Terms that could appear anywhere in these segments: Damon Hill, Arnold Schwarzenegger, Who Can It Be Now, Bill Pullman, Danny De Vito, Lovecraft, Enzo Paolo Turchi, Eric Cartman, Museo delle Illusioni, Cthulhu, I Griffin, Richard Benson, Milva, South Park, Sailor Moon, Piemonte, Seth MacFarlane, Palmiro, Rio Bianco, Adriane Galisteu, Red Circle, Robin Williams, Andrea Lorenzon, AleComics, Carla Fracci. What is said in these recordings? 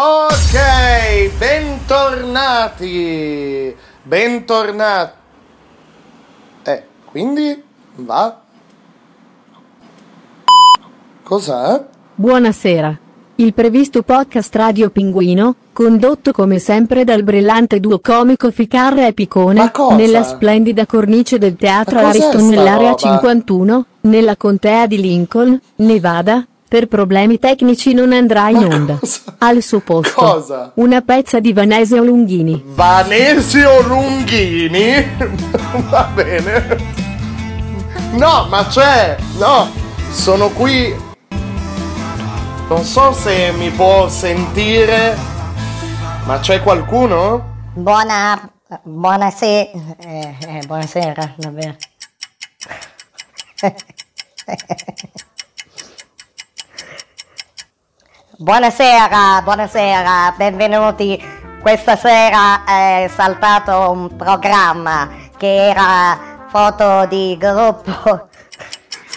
Ok, bentornati! Bentornati! Quindi va? Cos'è? Buonasera. Il previsto podcast Radio Pinguino, condotto come sempre dal brillante duo comico Ficarra e Picone, nella splendida cornice del teatro Ariston nell'area 51, nella contea di Lincoln, Nevada, per problemi tecnici non andrà in onda. Al suo posto, una pezza di Vanesio Lunghini. Vanesio Lunghini? Va bene. No, ma c'è! No, sono qui. Non so se mi può sentire, ma c'è qualcuno? Buonasera. Buonasera, davvero. Buonasera, buonasera, benvenuti. Questa sera è saltato un programma che era foto di gruppo.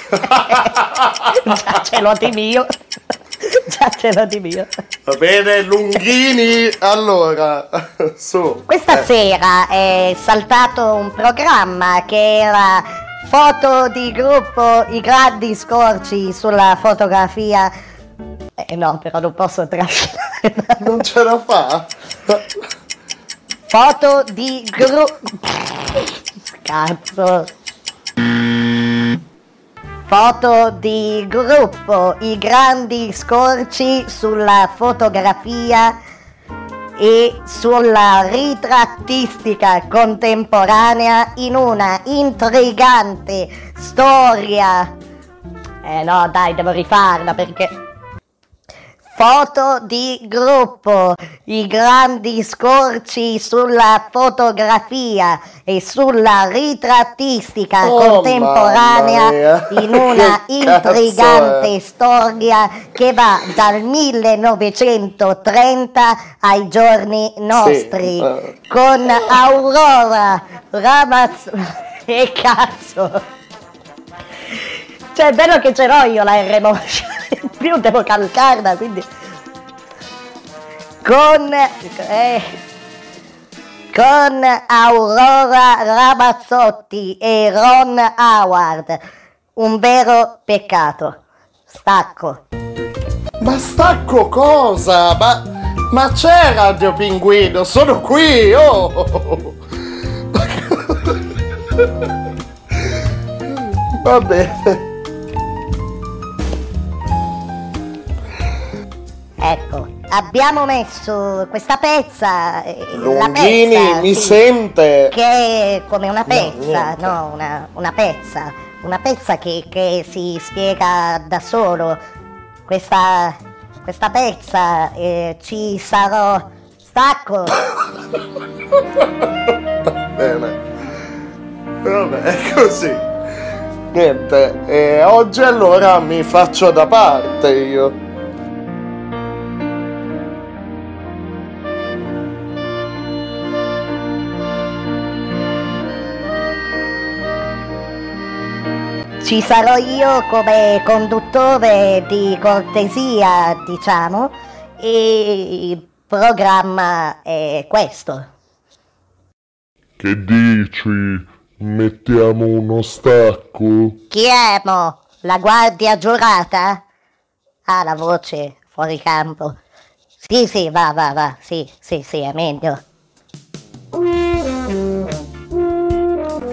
Già ce l'ho di mio. Va bene, Lunghini, allora, su. Questa sera è saltato un programma che era foto di gruppo, i grandi scorci sulla fotografia. No, però non posso trascinare. Non ce la fa? Foto di gruppo. Cazzo. Foto di gruppo, i grandi scorci sulla fotografia e sulla ritrattistica contemporanea in una intrigante storia. No, dai, devo rifarla perché... Foto di gruppo, i grandi scorci sulla fotografia e sulla ritrattistica contemporanea in una intrigante storia che va dal 1930 ai giorni nostri, sì, con Aurora Ramazzotti. E cazzo! Cioè, è bello che ce l'ho io la R-Motion. Più devo calcarla, quindi con Aurora Ramazzotti e Ron Howard. Un vero peccato. Stacco. Ma stacco cosa? Ma c'è Radio Pinguino, sono qui, oh! Va bene. Ecco, abbiamo messo questa pezza, Lunghini, la pezza, mi sente? Che è come una pezza, una pezza che si spiega da solo. Questa pezza, ci sarò, stacco. Va bene, vabbè, è così. Niente, e oggi allora mi faccio da parte io. Ci sarò io come conduttore di cortesia, diciamo, e il programma è questo. Che dici? Mettiamo uno stacco? Chi è, mo? La guardia giurata? Ah, la voce fuori campo. Sì, va, sì, è meglio.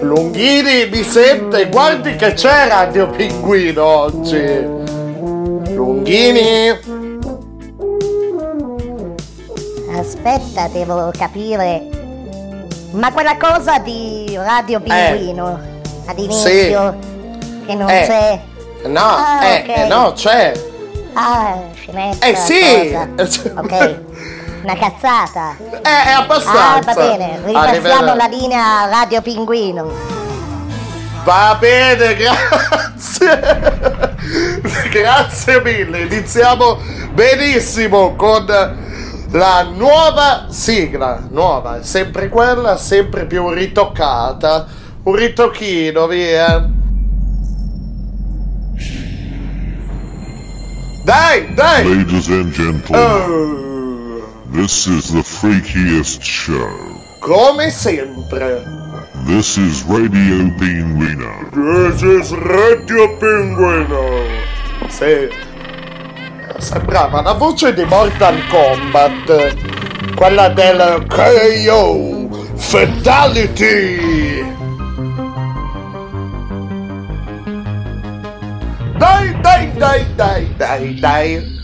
Lunghini, mi sente? Guardi che c'è Radio Pinguino oggi! Lunghini! Aspetta, devo capire... Ma quella cosa di Radio Pinguino, all'inizio, sì, che non c'è... No, okay. No, c'è! Ah, scenetta, sì! Ok. Una cazzata! È abbastanza! Ah, va bene, ripassiamo la linea Radio Pinguino. Va bene, grazie! Grazie mille, iniziamo benissimo con la nuova sigla. Nuova, sempre quella, sempre più ritoccata. Un ritocchino, via! Dai! Ladies and gentlemen! This is the freakiest show. Come sempre. This is Radio Pinguino. This is Radio Pinguino. Sì. Sembrava la voce di Mortal Kombat. Quella del KO Fatality. Dai.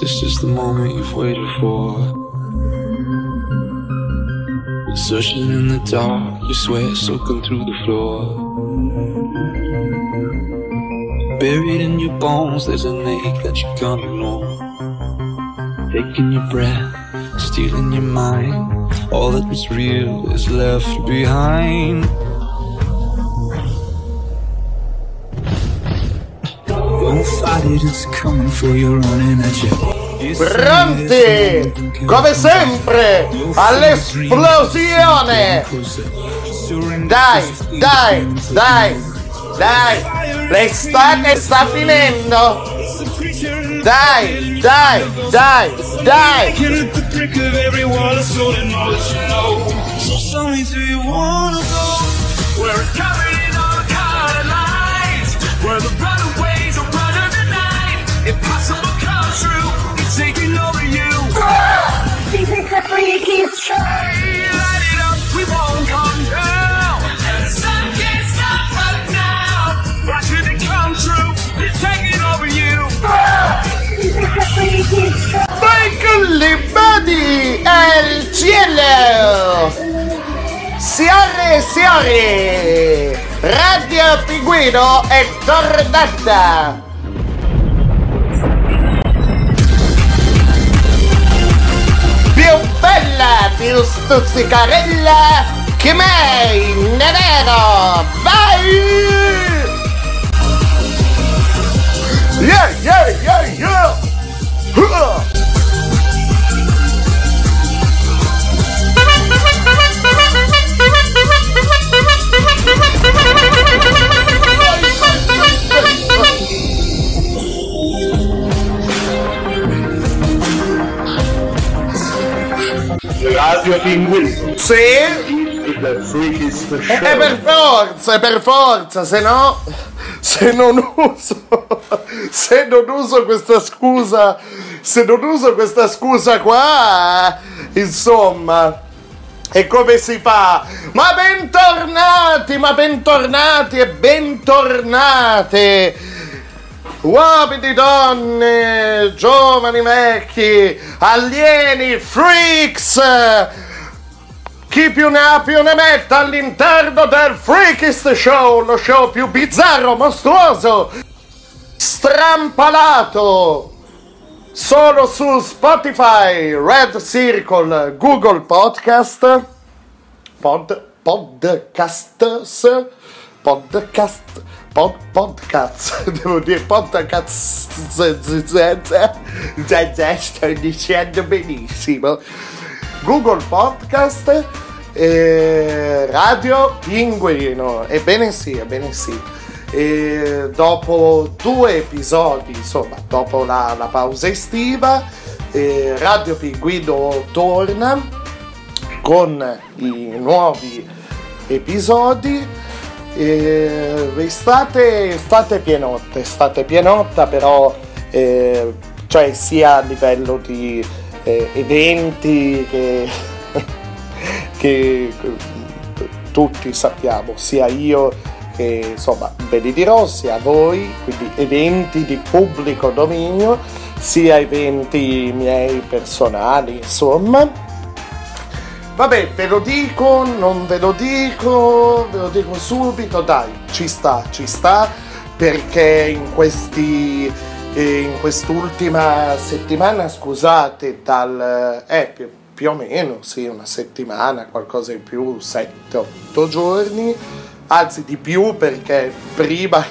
This is the moment you've waited for. Searching in the dark, your sweat soaking through the floor. Buried in your bones, there's an ache that you can't ignore. Taking your breath, stealing your mind. All that was real is left behind. Pronti! Come sempre! All'esplosione! Dai! L'estate sta finendo! Dai! Impossible come true, it's taking over you. This is the freakiest show. Light it up, we won't come down. And the sun can't stop us now. Why should it come true? It's taking over you. This is the freakiest show. Michael Libadi al cielo. Signore, Radio Pinguino è tornata. Bella più stuzzicarella che mai, nevero, vai! Yeah! Radio Pinguino. Sì. E per forza, se non uso questa scusa qua, insomma, e come si fa? Ma bentornati e bentornate, uomini, donne, giovani, vecchi, alieni, freaks, chi più ne ha più ne metta all'interno del Freakist Show, lo show più bizzarro, mostruoso, strampalato, solo su Spotify, Red Circle, Google Podcast, sto dicendo benissimo, Google Podcast, Radio Pinguino, ebbene sì, dopo due episodi, insomma, dopo la pausa estiva, Radio Pinguino torna con i nuovi episodi. Estate pienotta, però cioè sia a livello di eventi che tutti sappiamo, sia io che insomma ve li dirò, sia voi, quindi eventi di pubblico dominio, sia eventi miei personali, insomma. Vabbè, ve lo dico subito, dai, ci sta, perché in quest'ultima settimana, scusate, più o meno, sì, una settimana, qualcosa in più, 7-8 giorni, anzi di più, perché prima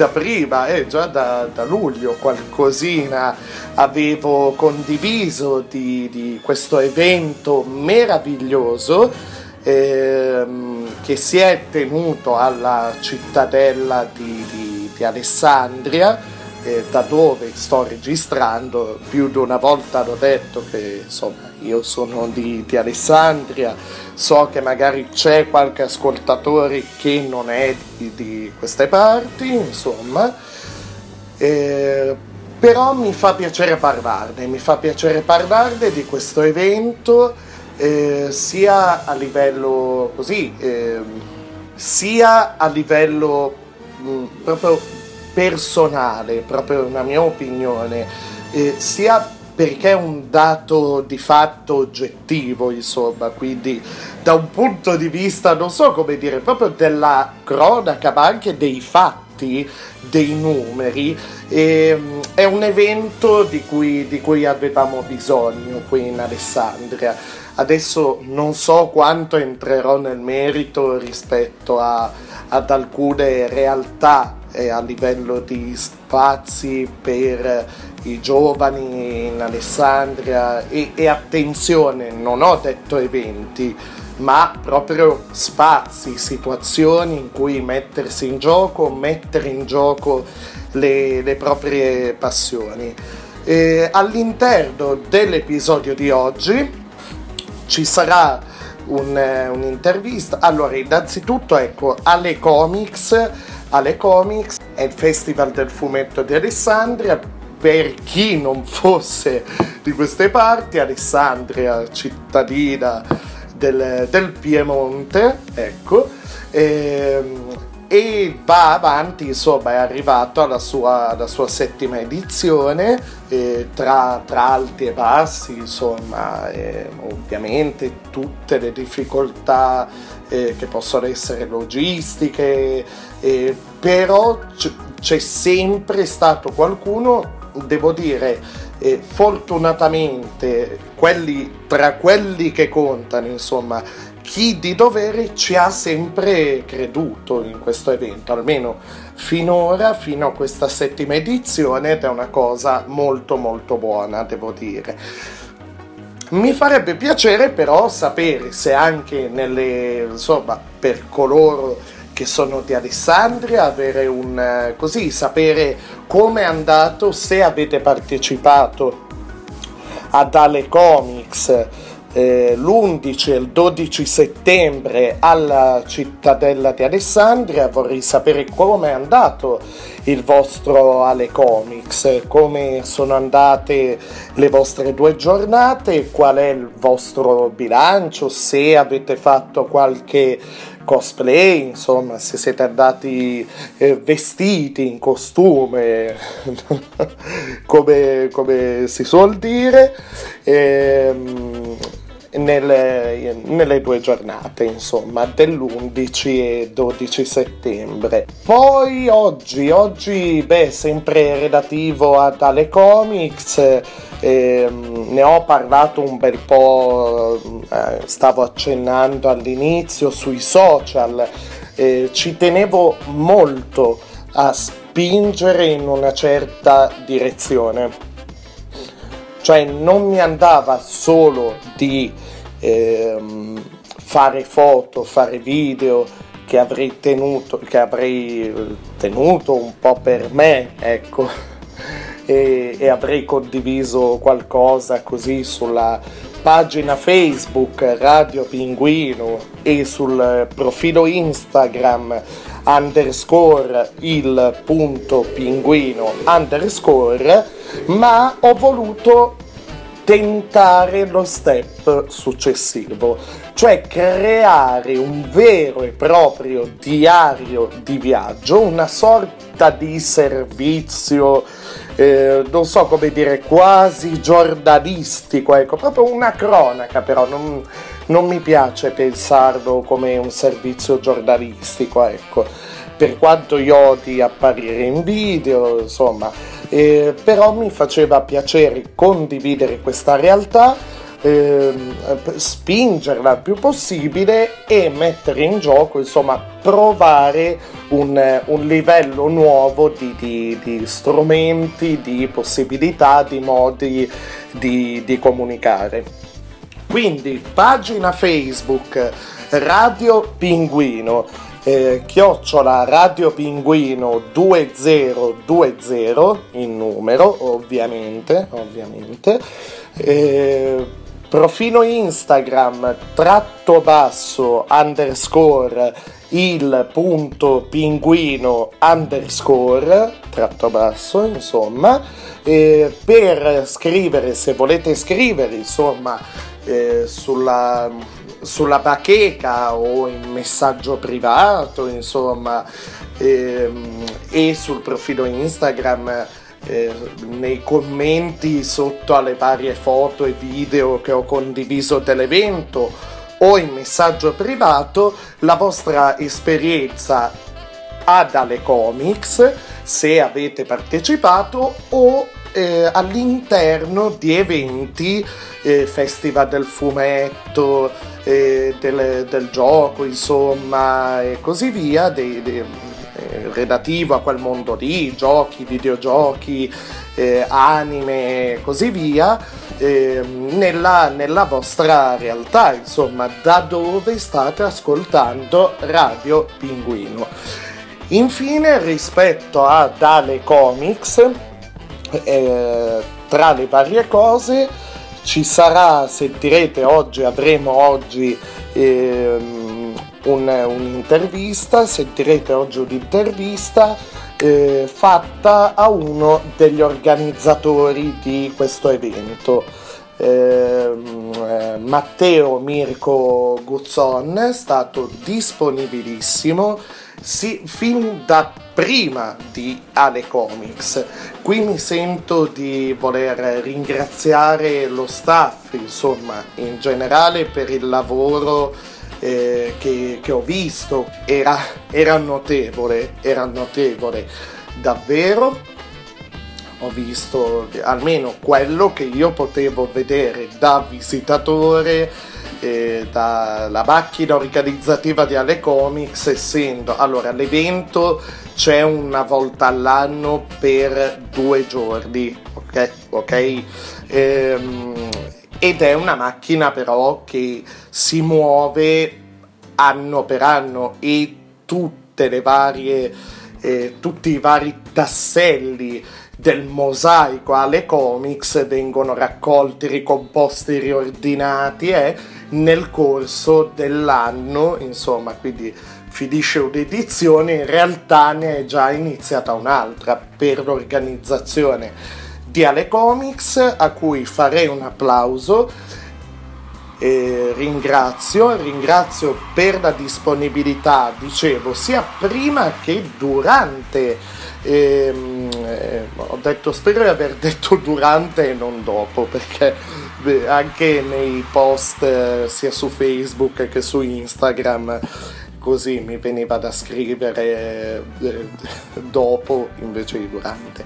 da prima, già da luglio qualcosina avevo condiviso di questo evento meraviglioso che si è tenuto alla Cittadella di Alessandria, da dove sto registrando. Più di una volta l'ho detto che insomma io sono di Alessandria, so che magari c'è qualche ascoltatore che non è di queste parti, insomma, però mi fa piacere parlarne di questo evento, sia a livello così, sia a livello proprio personale, proprio una mia opinione, sia perché è un dato di fatto oggettivo, insomma, quindi da un punto di vista, non so come dire, proprio della cronaca, ma anche dei fatti, dei numeri, è un evento di cui avevamo bisogno qui in Alessandria. Adesso non so quanto entrerò nel merito rispetto ad alcune realtà a livello di spazi per i giovani in Alessandria, e attenzione, non ho detto eventi, ma proprio spazi, situazioni in cui mettersi in gioco, mettere in gioco le proprie passioni. All'interno dell'episodio di oggi ci sarà un'intervista. Allora, innanzitutto, ecco, AleComics è il Festival del Fumetto di Alessandria. Per chi non fosse di queste parti, Alessandria, cittadina del Piemonte, ecco, e va avanti, insomma, è arrivato alla sua settima edizione, tra alti e bassi, insomma, ovviamente tutte le difficoltà che possono essere logistiche, però c'è sempre stato qualcuno, devo dire, fortunatamente tra quelli che contano, insomma, chi di dovere ci ha sempre creduto in questo evento, almeno finora, fino a questa settima edizione, ed è una cosa molto molto buona, devo dire. Mi farebbe piacere però sapere se anche per coloro che sono di Alessandria, avere sapere come è andato, se avete partecipato ad AleComics l'11 e il 12 settembre alla Cittadella di Alessandria. Vorrei sapere come è andato il vostro AleComics, come sono andate le vostre 2 giornate, qual è il vostro bilancio, se avete fatto qualche cosplay, insomma, se siete andati vestiti in costume come si suol dire, nelle 2 giornate, insomma, dell'11 e 12 settembre. Poi oggi, sempre relativo ad AleComics, ne ho parlato un bel po', stavo accennando all'inizio, sui social. Ci tenevo molto a spingere in una certa direzione. Cioè, non mi andava solo di fare foto, fare video che avrei tenuto un po' per me, ecco, e avrei condiviso qualcosa così sulla pagina Facebook Radio Pinguino e sul profilo Instagram _il.pinguino_, ma ho voluto tentare lo step successivo, cioè creare un vero e proprio diario di viaggio, una sorta di servizio, non so come dire, quasi giornalistico, ecco, proprio una cronaca, però non mi piace pensarlo come un servizio giornalistico, ecco, per quanto io odi apparire in video, insomma, però mi faceva piacere condividere questa realtà spingerla il più possibile e mettere in gioco, insomma, provare un livello nuovo di strumenti, di possibilità, di modi di comunicare. Quindi pagina Facebook Radio Pinguino, @ Radio Pinguino 2020 in numero, ovviamente, profilo Instagram _ _ il.pinguino _ _ insomma, per scrivere, se volete scrivere, insomma, sulla bacheca o in messaggio privato, insomma, e sul profilo Instagram, nei commenti sotto alle varie foto e video che ho condiviso dell'evento, o in messaggio privato, la vostra esperienza ad AleComics, se avete partecipato, o all'interno di eventi, festival del fumetto, del gioco, insomma, e così via, relativo a quel mondo lì, giochi, videogiochi, anime e così via, nella vostra realtà, insomma, da dove state ascoltando Radio Pinguino. Infine, rispetto ad AleComics, tra le varie cose ci sarà, sentirete oggi, avremo oggi un'intervista, fatta a uno degli organizzatori di questo evento, Matteo Mirko Guzzon. È stato disponibilissimo fin da prima di AleComics. Qui mi sento di voler ringraziare lo staff, insomma, in generale, per il lavoro che ho visto. Era notevole davvero. Ho visto almeno quello che io potevo vedere da visitatore, dalla macchina organizzativa di AleComics, essendo, allora, l'evento c'è una volta all'anno per 2 giorni, ok? Ed è una macchina però che si muove anno per anno, e tutti i vari tasselli del mosaico AleComics vengono raccolti, ricomposti, riordinati nel corso dell'anno, insomma. Quindi finisce un'edizione, in realtà ne è già iniziata un'altra per l'organizzazione di AleComics, a cui farei un applauso. Ringrazio per la disponibilità, dicevo, sia prima che durante. Spero di aver detto durante e non dopo, perché anche nei post, sia su Facebook che su Instagram, così mi veniva da scrivere dopo invece di durante.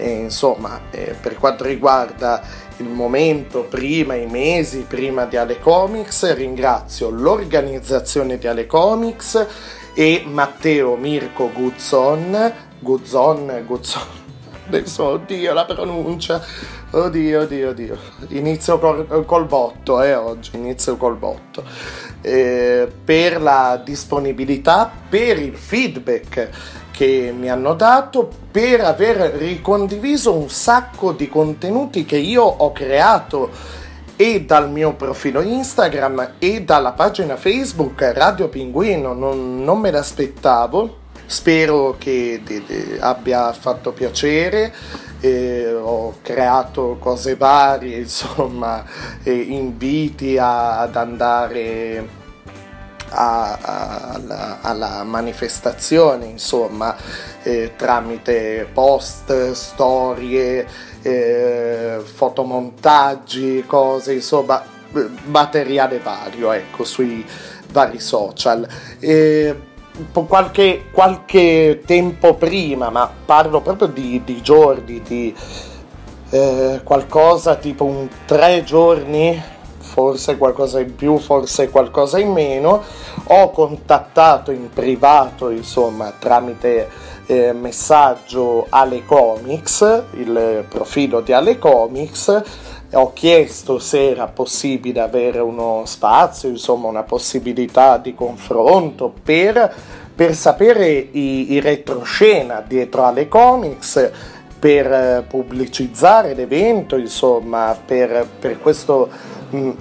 Insomma, per quanto riguarda il momento prima, i mesi prima di AleComics, ringrazio l'organizzazione di AleComics e Matteo Mirko Guzzon, adesso, oddio la pronuncia, oddio, inizio col botto, oggi inizio col botto, per la disponibilità, per il feedback che mi hanno dato, per aver ricondiviso un sacco di contenuti che io ho creato e dal mio profilo Instagram e dalla pagina Facebook Radio Pinguino. Non me l'aspettavo. Spero che abbia fatto piacere. Ho creato cose varie, insomma, inviti ad andare alla manifestazione, insomma, tramite post, storie, fotomontaggi, cose, insomma, materiale vario, sui vari social. Qualche tempo prima, ma parlo proprio di giorni, qualcosa tipo un 3 giorni forse qualcosa in più, forse qualcosa in meno. Ho contattato in privato, insomma, tramite messaggio AleComics, il profilo di AleComics. Ho chiesto se era possibile avere uno spazio, insomma una possibilità di confronto per sapere i retroscena dietro AleComics, per pubblicizzare l'evento, insomma, per questo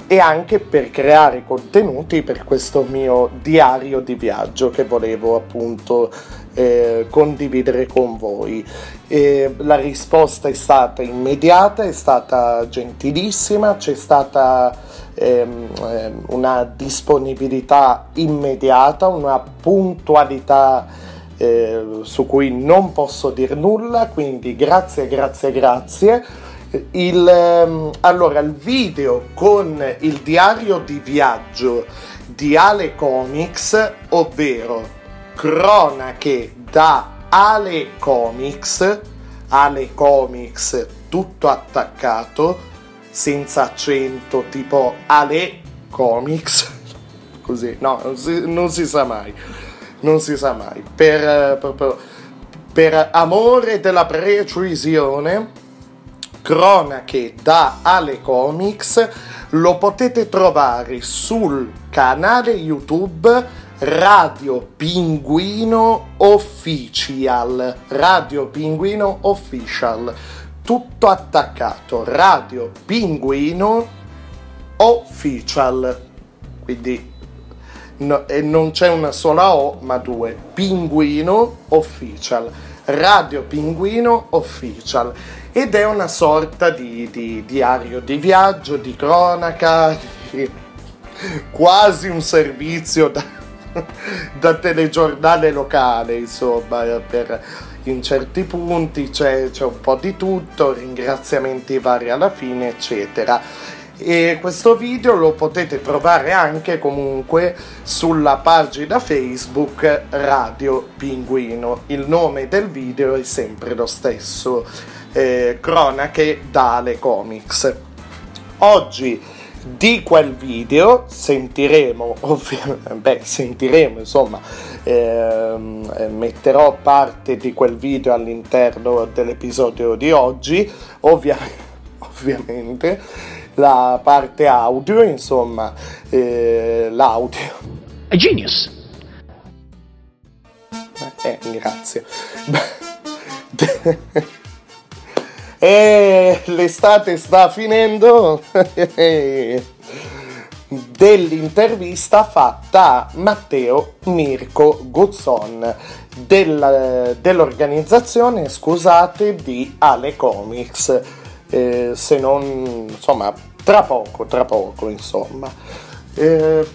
e anche per creare contenuti per questo mio diario di viaggio che volevo appunto condividere con voi. La risposta è stata immediata, è stata gentilissima, c'è stata una disponibilità immediata, una puntualità su cui non posso dir nulla, quindi grazie. Allora, il video con il diario di viaggio di AleComics, ovvero cronache da AleComics, AleComics tutto attaccato, senza accento, tipo AleComics, così, no, non si sa mai, proprio per amore della precisione, cronache da AleComics, lo potete trovare sul canale YouTube Radio Pinguino Official, tutto attaccato, Radio Pinguino Official, quindi no, e non c'è una sola O ma due, Pinguino Official, Radio Pinguino Official, ed è una sorta di diario di viaggio, di cronaca, quasi un servizio da telegiornale locale, insomma, in certi punti c'è un po' di tutto, ringraziamenti vari alla fine, eccetera. E questo video lo potete trovare anche comunque sulla pagina Facebook Radio Pinguino. Il nome del video è sempre lo stesso, cronache da AleComics. Oggi di quel video metterò parte di quel video all'interno dell'episodio di oggi, ovviamente la parte audio, insomma, l'audio. A genius! Grazie. E l'estate sta finendo. Dell'intervista fatta a Matteo Mirko Guzzon dell'organizzazione, di AleComics, se non, insomma, tra poco, insomma.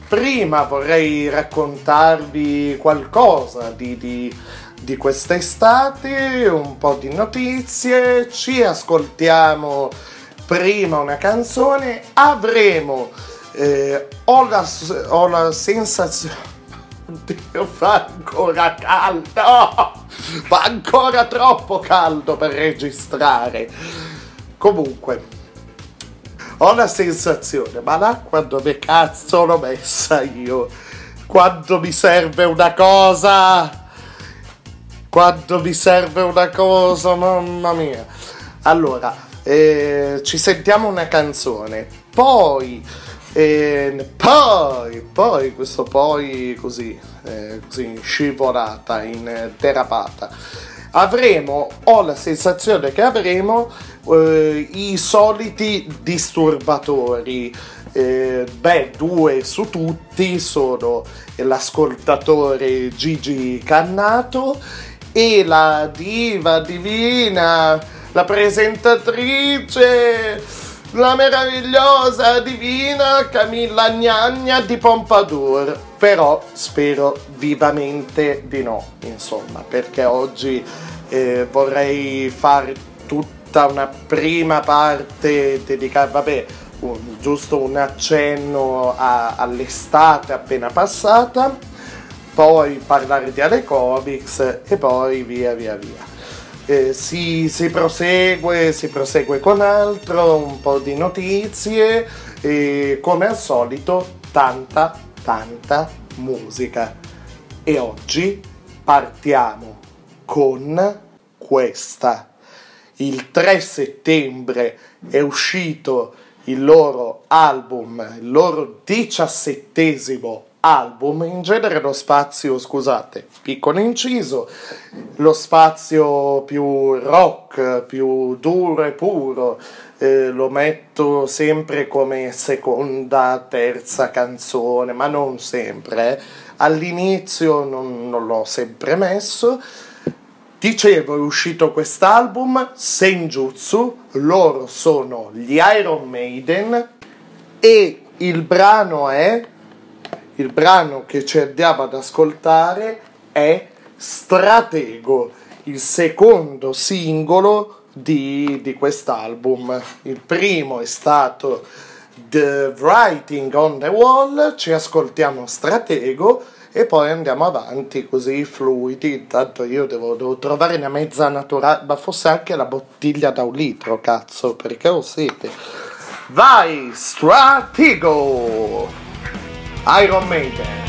Prima vorrei raccontarvi qualcosa di quest'estate, un po' di notizie. Ci ascoltiamo prima una canzone, avremo ho la sensazione, oddio, fa ancora caldo, no! Fa ancora troppo caldo per registrare, comunque ho la sensazione, ma l'acqua dove cazzo l'ho messa io? Quando mi serve una cosa, mamma mia. Allora, ci sentiamo una canzone, poi questo poi così scivolata, in derapata. Ho la sensazione che avremo i soliti disturbatori. Due su tutti sono l'ascoltatore Gigi Cannato e la diva divina, la presentatrice, la meravigliosa divina Camilla Gnagna di Pompadour. Però spero vivamente di no, insomma, perché oggi vorrei fare tutta una prima parte dedicata, giusto un accenno all'estate appena passata, poi parlare di AleComics e poi via. Si prosegue con altro, un po' di notizie e come al solito tanta musica. E oggi partiamo con questa. Il 3 settembre è uscito il loro album, il loro 17° album, in genere lo spazio, scusate, piccolo inciso, lo spazio più rock, più duro e puro, lo metto sempre come seconda, terza canzone, ma non sempre, all'inizio non l'ho sempre messo. Dicevo, è uscito quest'album, Senjutsu, loro sono gli Iron Maiden e il brano che ci andiamo ad ascoltare è Stratego, il secondo singolo di quest'album. Il primo è stato The Writing on the Wall, ci ascoltiamo Stratego e poi andiamo avanti così fluidi. Intanto io devo trovare una mezza naturale, ma forse anche la bottiglia da 1 litro, cazzo, perché ho sete. Vai, Stratego! Iron Maiden.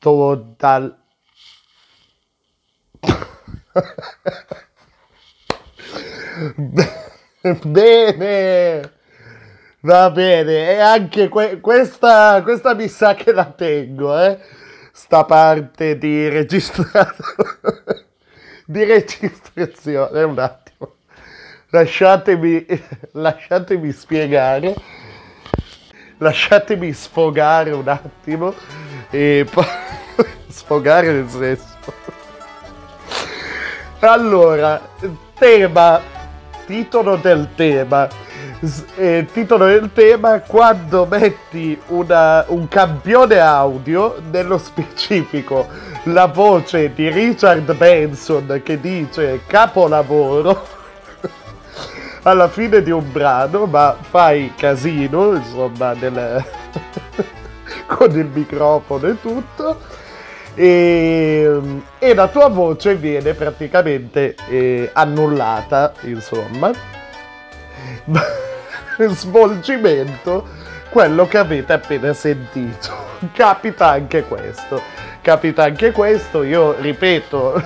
tratto dal... Bene, va bene, e anche questa mi sa che la tengo, sta parte di registrazione, un attimo, lasciatemi spiegare, lasciatemi sfogare un attimo, e poi sfogare nel senso... Allora, titolo del tema, quando metti un campione audio, nello specifico la voce di Richard Benson che dice capolavoro alla fine di un brano, ma fai casino, insomma, con il microfono e tutto. E la tua voce viene praticamente annullata, insomma. Svolgimento, quello che avete appena sentito. Capita anche questo, io ripeto.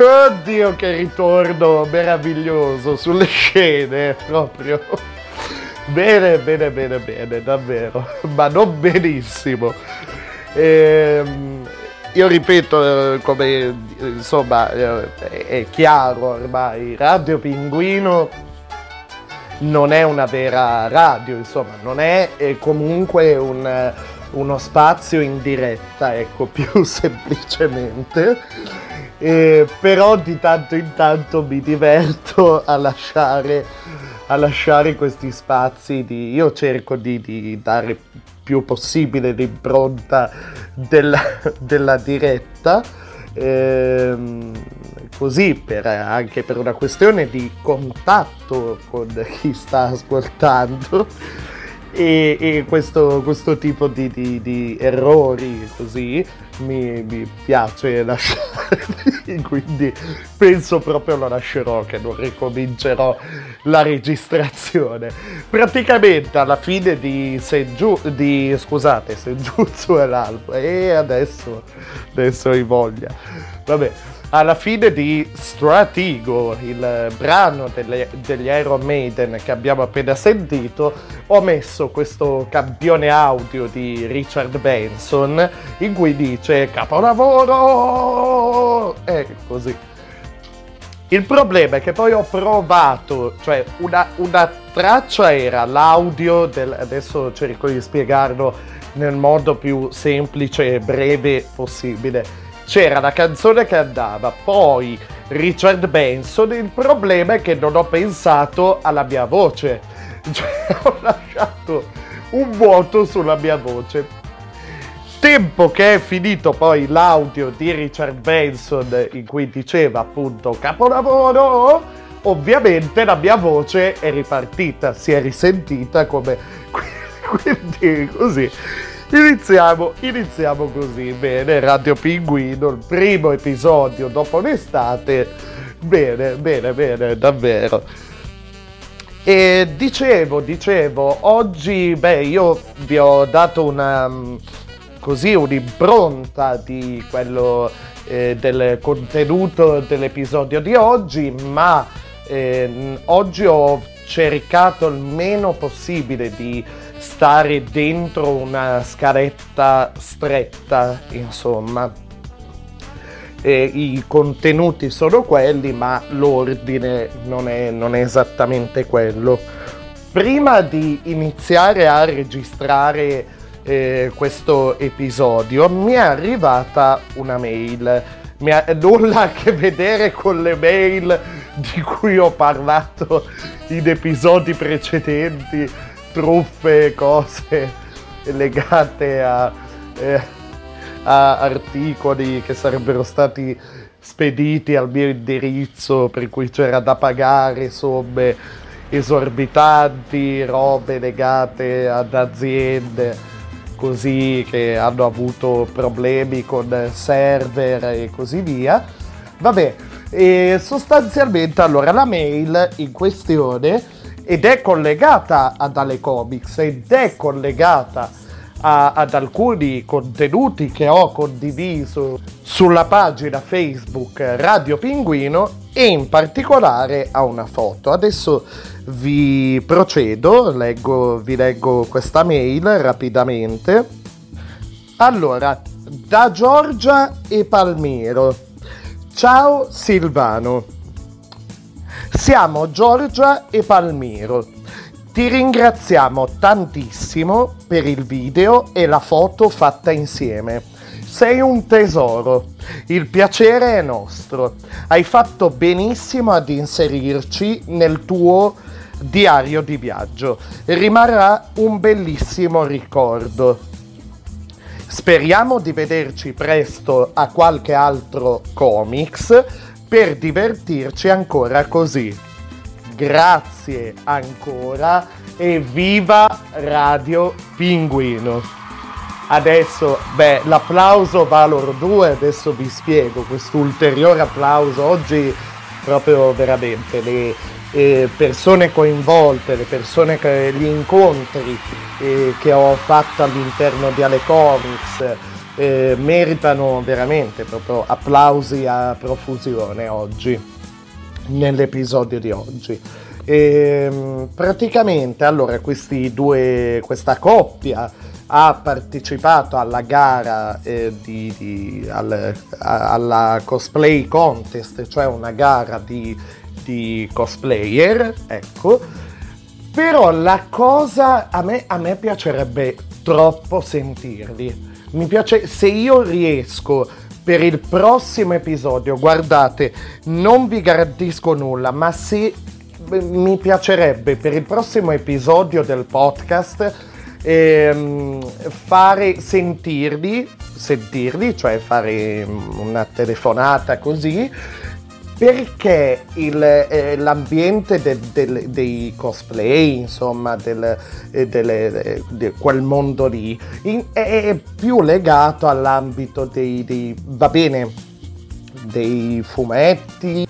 Oddio, che ritorno meraviglioso sulle scene, proprio. Bene, davvero, ma non benissimo. Io ripeto, come insomma è chiaro ormai, Radio Pinguino non è una vera radio, insomma, non è comunque uno spazio in diretta, ecco, più semplicemente. Però di tanto in tanto mi diverto a lasciare questi spazi di... Io cerco di dare più possibile l'impronta della diretta, così anche per una questione di contatto con chi sta ascoltando, e questo tipo di errori così mi piace lasciarli, quindi penso proprio lo lascerò, che non ricomincerò la registrazione. Praticamente alla fine di Sengiuzzo e l'alba, e adesso hai voglia, vabbè, alla fine di Stratego, il brano degli Iron Maiden che abbiamo appena sentito, ho messo questo campione audio di Richard Benson in cui dice capolavoro, così. Il problema è che poi ho provato, cioè una traccia era l'audio adesso cerco di spiegarlo nel modo più semplice e breve possibile. C'era la canzone che andava, poi Richard Benson, il problema è che non ho pensato alla mia voce, cioè ho lasciato un vuoto sulla mia voce. Tempo che è finito poi l'audio di Richard Benson in cui diceva appunto capolavoro, ovviamente la mia voce è ripartita, si è risentita come... quindi così... Iniziamo così, bene, Radio Pinguino, il primo episodio dopo l'estate, bene, davvero. E dicevo, oggi, io vi ho dato un'impronta di quello del contenuto dell'episodio di oggi, ma oggi ho cercato il meno possibile di stare dentro una scaletta stretta, insomma, i contenuti sono quelli, ma l'ordine non è esattamente quello. Prima di iniziare a registrare questo episodio mi è arrivata una mail. Nulla a che vedere con le mail di cui ho parlato in episodi precedenti, truffe, cose legate a articoli che sarebbero stati spediti al mio indirizzo, per cui c'era da pagare somme esorbitanti, robe legate ad aziende così che hanno avuto problemi con server e così via. Vabbè, e sostanzialmente allora la mail in questione ed è collegata ad AleComics ed è collegata ad alcuni contenuti che ho condiviso sulla pagina Facebook Radio Pinguino e in particolare a una foto. Adesso vi procedo, vi leggo questa mail rapidamente. Allora, da Giorgia e Palmiro. Ciao Silvano, siamo Giorgia e Palmiro. Ti ringraziamo tantissimo per il video e la foto fatta insieme. Sei un tesoro, il piacere è nostro. Hai fatto benissimo ad inserirci nel tuo diario di viaggio. Rimarrà un bellissimo ricordo. Speriamo di vederci presto a qualche altro comics per divertirci ancora così. Grazie ancora e viva Radio Pinguino! Adesso, l'applauso va loro due, adesso vi spiego questo ulteriore applauso. Oggi proprio veramente le persone coinvolte, gli incontri che ho fatto all'interno di AleComics meritano veramente proprio applausi a profusione oggi. Nell'episodio di oggi praticamente allora questa coppia ha partecipato alla gara alla cosplay contest, cioè una gara di cosplayer, ecco. Però la cosa a me piacerebbe troppo sentirli, mi piace se io riesco. Per il prossimo episodio, guardate, non vi garantisco nulla, ma sì, mi piacerebbe per il prossimo episodio del podcast sentirli, cioè fare una telefonata così, perché l'ambiente dei cosplay, insomma, di quel mondo lì, è più legato all'ambito dei fumetti,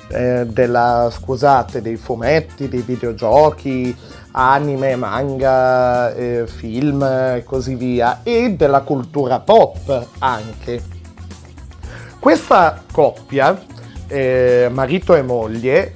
dei fumetti, dei videogiochi, anime, manga, film e così via, e della cultura pop anche. Questa coppia, marito e moglie,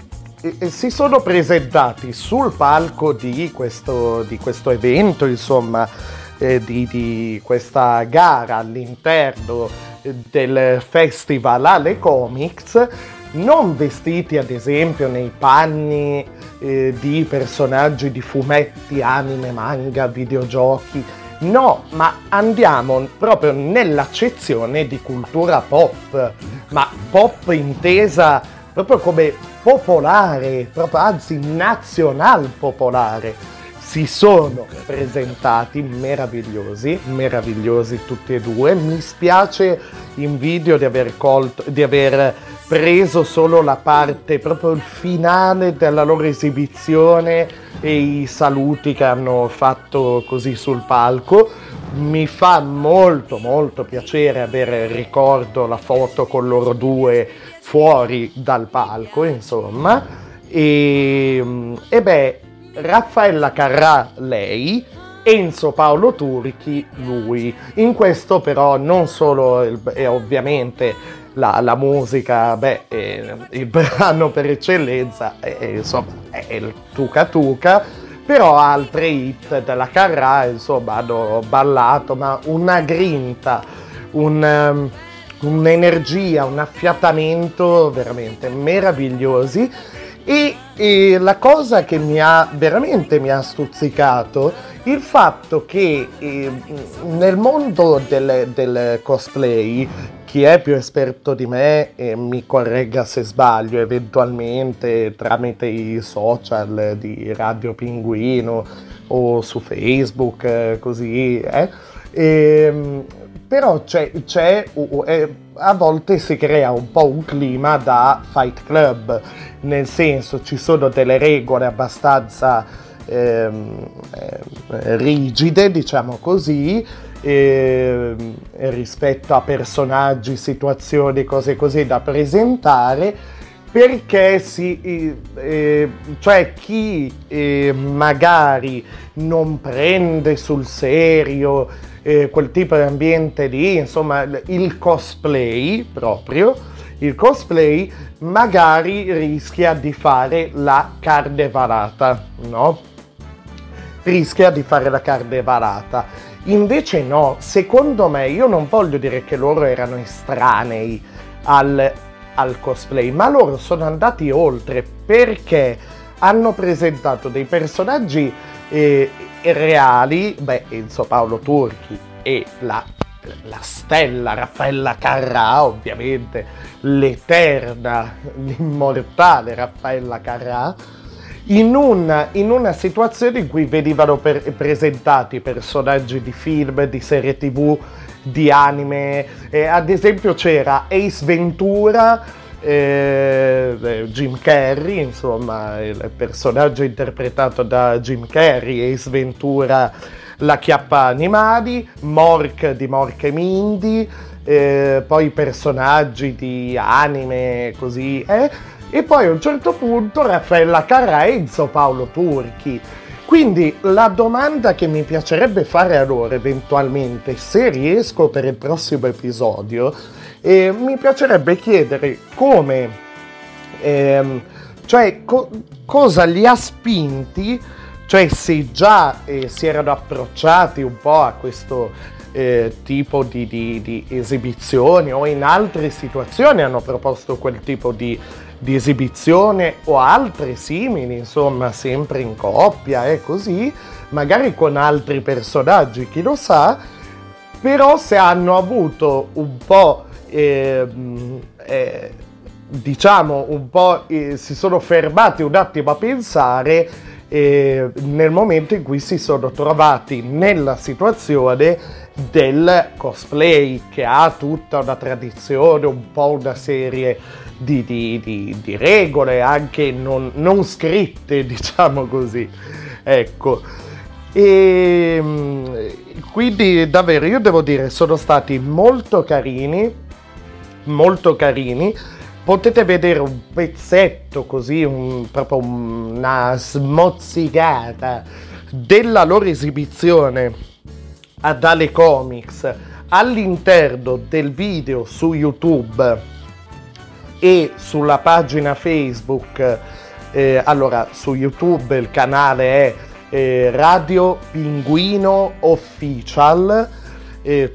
si sono presentati sul palco di questo evento, insomma, di questa gara all'interno del festival AleComics, non vestiti ad esempio nei panni di personaggi di fumetti, anime, manga, videogiochi, no, ma andiamo proprio nell'accezione di cultura pop, ma pop intesa proprio come popolare, proprio, anzi nazional popolare. Si sono presentati meravigliosi tutti e due. Mi spiace in video di aver preso solo la parte, proprio il finale della loro esibizione e i saluti che hanno fatto così sul palco. Mi fa molto piacere avere ricordo la foto con loro due fuori dal palco, insomma. E Raffaella Carrà lei, Enzo Paolo Turchi lui. In questo però non solo ovviamente la musica, il brano per eccellenza è il Tuca Tuca, però altre hit della Carrà, insomma, hanno ballato, ma una grinta, un'energia, un affiatamento veramente meravigliosi. E la cosa che mi ha stuzzicato, il fatto che nel mondo del cosplay, chi è più esperto di me mi corregga se sbaglio eventualmente tramite i social di Radio Pinguino o su Facebook, così però a volte si crea un po' un clima da Fight Club, nel senso ci sono delle regole abbastanza rigide, diciamo così, rispetto a personaggi, situazioni, cose così da presentare, perché chi magari non prende sul serio quel tipo di ambiente lì, insomma il cosplay magari rischia di fare la carnevalata, no? Invece no, secondo me, io non voglio dire che loro erano estranei al cosplay, ma loro sono andati oltre, perché hanno presentato dei personaggi reali, Enzo Paolo Turchi e la stella Raffaella Carrà, ovviamente l'eterna, l'immortale Raffaella Carrà, in una situazione in cui venivano presentati personaggi di film, di serie tv, di anime. Ad esempio c'era Ace Ventura, Jim Carrey, insomma il personaggio interpretato da Jim Carrey, Ace Ventura la chiappa animali, Mork di Mork e Mindy, poi personaggi di anime così, e poi a un certo punto Raffaella Carrà e Enzo Paolo Turchi. Quindi la domanda che mi piacerebbe fare a loro eventualmente, se riesco per il prossimo episodio, mi piacerebbe chiedere come, cosa li ha spinti, cioè se già si erano approcciati un po' a questo tipo di esibizioni, o in altre situazioni hanno proposto quel tipo di esibizione o altre simili, insomma sempre in coppia e così, magari con altri personaggi, chi lo sa, però se hanno avuto un po' si sono fermati un attimo a pensare nel momento in cui si sono trovati nella situazione del cosplay, che ha tutta una tradizione, un po' una serie di regole anche non scritte, diciamo così, ecco. E quindi davvero io devo dire sono stati molto carini. Potete vedere un pezzetto così, una smozzicata della loro esibizione ad AleComics all'interno del video su YouTube e sulla pagina Facebook. Allora, su YouTube il canale è Radio Pinguino Official,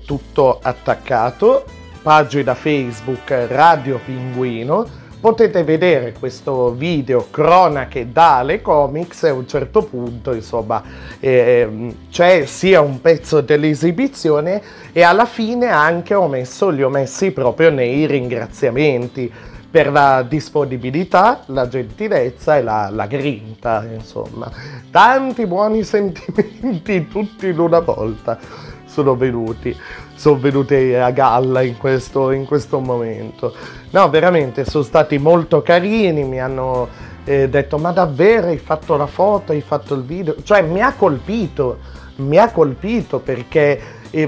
tutto attaccato, pagina Facebook Radio Pinguino. Potete vedere questo video cronache da AleComics, e a un certo punto insomma c'è sia un pezzo dell'esibizione, e alla fine anche li ho messi proprio nei ringraziamenti per la disponibilità, la gentilezza e la grinta, insomma tanti buoni sentimenti tutti in una volta sono venuti a galla in questo momento. No, veramente sono stati molto carini, mi hanno detto ma davvero hai fatto la foto, hai fatto il video, cioè mi ha colpito perché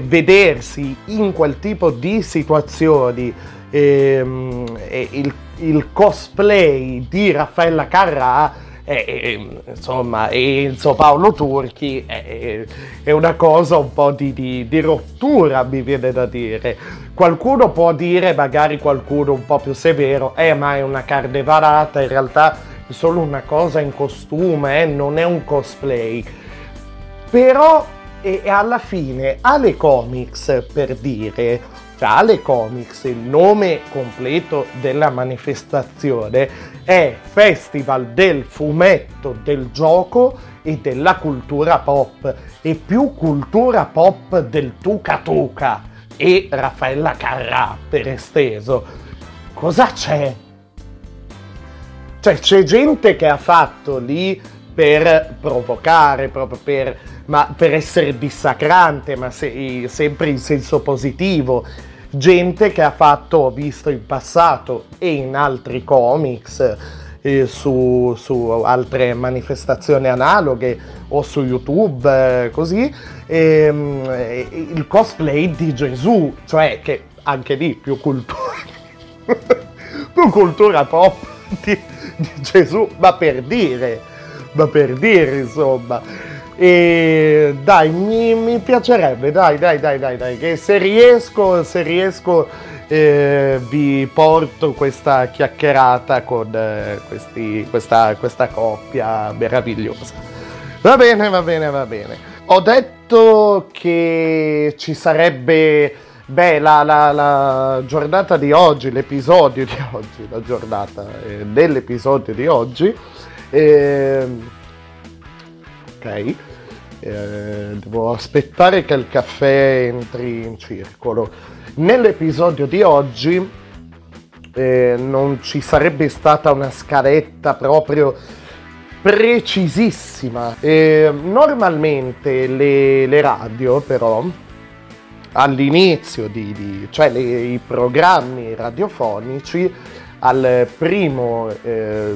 vedersi in quel tipo di situazioni il cosplay di Raffaella Carrà e Enzo Paolo Turchi è una cosa un po' di rottura, mi viene da dire. Qualcuno può dire, magari qualcuno un po' più severo, ma è una carnevalata, in realtà è solo una cosa in costume, non è un cosplay. Però alla fine AleComics, per dire, cioè AleComics, il nome completo della manifestazione è Festival del Fumetto, del Gioco e della Cultura Pop, e più cultura pop del Tuca Tuca e Raffaella Carrà per esteso. Cosa c'è? Cioè c'è gente che ha fatto lì per provocare, proprio per essere dissacrante, ma sempre in senso positivo. Gente che ha fatto, ho visto in passato e in altri comics, su altre manifestazioni analoghe o su YouTube, così, il cosplay di Gesù, cioè che anche lì più cultura pop di Gesù, ma per dire insomma. E dai, mi piacerebbe, dai, che se riesco vi porto questa chiacchierata con questa coppia meravigliosa. Va bene. Ho detto che ci sarebbe, la giornata di oggi, l'episodio di oggi, la giornata dell'episodio di oggi. Ok. Devo aspettare che il caffè entri in circolo. Nell'episodio di oggi non ci sarebbe stata una scaletta proprio precisissima. Normalmente le radio, però, all'inizio i programmi radiofonici, al primo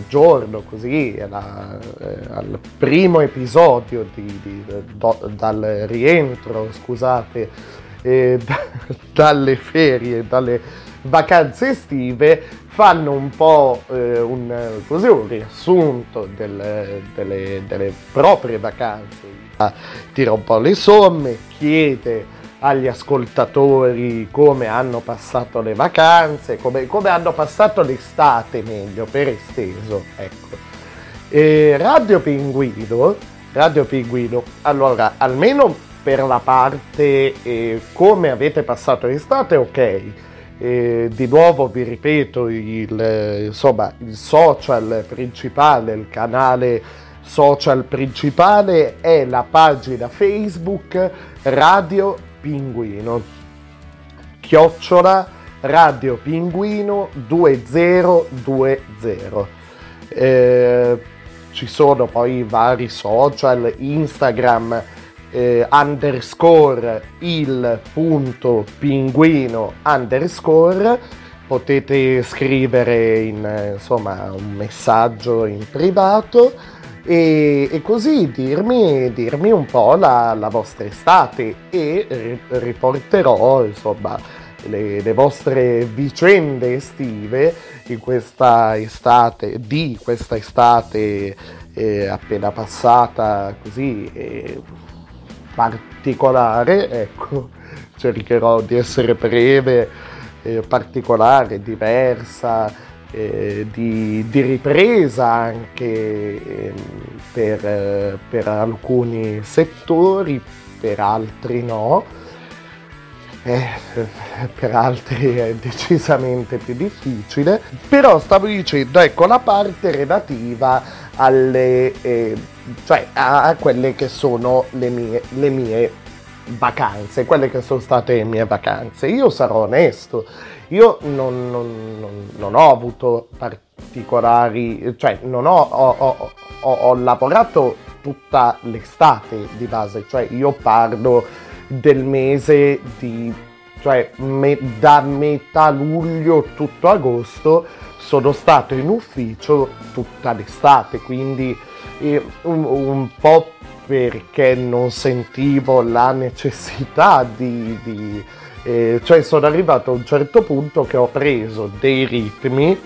giorno, così, al primo episodio dal rientro, scusate, dalle ferie, dalle vacanze estive, fanno un po' un riassunto delle proprie vacanze, tira un po' le somme, chiede agli ascoltatori come hanno passato le vacanze, come hanno passato l'estate, meglio, per esteso, ecco. E Radio Pinguino, allora, almeno per la parte come avete passato l'estate, ok. Di nuovo vi ripeto, il social principale, il canale social principale è la pagina Facebook Radio Pinguino, @ Radio Pinguino 2020. Ci sono poi vari social, Instagram _ il.pinguino _ potete scrivere un messaggio in privato e così dirmi un po' la vostra estate, e riporterò insomma le vostre vicende estive di questa estate appena passata, così particolare, ecco. Cercherò di essere breve, particolare, diversa, di ripresa anche per alcuni settori, per altri no, per altri è decisamente più difficile. Però stavo dicendo, ecco, la parte relativa a quelle che sono le mie vacanze, quelle che sono state le mie vacanze. Io sarò onesto, io non ho avuto particolari, ho lavorato tutta l'estate di base, io parlo del mese da metà luglio tutto agosto sono stato in ufficio tutta l'estate, quindi un po' perché non sentivo la necessità di sono arrivato a un certo punto che ho preso dei ritmi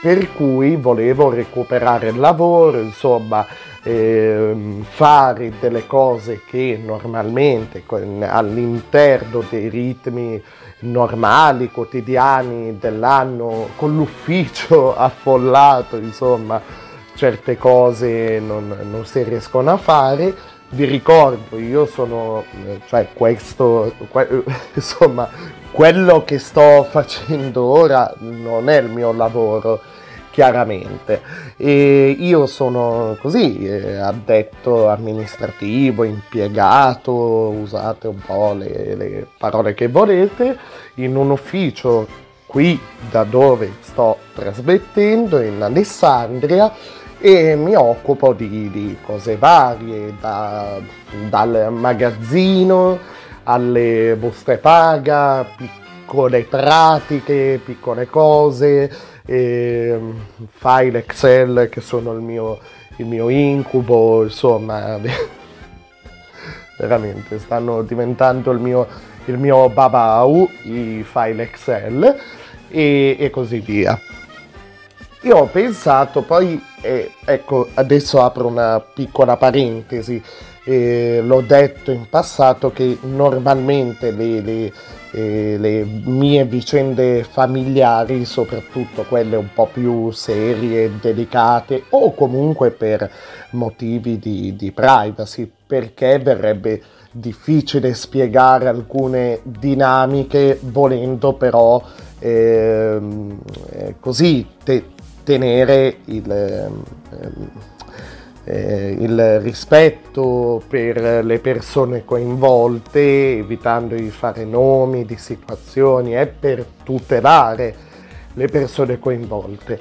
per cui volevo recuperare il lavoro, insomma, fare delle cose che normalmente all'interno dei ritmi normali, quotidiani dell'anno, con l'ufficio affollato, insomma, certe cose non si riescono a fare. Vi ricordo, io sono, quello che sto facendo ora non è il mio lavoro, chiaramente. E io sono così, addetto amministrativo, impiegato, usate un po' le parole che volete, in un ufficio qui da dove sto trasmettendo, in Alessandria, e mi occupo di cose varie, dal magazzino alle buste paga, piccole pratiche, piccole cose, file Excel che sono il mio incubo, insomma, veramente stanno diventando il mio babau, i file Excel e così via. Io ho pensato, poi, ecco, adesso apro una piccola parentesi, l'ho detto in passato che normalmente le mie vicende familiari, soprattutto quelle un po' più serie, delicate o comunque per motivi di privacy, perché verrebbe difficile spiegare alcune dinamiche volendo però così tenere il rispetto per le persone coinvolte, evitando di fare nomi di situazioni, è per tutelare le persone coinvolte.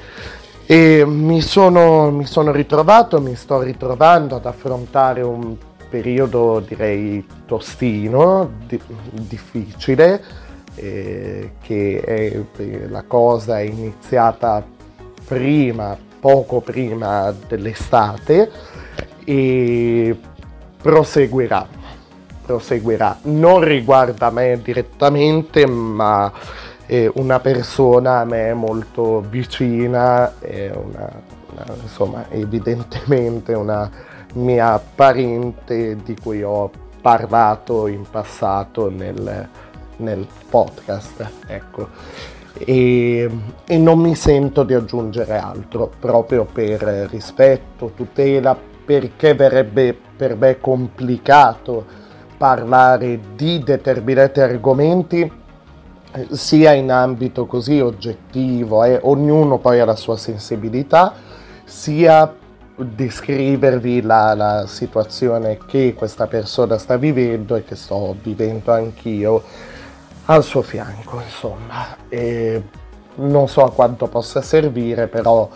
E mi sono ritrovato, mi sto ritrovando ad affrontare un periodo direi tostino, difficile, che la cosa è iniziata poco prima dell'estate e proseguirà. Non riguarda me direttamente, ma una persona a me molto vicina, insomma, evidentemente una mia parente di cui ho parlato in passato nel podcast, ecco. E non mi sento di aggiungere altro, proprio per rispetto, tutela, perché verrebbe per me complicato parlare di determinati argomenti sia in ambito così oggettivo, ognuno poi ha la sua sensibilità, sia descrivervi la situazione che questa persona sta vivendo e che sto vivendo anch'io al suo fianco, insomma. E non so a quanto possa servire, però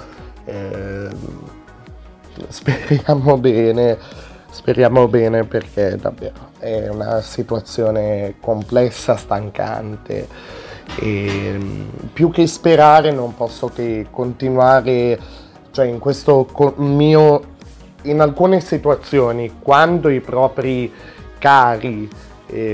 speriamo bene, perché davvero è una situazione complessa, stancante, e più che sperare non posso che continuare, cioè in questo in alcune situazioni, quando i propri cari,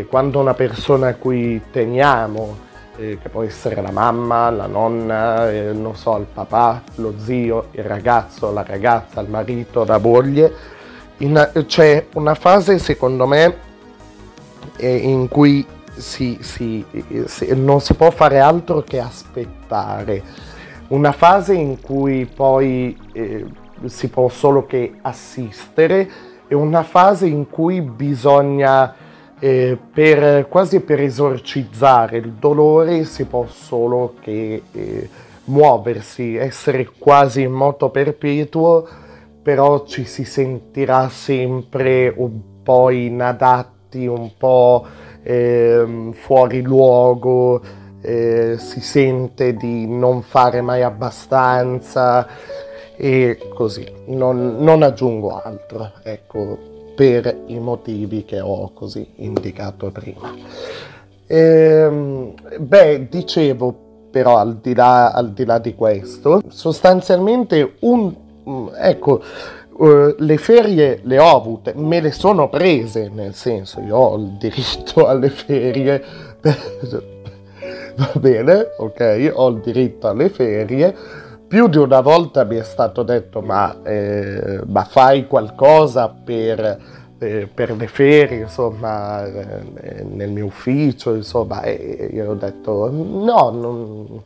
quando una persona a cui teniamo, che può essere la mamma, la nonna, non so, il papà, lo zio, il ragazzo, la ragazza, il marito, la moglie, c'è una fase, secondo me, in cui non si può fare altro che aspettare, una fase in cui poi si può solo che assistere, e una fase in cui bisogna, per esorcizzare il dolore, si può solo che muoversi, essere quasi in moto perpetuo, però ci si sentirà sempre un po' inadatti, un po' fuori luogo, si sente di non fare mai abbastanza e così. Non aggiungo altro, ecco, per i motivi che ho così indicato prima. Dicevo, però, al di là di questo, sostanzialmente le ferie le ho avute, me le sono prese, nel senso, io ho il diritto alle ferie, va bene, ok, ho il diritto alle ferie. Più di una volta mi è stato detto ma fai qualcosa per le ferie, insomma, nel mio ufficio, insomma, e io ho detto no, non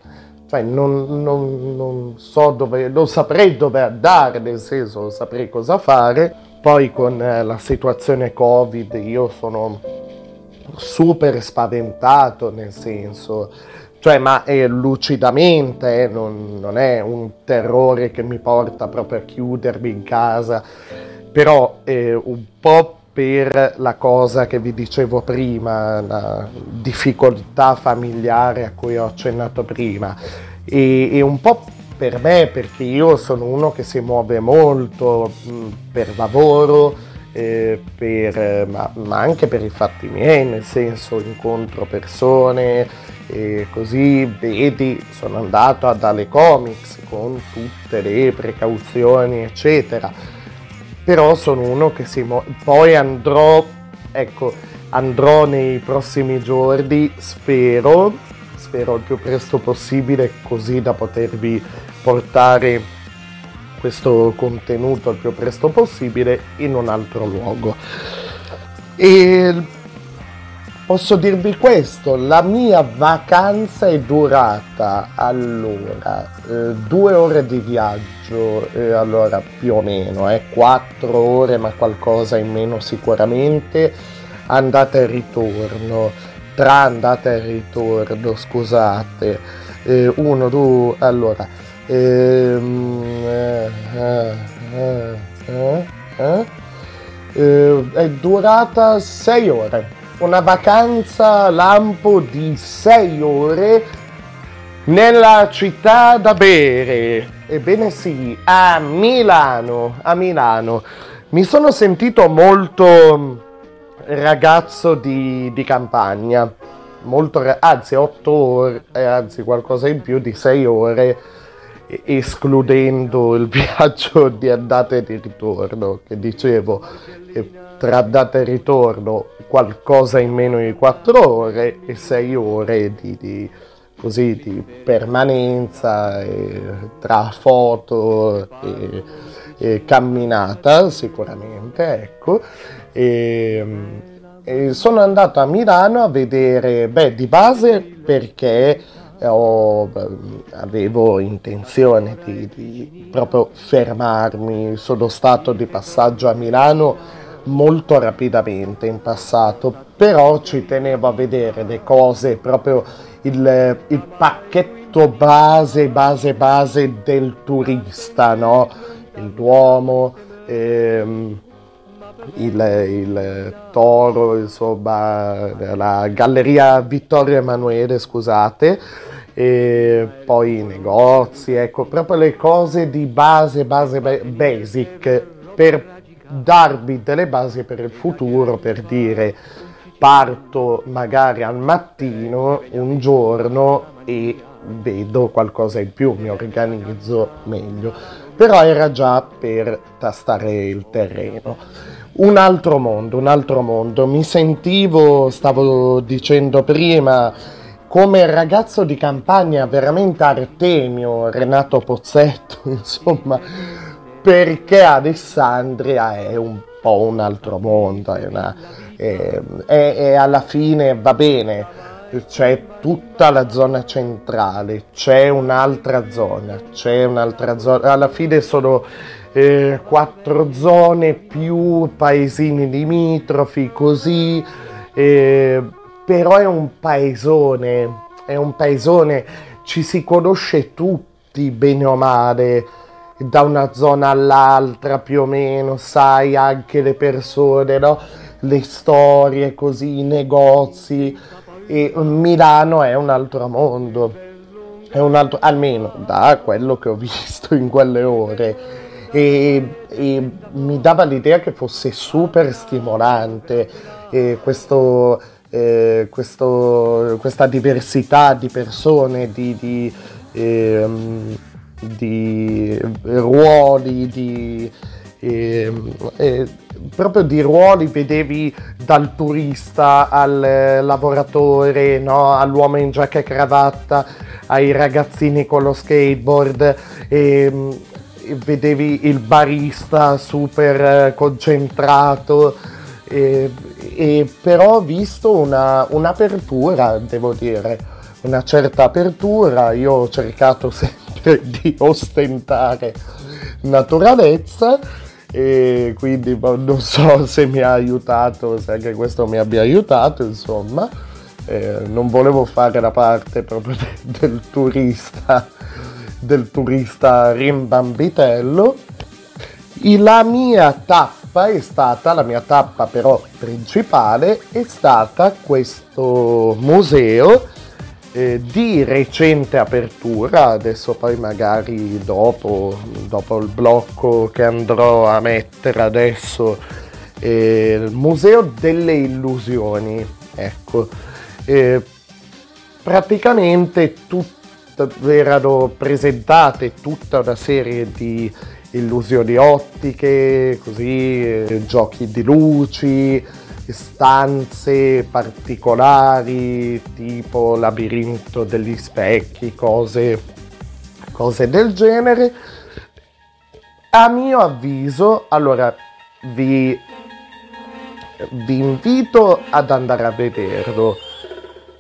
saprei dove andare, nel senso, non saprei cosa fare. Poi con la situazione Covid io sono super spaventato, nel senso, cioè, ma lucidamente, non è un terrore che mi porta proprio a chiudermi in casa, però un po' per la cosa che vi dicevo prima, la difficoltà familiare a cui ho accennato prima, e un po' per me, perché io sono uno che si muove molto per lavoro, ma anche per i fatti miei, nel senso, incontro persone, e così, vedi, sono andato ad AleComics con tutte le precauzioni, eccetera, però sono uno che poi andrò nei prossimi giorni, spero il più presto possibile, così da potervi portare questo contenuto al più presto possibile in un altro luogo. E posso dirvi questo, la mia vacanza è durata, allora, 2 ore di viaggio, allora più o meno, 4 ore ma qualcosa in meno sicuramente, andata e ritorno, tra andata e ritorno, scusate, è durata 6 ore, una vacanza lampo di 6 ore nella città da bere, ebbene sì, a Milano. Mi sono sentito molto ragazzo di campagna, molto, anzi 8 ore, anzi qualcosa in più di 6 ore, escludendo il viaggio di andata e di ritorno, che dicevo, tra andata e ritorno qualcosa in meno di 4 ore e 6 ore di permanenza, tra foto e camminata sicuramente, ecco. E sono andato a Milano a vedere, di base perché avevo intenzione di proprio fermarmi, sono stato di passaggio a Milano molto rapidamente in passato, però ci tenevo a vedere le cose, proprio il pacchetto base del turista, no? Il Duomo, il Toro, insomma, la Galleria Vittorio Emanuele, scusate, e poi i negozi, ecco, proprio le cose di base basic, per darvi delle basi per il futuro, per dire parto magari al mattino un giorno e vedo qualcosa in più, mi organizzo meglio, però era già per tastare il terreno. Un altro mondo, mi sentivo, stavo dicendo prima, come ragazzo di campagna, veramente Artemio, Renato Pozzetto, insomma, perché Alessandria è un po' un altro mondo, è alla fine, va bene, c'è tutta la zona centrale, c'è un'altra zona, alla fine sono 4 zone più paesini limitrofi, così, però è un paesone, ci si conosce tutti bene o male, da una zona all'altra più o meno, sai, anche le persone, no? Le storie, così, i negozi. E Milano è un altro mondo, almeno da quello che ho visto in quelle ore, e mi dava l'idea che fosse super stimolante, e questa diversità di persone, di ruoli, proprio di ruoli, vedevi dal turista al lavoratore, no? All'uomo in giacca e cravatta, ai ragazzini con lo skateboard, e vedevi il barista super concentrato, e però ho visto un'apertura, devo dire, una certa apertura. Io ho cercato sempre di ostentare naturalezza, e quindi non so se mi ha aiutato, se anche questo mi abbia aiutato, insomma, non volevo fare la parte proprio del turista rimbambitello. La mia tappa però principale è stata questo museo di recente apertura. Adesso poi magari dopo il blocco che andrò a mettere adesso, il Museo delle Illusioni, ecco, praticamente erano presentate tutta una serie di illusioni ottiche, così, giochi di luci, stanze particolari tipo labirinto degli specchi, cose cose del genere. A mio avviso, allora vi invito ad andare a vederlo,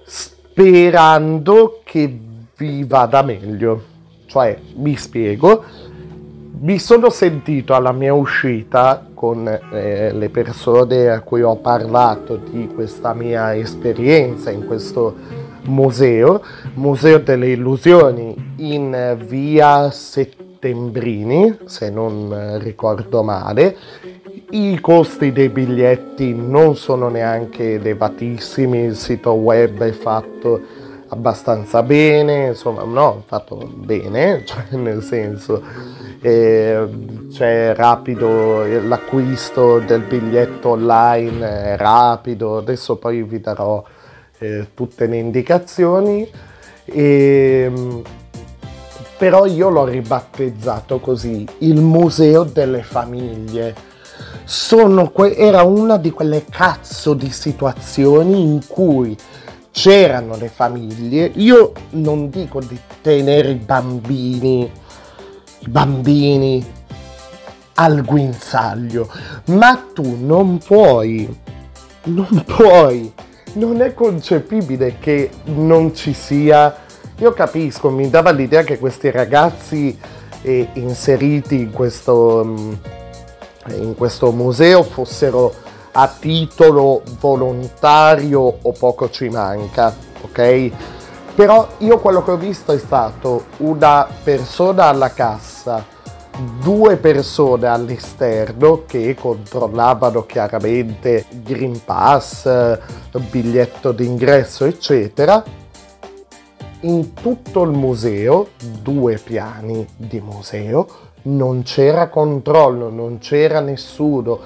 sperando che vi vada meglio. Cioè, mi spiego, mi sono sentito alla mia uscita con le persone a cui ho parlato di questa mia esperienza in questo museo delle illusioni in via Settembrini, se non ricordo male. I costi dei biglietti non sono neanche elevatissimi, il sito web è fatto abbastanza bene, insomma, no, fatto bene, cioè nel senso c'è rapido, l'acquisto del biglietto online è rapido, adesso poi vi darò tutte le indicazioni, però io l'ho ribattezzato così, il Museo delle Famiglie. Era una di quelle cazzo di situazioni in cui c'erano le famiglie. Io non dico di tenere i bambini al guinzaglio, ma tu non puoi, non è concepibile che non ci sia. Io capisco, mi dava l'idea che questi ragazzi inseriti in questo museo fossero a titolo volontario o poco ci manca, ok? Però io quello che ho visto è stato una persona alla cassa, due persone all'esterno che controllavano chiaramente Green Pass, biglietto d'ingresso, eccetera. In tutto il museo, 2 piani di museo, non c'era controllo, non c'era nessuno.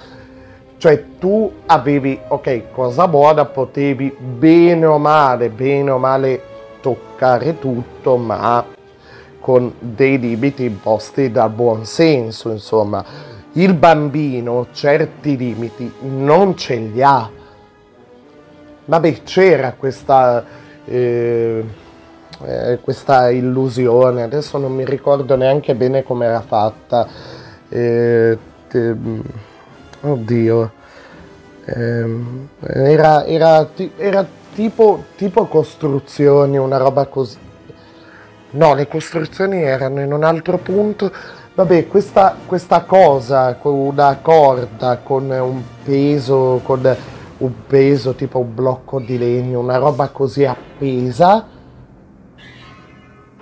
Cioè tu avevi, ok, cosa buona, potevi bene o male toccare tutto, ma con dei limiti imposti dal buon senso, insomma. Il bambino certi limiti non ce li ha. Vabbè, c'era questa illusione, adesso non mi ricordo neanche bene come era fatta, era tipo costruzioni, una roba così, no, le costruzioni erano in un altro punto, vabbè, questa cosa con una corda, con un peso tipo un blocco di legno, una roba così appesa,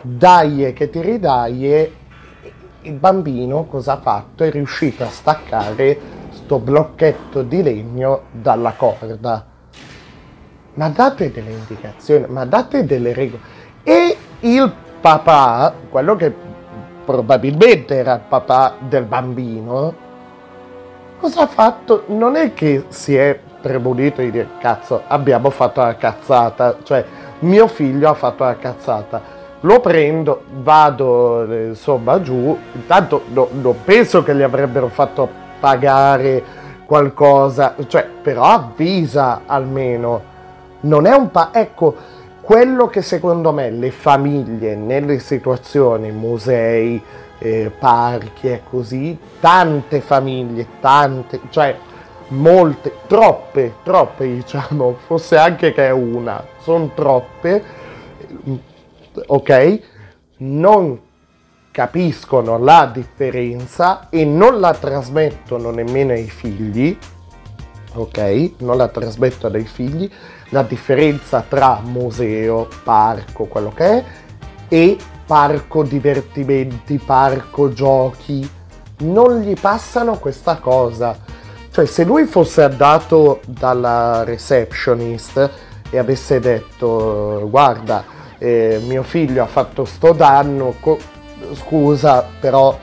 dai che ti ridai. Il bambino cosa ha fatto? È riuscito a staccare sto blocchetto di legno dalla corda. Ma date delle indicazioni, ma date delle regole. E il papà, quello che probabilmente era il papà del bambino, cosa ha fatto? Non è che si è premunito di dire cazzo, abbiamo fatto la cazzata, cioè mio figlio ha fatto la cazzata, lo prendo, vado insomma giù, intanto non penso che gli avrebbero fatto pagare qualcosa, cioè però avvisa almeno, non è ecco, quello che secondo me le famiglie nelle situazioni, musei, parchi e così, tante famiglie, cioè molte, troppe diciamo, forse anche che è una, sono troppe, ok, non capiscono la differenza e non la trasmettono nemmeno ai figli, ok, la differenza tra museo, parco, quello che è, e parco divertimenti, parco giochi, non gli passano questa cosa. Cioè se lui fosse andato dalla receptionist e avesse detto guarda, mio figlio ha fatto sto danno, scusa, però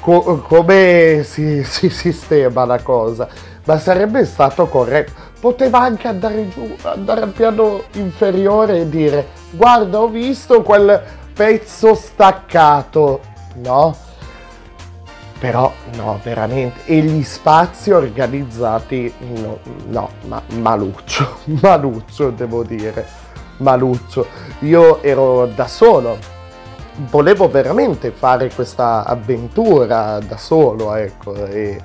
come si sistema la cosa? Ma sarebbe stato corretto. Poteva anche andare giù, andare al piano inferiore e dire guarda, ho visto quel pezzo staccato, no? Però no, veramente. E gli spazi organizzati no, ma maluccio devo dire. Io ero da solo volevo veramente fare questa avventura da solo, ecco, e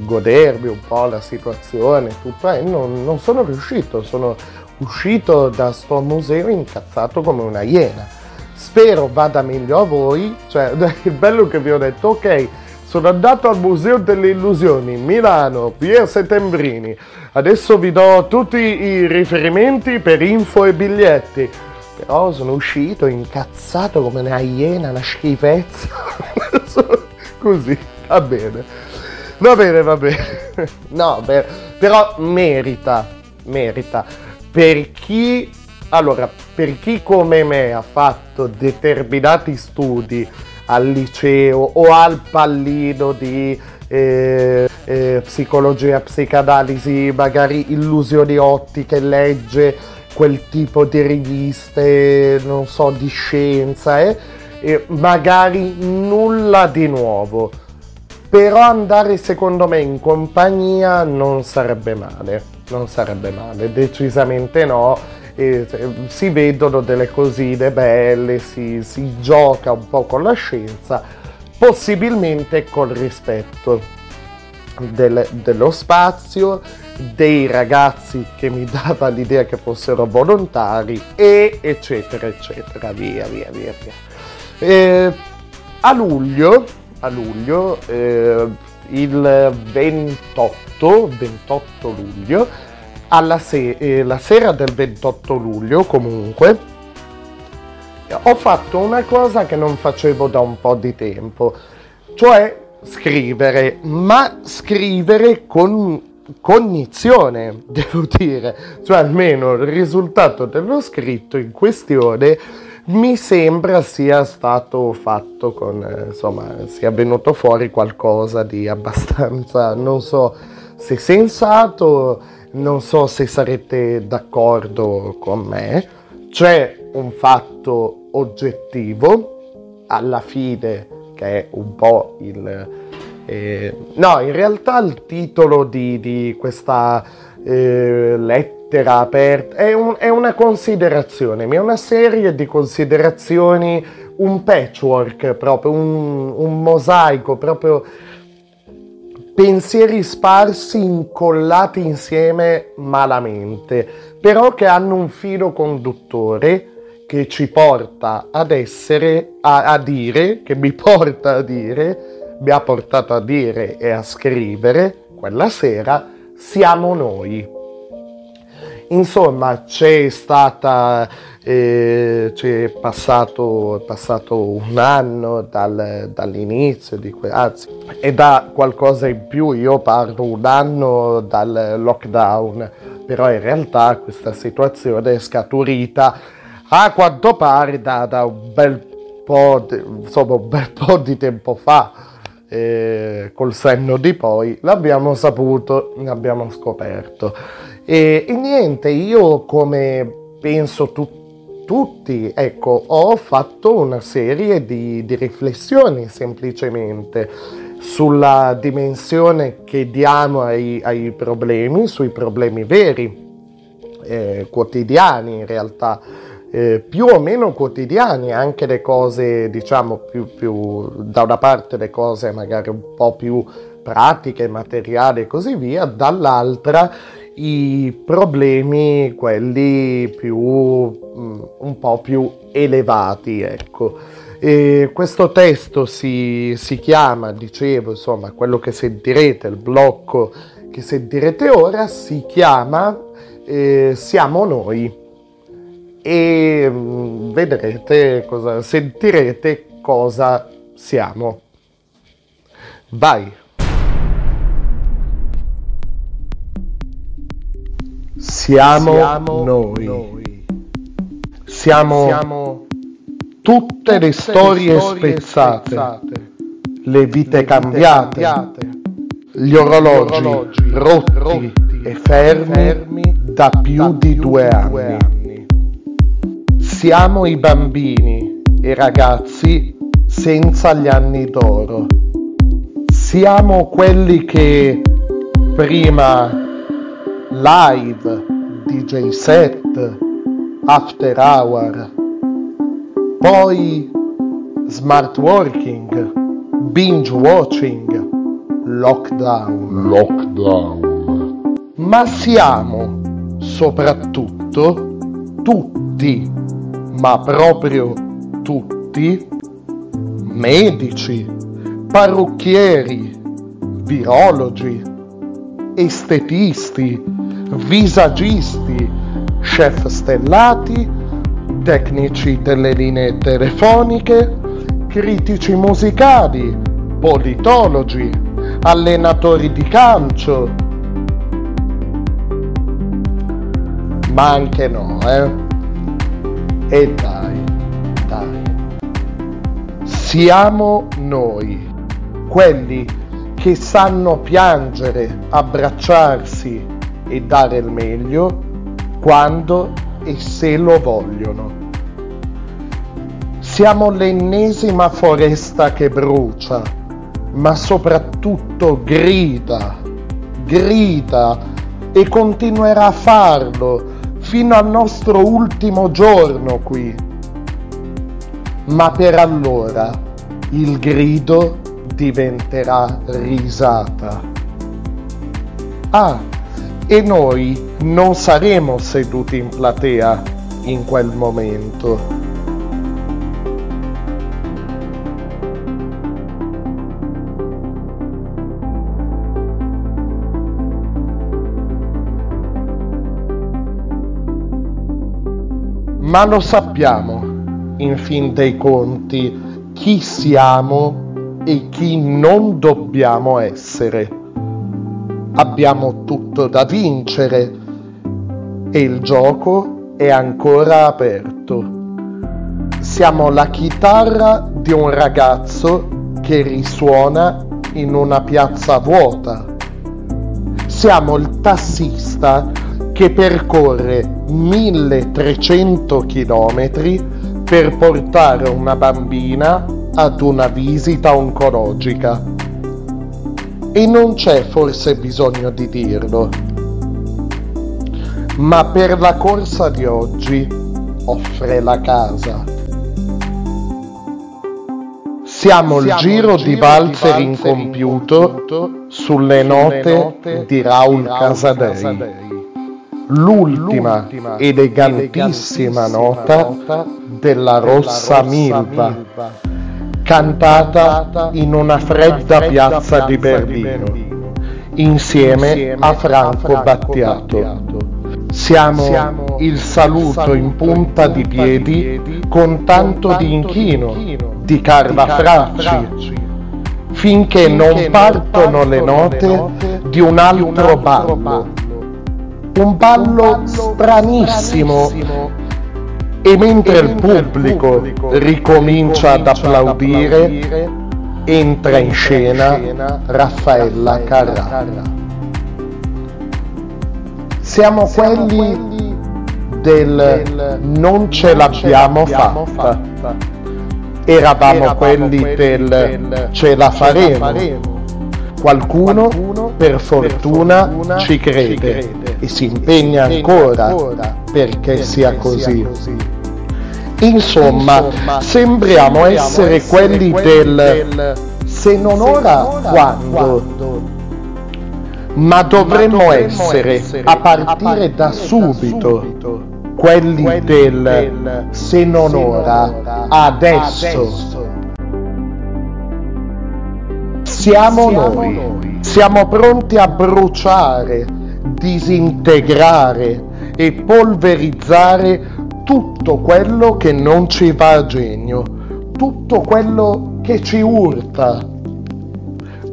godermi un po' la situazione, tutto, e non sono riuscito, sono uscito da sto museo incazzato come una iena. Spero vada meglio a voi, cioè è bello che vi ho detto, ok, sono andato al Museo delle Illusioni, Milano, via Settembrini, adesso vi do tutti i riferimenti per info e biglietti, però sono uscito incazzato come una iena, una schifezza, così, va bene. Va bene. No, beh, però merita. Per chi come me ha fatto determinati studi al liceo o al pallino di psicologia, psicanalisi, magari illusioni ottiche, legge, quel tipo di riviste, non so, di scienza, magari nulla di nuovo. Però andare secondo me in compagnia non sarebbe male, decisamente no, si vedono delle cosine belle, si gioca un po' con la scienza, possibilmente col rispetto dello spazio, dei ragazzi che mi dava l'idea che fossero volontari, e eccetera, via. A luglio, il 28 luglio, la sera del 28 luglio comunque, ho fatto una cosa che non facevo da un po' di tempo, cioè scrivere, ma scrivere con cognizione, devo dire, cioè almeno il risultato dello scritto in questione mi sembra sia stato fatto con, insomma, sia venuto fuori qualcosa di abbastanza, non so se sensato, non so se sarete d'accordo con me. C'è un fatto oggettivo, alla fine, che è un po' no, in realtà il titolo di questa lettera aperta è una considerazione, ma è una serie di considerazioni, un patchwork, proprio un mosaico, proprio pensieri sparsi, incollati insieme malamente, però che hanno un filo conduttore che ci porta ad essere, a dire, che mi ha portato a dire e a scrivere quella sera, siamo noi. Insomma, è passato un anno dall'inizio di anzi, è da qualcosa in più, io parlo un anno dal lockdown, però in realtà questa situazione è scaturita a quanto pare da un bel po' di tempo fa, col senno di poi l'abbiamo saputo, l'abbiamo scoperto. E niente, io come penso tutti, ecco, ho fatto una serie di riflessioni semplicemente sulla dimensione che diamo ai problemi, sui problemi veri, quotidiani in realtà, più o meno quotidiani, anche le cose, diciamo, più da una parte le cose magari un po' più pratiche, materiali e così via, dall'altra i problemi, quelli più un po' più elevati, ecco. E questo testo si chiama, dicevo, insomma, quello che sentirete, il blocco che sentirete ora, si chiama Siamo Noi, e vedrete cosa sentirete, cosa siamo. Vai! Siamo noi. Siamo tutte le storie spezzate, le vite cambiate, gli orologi rotti e fermi da più di 2 anni. Siamo i bambini e ragazzi senza gli anni d'oro. Siamo quelli che prima live, DJ set, after hour, Poi smart working, binge watching, lockdown. Ma siamo soprattutto tutti, ma proprio tutti, medici, parrucchieri, virologi, estetisti, visagisti, chef stellati, tecnici delle linee telefoniche, critici musicali, politologi, allenatori di calcio. Ma anche no, E dai. Siamo noi, quelli che sanno piangere, abbracciarsi e dare il meglio quando e se lo vogliono. Siamo l'ennesima foresta che brucia, ma soprattutto grida e continuerà a farlo fino al nostro ultimo giorno qui. Ma per allora il grido diventerà risata. E noi non saremo seduti in platea in quel momento. Ma lo sappiamo, in fin dei conti, chi siamo e chi non dobbiamo essere. Abbiamo tutto da vincere e il gioco è ancora aperto. Siamo la chitarra di un ragazzo che risuona in una piazza vuota. Siamo il tassista che percorre 1300 chilometri per portare una bambina ad una visita oncologica. E non c'è forse bisogno di dirlo, ma per la corsa di oggi offre la casa. Siamo il giro di valzer incompiuto sulle note di Raul Casadei, l'ultima elegantissima nota della rossa Milva, cantata in una fredda piazza di Berlino, insieme a Franco Battiato. Siamo il saluto in punta di piedi con tanto di inchino di Carla Fracci, finché non partono le note di un altro ballo. Un ballo stranissimo. E mentre il pubblico ricomincia ad applaudire, entra in scena Raffaella Carrà. Siamo quelli del non ce l'abbiamo fatta. Eravamo quelli del ce la faremo. Qualcuno per fortuna ci crede e si impegna ancora perché sia così. Insomma, sembriamo essere quelli del se non ora, quando? Ma dovremmo essere, a partire da subito, quelli del se non ora, adesso. Siamo noi, siamo pronti a bruciare, disintegrare e polverizzare tutto quello che non ci va a genio, tutto quello che ci urta,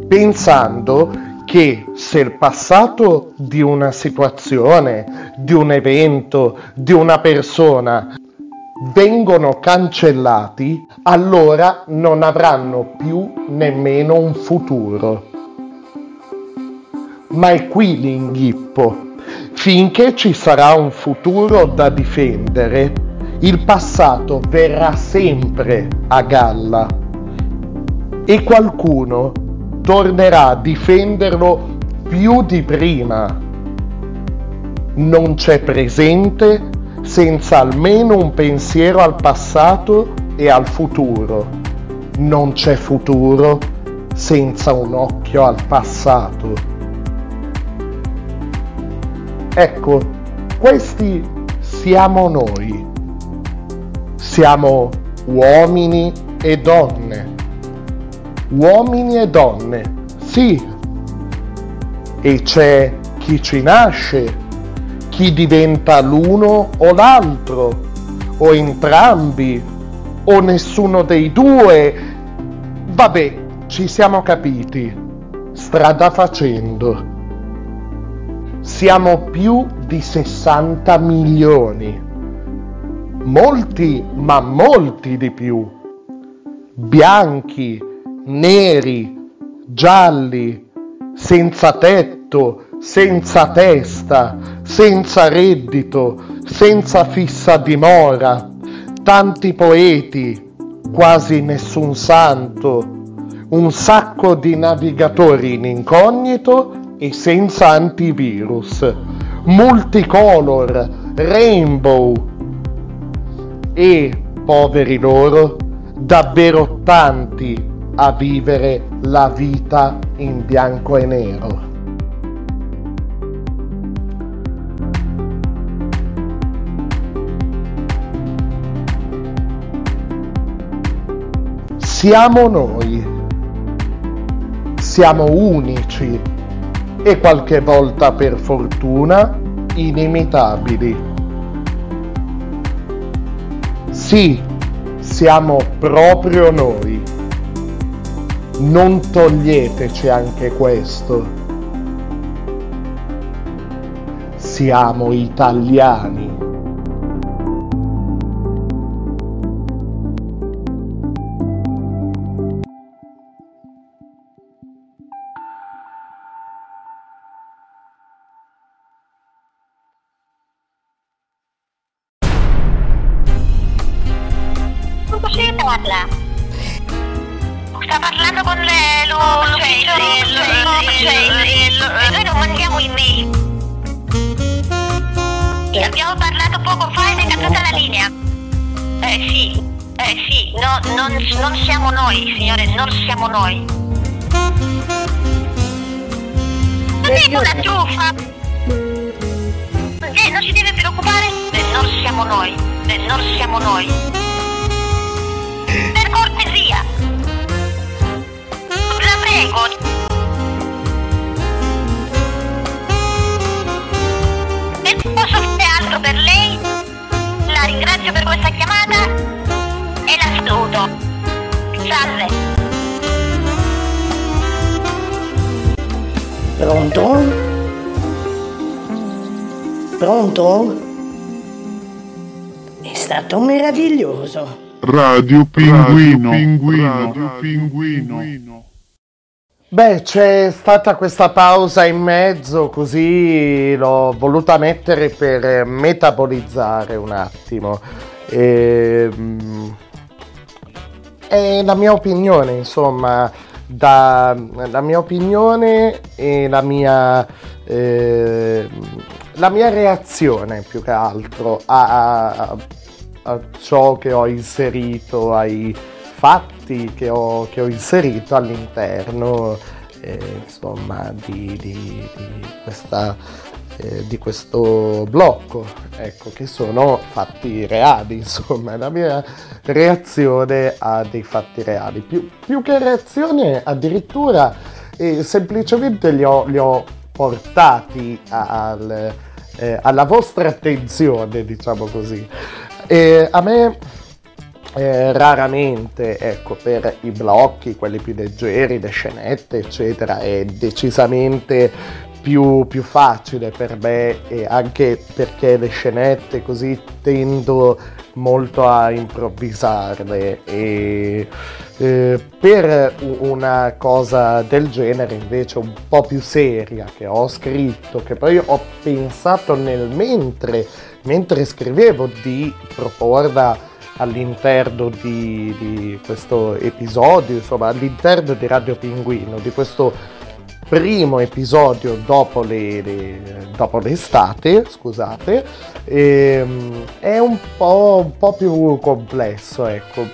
pensando che se il passato di una situazione, di un evento, di una persona vengono cancellati, allora non avranno più nemmeno un futuro. Ma è qui l'inghippo. Finché ci sarà un futuro da difendere, il passato verrà sempre a galla e qualcuno tornerà a difenderlo più di prima. Non c'è presente senza almeno un pensiero al passato e al futuro. Non c'è futuro senza un occhio al passato. Ecco, questi siamo noi. Siamo uomini e donne. Uomini e donne, sì. E c'è chi ci nasce, chi diventa l'uno o l'altro, o entrambi, o nessuno dei due. Vabbè, ci siamo capiti, strada facendo. Siamo più di 60 milioni, molti, ma molti di più, bianchi, neri, gialli, senza tetto, senza testa, senza reddito, senza fissa dimora, tanti poeti, quasi nessun santo, un sacco di navigatori in incognito e senza antivirus, multicolor, rainbow. E, poveri loro, davvero tanti a vivere la vita in bianco e nero. Siamo noi, siamo unici e qualche volta, per fortuna, inimitabili. Sì, siamo proprio noi. Non toglieteci anche questo. Siamo italiani. Radio Pinguino. Beh, c'è stata questa pausa in mezzo, così l'ho voluta mettere per metabolizzare un attimo. È la mia opinione, insomma, la mia opinione e la mia reazione, più che altro, a ciò che ho inserito, ai fatti che ho inserito all'interno, insomma, di questo blocco, ecco, che sono fatti reali, insomma, la mia reazione a dei fatti reali, più che reazione addirittura, semplicemente li ho portati alla vostra attenzione, diciamo così. A me raramente, ecco, per i blocchi, quelli più leggeri, le scenette eccetera, è decisamente più facile per me, e anche perché le scenette così tendo molto a improvvisarle, e per una cosa del genere invece un po' più seria, che ho scritto, che poi ho pensato nel mentre scrivevo di proporla all'interno di questo episodio, insomma all'interno di Radio Pinguino, di questo primo episodio dopo l'estate, scusate, è un po' più complesso, ecco,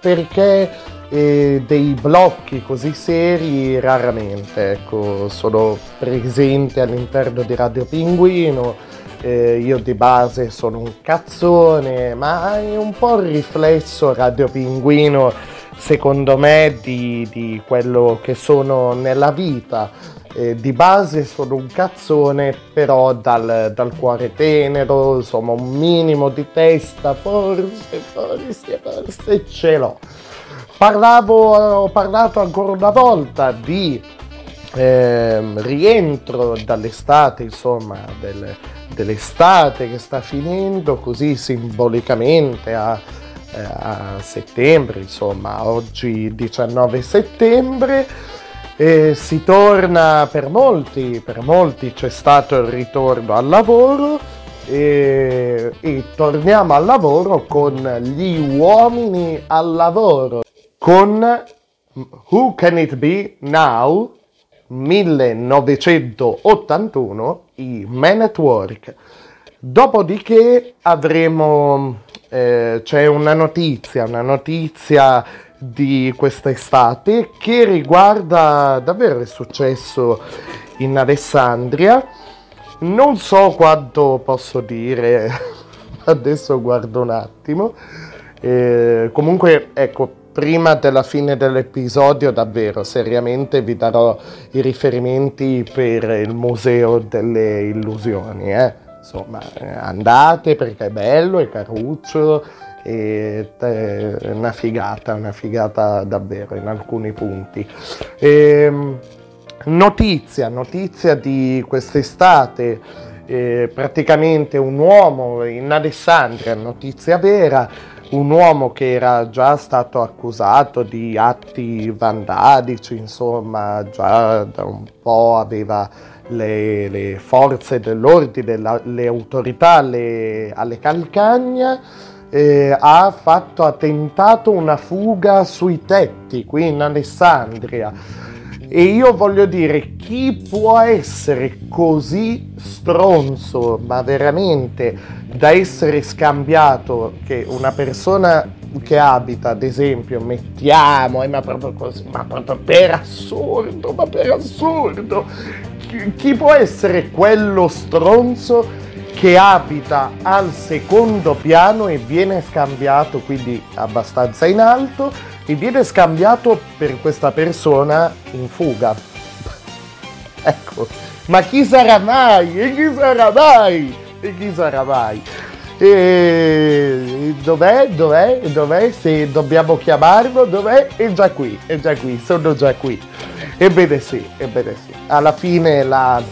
perché dei blocchi così seri raramente, ecco, sono presenti all'interno di Radio Pinguino. Io di base sono un cazzone, ma è un po' il riflesso Radio Pinguino, secondo me, di quello che sono nella vita. Di base sono un cazzone, però dal cuore tenero, insomma, un minimo di testa forse ce l'ho. Ho parlato ancora una volta di rientro dall'estate, insomma, dell'estate che sta finendo, così simbolicamente a settembre, insomma, oggi 19 settembre. Si torna, per molti c'è stato il ritorno al lavoro, e torniamo al lavoro con gli uomini al lavoro, con Who Can It Be Now 1981, i Man at Work. Dopodiché avremo, c'è una notizia di quest'estate che riguarda davvero il successo in Alessandria. Non so quanto posso dire, adesso guardo un attimo. Comunque, ecco, prima della fine dell'episodio, davvero, seriamente, vi darò i riferimenti per il Museo delle Illusioni. Insomma, andate perché è bello, è caruccio, è una figata davvero in alcuni punti. Notizia di quest'estate, praticamente un uomo in Alessandria, notizia vera, un uomo che era già stato accusato di atti vandalici, insomma, già da un po' aveva le forze dell'ordine, le autorità alle calcagna, ha fatto, ha tentato una fuga sui tetti qui in Alessandria. E io voglio dire, chi può essere così stronzo, ma veramente, da essere scambiato, che una persona che abita, ad esempio, mettiamo, ma proprio così, ma per assurdo, chi può essere quello stronzo che abita al secondo piano e viene scambiato, quindi abbastanza in alto, e viene scambiato per questa persona in fuga? Ecco, ma chi sarà mai? E dov'è? Se dobbiamo chiamarlo, dov'è? È già qui, sono già qui. Ebbene sì. Alla fine la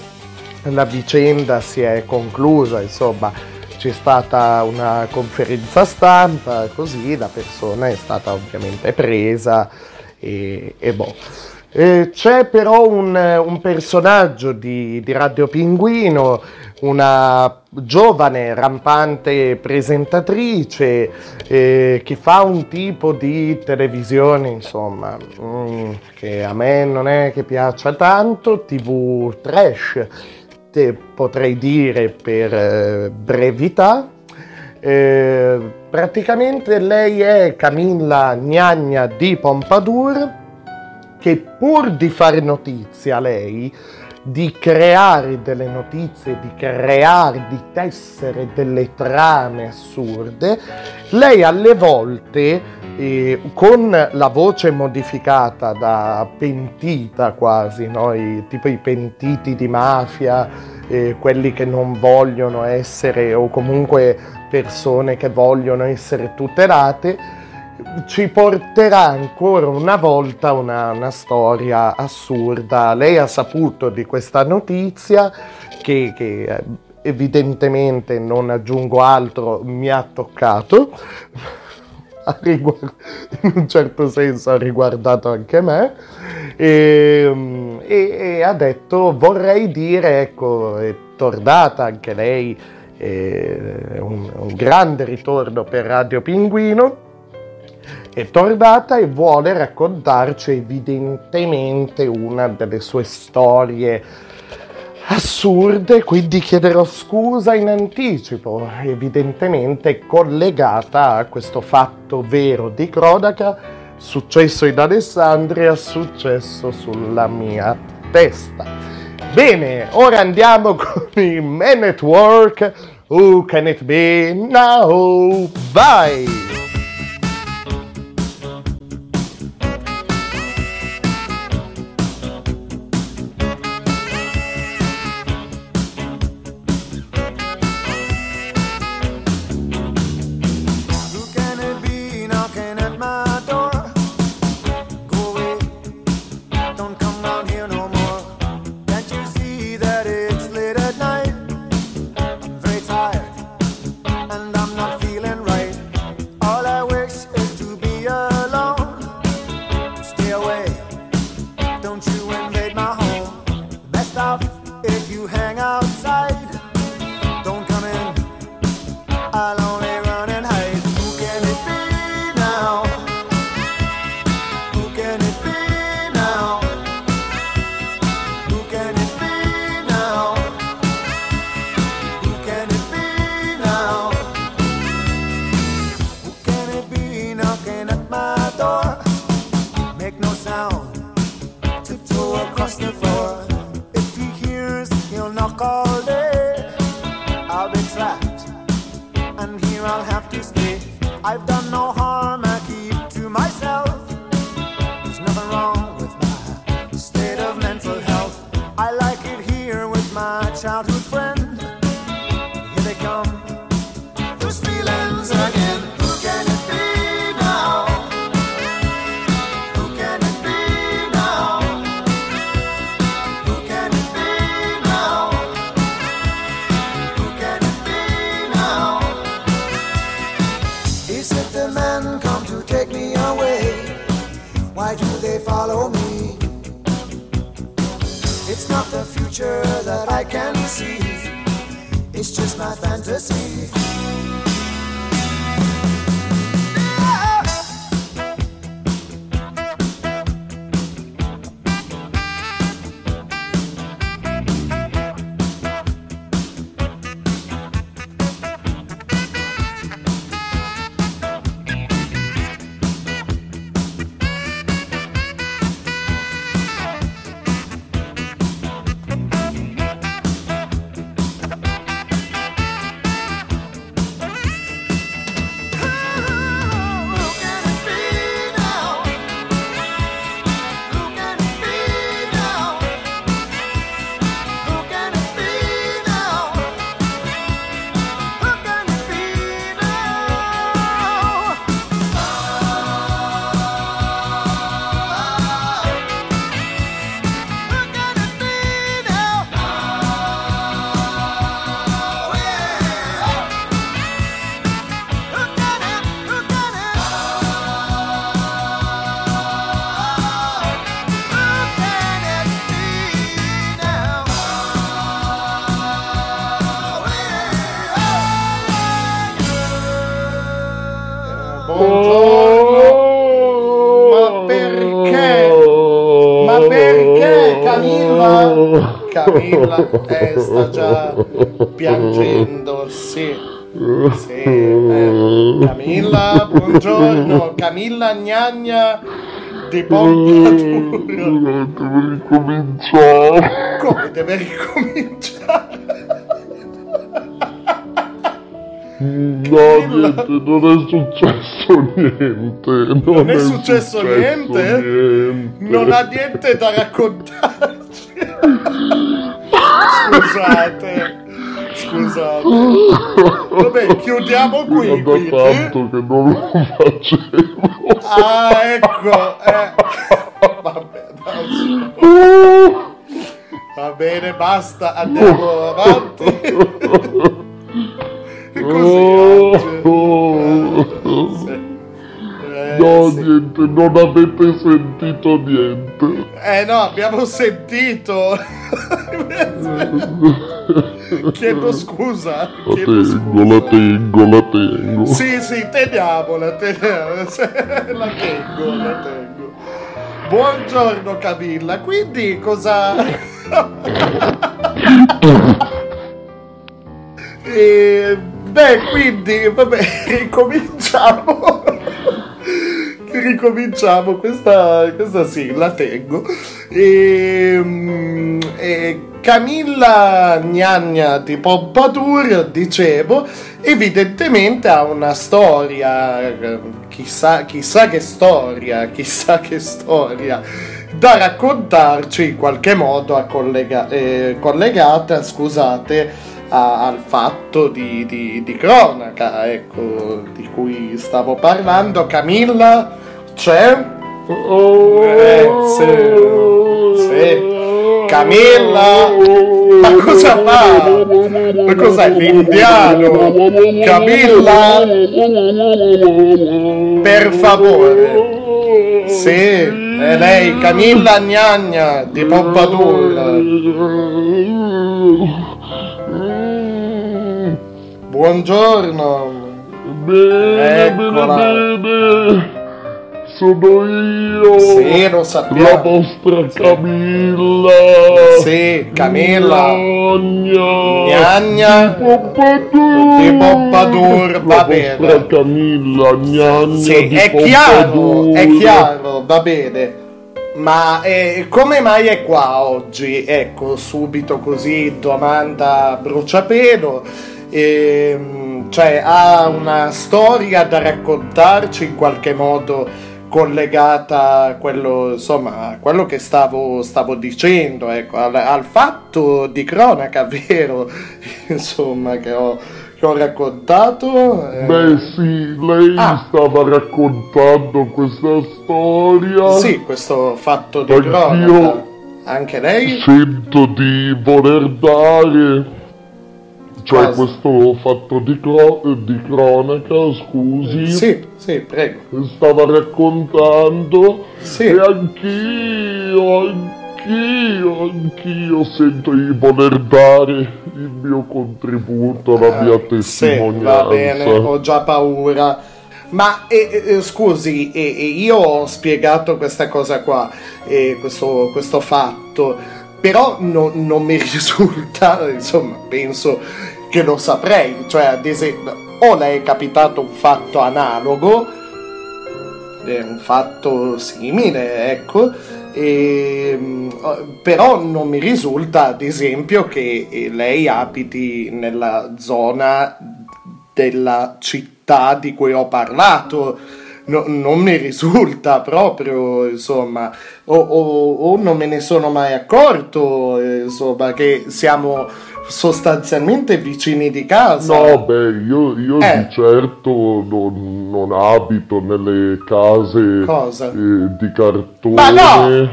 vicenda si è conclusa, insomma, c'è stata una conferenza stampa, così la persona è stata ovviamente presa e boh. C'è però un personaggio di Radio Pinguino, una giovane rampante presentatrice, che fa un tipo di televisione, insomma, che a me non è che piaccia tanto, TV trash, potrei dire, per brevità. Praticamente lei è Camilla Gnagna di Pompadour, che pur di fare notizia lei, di creare delle notizie, di tessere delle trame assurde, lei alle volte, con la voce modificata da pentita quasi, no? Tipo i pentiti di mafia, quelli che non vogliono essere, o comunque persone che vogliono essere tutelate, ci porterà ancora una volta una storia assurda. Lei ha saputo di questa notizia che evidentemente, non aggiungo altro, mi ha toccato, in un certo senso ha riguardato anche me, e ha detto, vorrei dire, ecco, è tornata anche lei, un grande ritorno per Radio Pinguino. è tornata e vuole raccontarci evidentemente una delle sue storie assurde, quindi chiederò scusa in anticipo, evidentemente collegata a questo fatto vero di cronaca successo in Alessandria, successo sulla mia testa. Bene, ora andiamo con i Man at Work, Who Can It Be Now? Vai! Camilla sta già piangendo, sì. Camilla, buongiorno, Camilla Gnagna di Pompadour. Deve ricominciare. Come deve ricominciare? No, niente, non è successo niente. Non è successo niente? Non ha niente da raccontare. Scusate. Vabbè, chiudiamo qui. Era da tanto che non lo facevo. Ah, ecco. Vabbè, no. Va bene, basta. Andiamo avanti. Così. Niente, non avete sentito niente. No, abbiamo sentito. Chiedo scusa. La tengo. Sì, teniamo, la tengo. Buongiorno Camilla, quindi cosa... Ricominciamo questa sì, la tengo. Camilla Gnagna di Pompadour, dicevo, evidentemente ha una storia, chissà che storia da raccontarci, in qualche modo collegata al fatto di cronaca, ecco, di cui stavo parlando. Camilla c'è? Sì. Camilla, ma cosa fa? Ma cos'è l'indiano? Camilla, per favore. Sì, è lei, Camilla Gnagna di Pompadour. Buongiorno. Eccola. Sono io. Sì, lo sappiamo. La vostra sì. Camilla. Sì, Camilla. Gnagna. Di Pompadour. Va bene. La vostra Camilla Gnagna. Sì, è chiaro, va bene. Ma come mai è qua oggi? Ecco, subito così, domanda bruciapelo. Cioè, ha una storia da raccontarci, in qualche modo collegata a quello che stavo dicendo, ecco, al fatto di cronaca, vero? Insomma, che ho raccontato? Beh sì, lei stava raccontando questa storia. Sì, questo fatto di cronaca. Anche lei? Sento di voler dare, cioè questo fatto di cronaca, scusi. Sì, prego. Stava raccontando. Sì. E anch'io sento di voler dare il mio contributo, la mia testimonianza. Sì, va bene, ho già paura. Ma scusi, io ho spiegato questa cosa qua, questo fatto, però non mi risulta, insomma, penso che lo saprei. Cioè, ad esempio, o le è capitato un fatto analogo, un fatto simile, ecco. Però non mi risulta, ad esempio, che lei abiti nella zona della città di cui ho parlato. Non mi risulta proprio, insomma, o non me ne sono mai accorto, insomma, che siamo sostanzialmente vicini di casa. No, beh, io di certo non abito nelle case di cartone,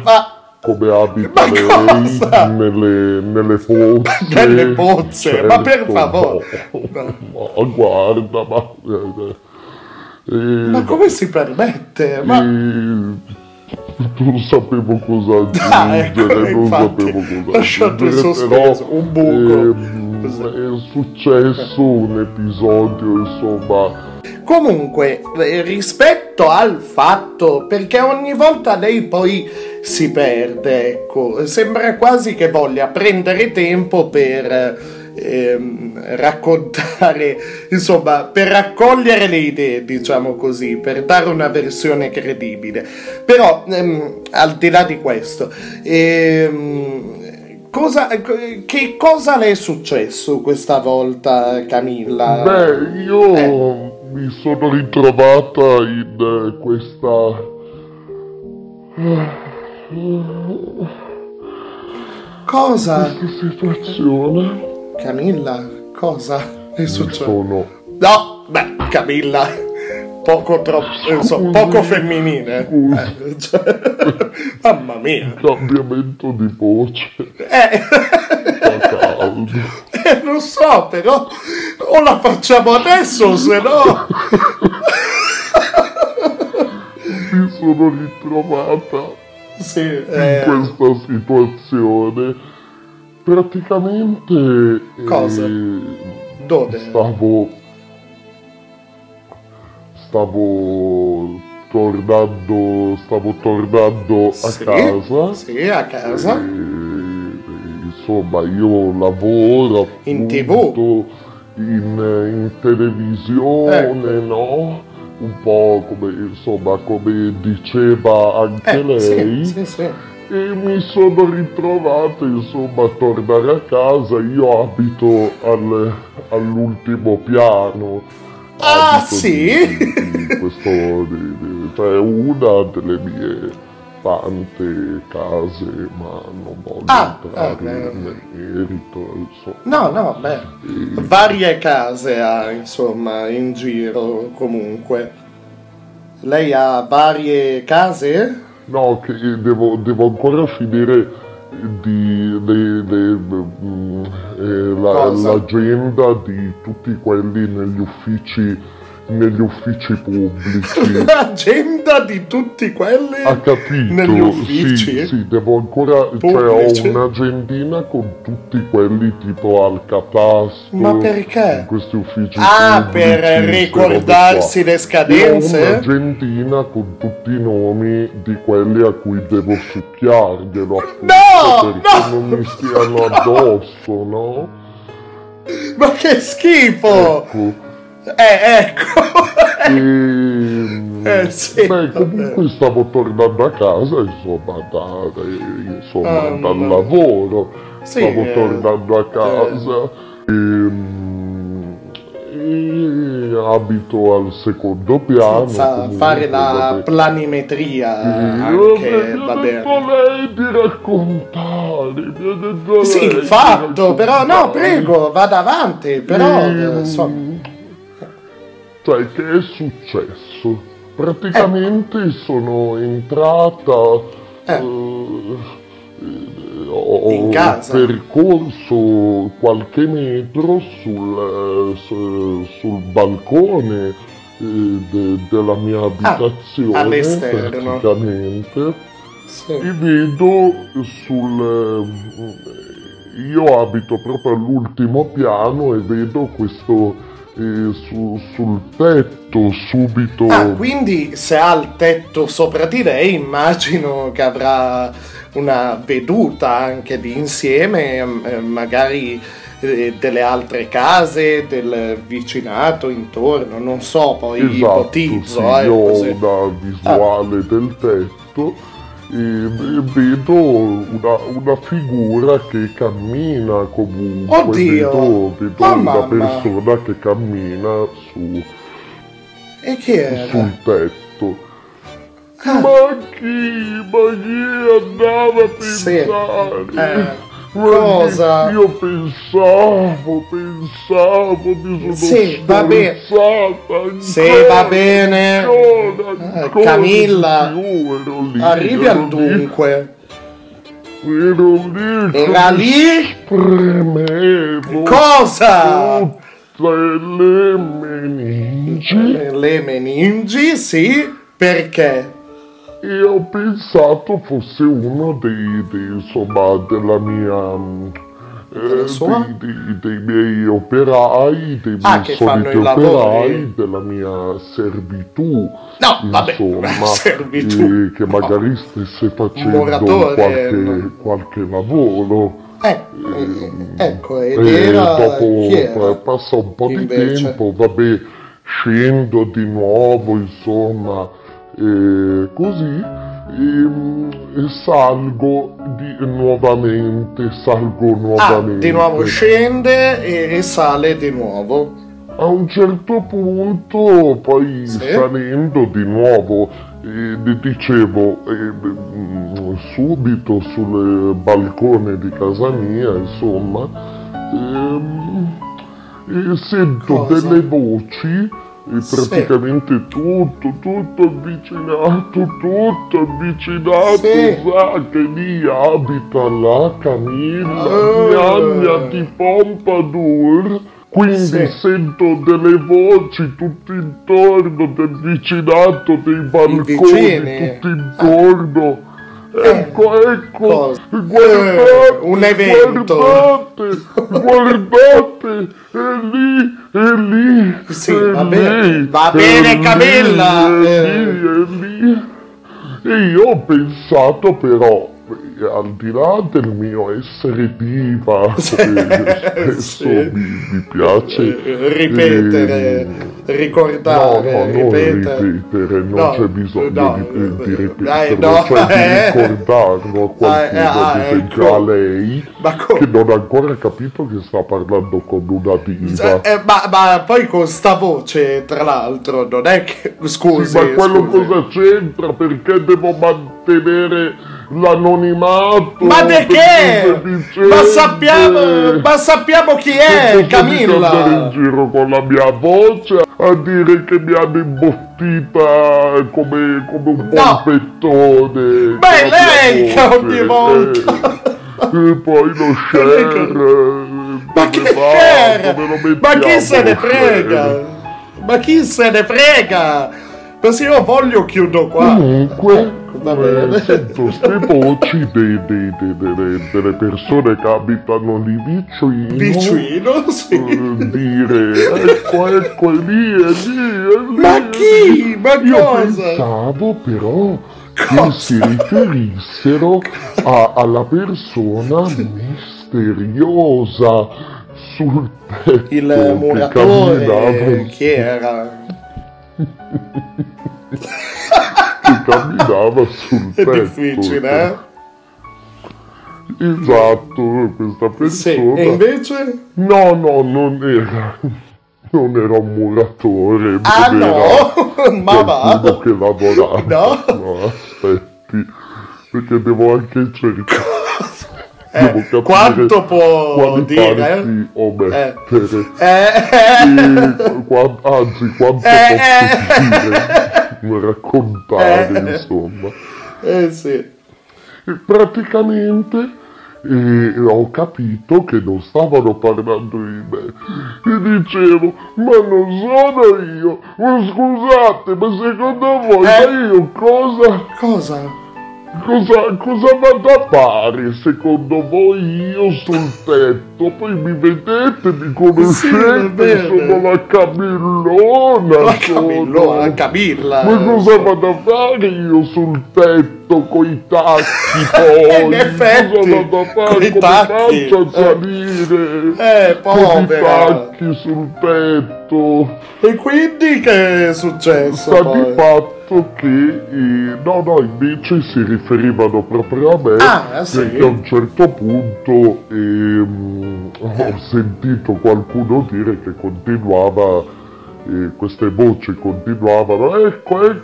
come abita lei, nelle pozze. Nelle pozze, certo, ma per favore. Ma guarda, ma come si permette? Non sapevo cosa aggiungere, lasciate sospeso, un buco. È successo un episodio, insomma. Comunque, rispetto al fatto, perché ogni volta lei poi si perde, ecco, sembra quasi che voglia prendere tempo per... raccontare, insomma, per raccogliere le idee, diciamo così, per dare una versione credibile. Però al di là di questo, che cosa le è successo questa volta, Camilla? Beh, io mi sono ritrovata in questa situazione. Camilla, cosa è successo? No, beh, Camilla, poco troppo, insomma, poco femminile. Cioè, mamma mia. Il cambiamento di voce. Non so, però, o la facciamo adesso, se no... Mi sono ritrovata in questa situazione. praticamente... Cosa? Dove? Stavo tornando sì, a casa. Sì, a casa. Insomma, io lavoro in TV, in televisione, no? Un po' come, insomma, come diceva anche lei. Sì, sì, sì. E mi sono ritrovato, insomma, a tornare a casa. Io abito all'ultimo piano. Ah, sì? Di questo, cioè una delle mie tante case, ma non voglio entrare nel merito, insomma. No, beh, varie case ha, insomma, in giro, comunque. Lei ha varie case? No, che devo ancora finire l'agenda di tutti quelli negli uffici pubblici. L'agenda di tutti quelli? Ha capito? Negli uffici? Sì, devo ancora pubblici. Cioè ho un'agendina con tutti quelli tipo al catasto. Ma perché? In questi uffici pubblici, per ricordarsi le scadenze? Ho un'agendina con tutti i nomi di quelli a cui devo succhiarglielo, appunto, perché non mi stiano addosso, no? Ma che schifo! Sì, beh, comunque stavo tornando a casa, insomma, dal lavoro. Sì, stavo tornando a casa e abito al secondo piano. Senza fare la planimetria anche, va bene. Non lei di raccontare. Sì, fatto, però no, prego, vada avanti, però insomma. Cioè, che è successo? Praticamente sono entrata, ho percorso qualche metro sul balcone della mia abitazione, all'esterno, praticamente, sì. E vedo io abito proprio all'ultimo piano e vedo questo... E sul tetto subito. Quindi se ha il tetto sopra di lei, immagino che avrà una veduta anche di insieme, magari delle altre case del vicinato intorno, non so, poi ipotizzo. Sì, io ho una visuale del tetto e vedo una figura che cammina, comunque. Oddio! Vedo una persona che cammina sul tetto. Ma chi andava a pensare? Sì. Cosa? Io pensavo, mi sono va bene. Camilla, arrivi al dunque. Era lì? Premevo. Cosa? Le meningi, sì, perché? E ho pensato fosse uno dei miei operai, dei miei soliti operai, della mia servitù. No, vabbè, insomma, servitù. Che magari stesse facendo qualche lavoro. Dopo passa un po' di tempo, vabbè, scendo di nuovo, insomma. E così salgo nuovamente. Di nuovo scende e sale di nuovo. A un certo punto, poi salendo di nuovo, subito sul balcone di casa mia, insomma, sento delle voci. E praticamente tutto avvicinato, sa che lì abita la Camilla Gnagna di Pompadour, quindi sento delle voci tutto intorno del vicinato, dei balconi, tutto intorno. Guardate, un evento, guardate, è lì. Sì, va bene, Camilla. E io ho pensato, però, al di là del mio essere diva, che spesso mi piace ricordarlo a qualcuno, a lei, che non ha ancora capito che sta parlando con una diva, ma poi con sta voce, tra l'altro, non è che scusi, ma quello cosa c'entra? Perché devo mantenere l'anonimato? Ma perché? Ma sappiamo chi è, Camilla. Posso andare in giro con la mia voce a dire che mi hanno imbottita come un pompettone. Ma è lei che ogni volta. E poi lo share. Ma che share? Ma chi se ne frega? Se io voglio chiudo qua. Comunque, sento ste voci delle persone che abitano lì vicino, sì. Dire ecco è lì. Ma chi? Ma io cosa? Pensavo però che si riferissero alla persona misteriosa sul tetto, il muratore, chi era? Che camminava sul tetto. È difficile, eh? Esatto, questa persona. Sì, e invece? No, non era un muratore. Ah, no? Ma va. Quello che lavorava. No, aspetti, perché devo anche cercare. Quanto può dire? Omettere. Anzi, quanto posso dire, raccontare, insomma. Sì. Praticamente ho capito che non stavano parlando di me. E dicevo, ma non sono io. Ma scusate, ma secondo voi ma io cosa? Cosa vado a fare, secondo voi, io sul tetto? Poi mi vedete, mi conoscete, sì, sono la Camillona. La Camilla. Ma cosa vado a fare io sul tetto coi tacchi poi? In effetti, cosa vado a fare? Come faccio a salire con i tacchi sul tetto? E quindi che è successo? Sta di fatto che invece si riferivano proprio a me, sì. Perché a un certo punto ho sentito qualcuno dire che continuava, queste voci continuavano, ecco, è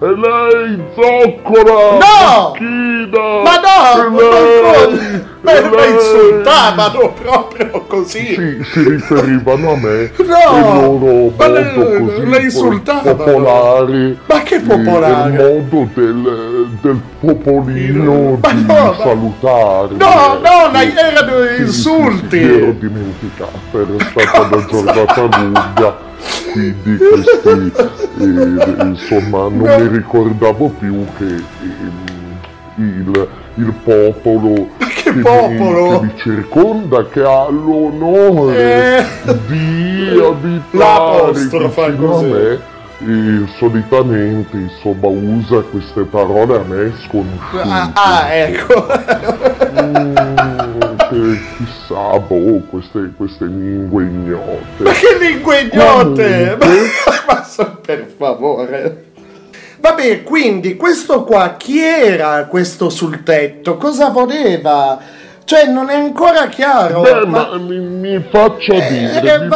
lei, zoccola, no! Macchina, ma no, me insultavano proprio così. Sì, si riferivano a me, no, il loro modo così popolare, ma che popolare? Il modo del popolino di salutare. No, erano insulti. Mi ero dimenticato, era stata una giornata lunga. Quindi questi, insomma, non mi ricordavo più che il popolo che mi circonda, che ha l'onore di abitare con me, e solitamente, insomma, usa queste parole a me sconosciute. Ecco. Che chissà, queste lingue ignote. Ma che lingue ignote? Ma per favore. Vabbè, quindi questo qua, chi era questo sul tetto? Cosa voleva? Cioè, non è ancora chiaro. Beh, ma mi faccia dire. Dire.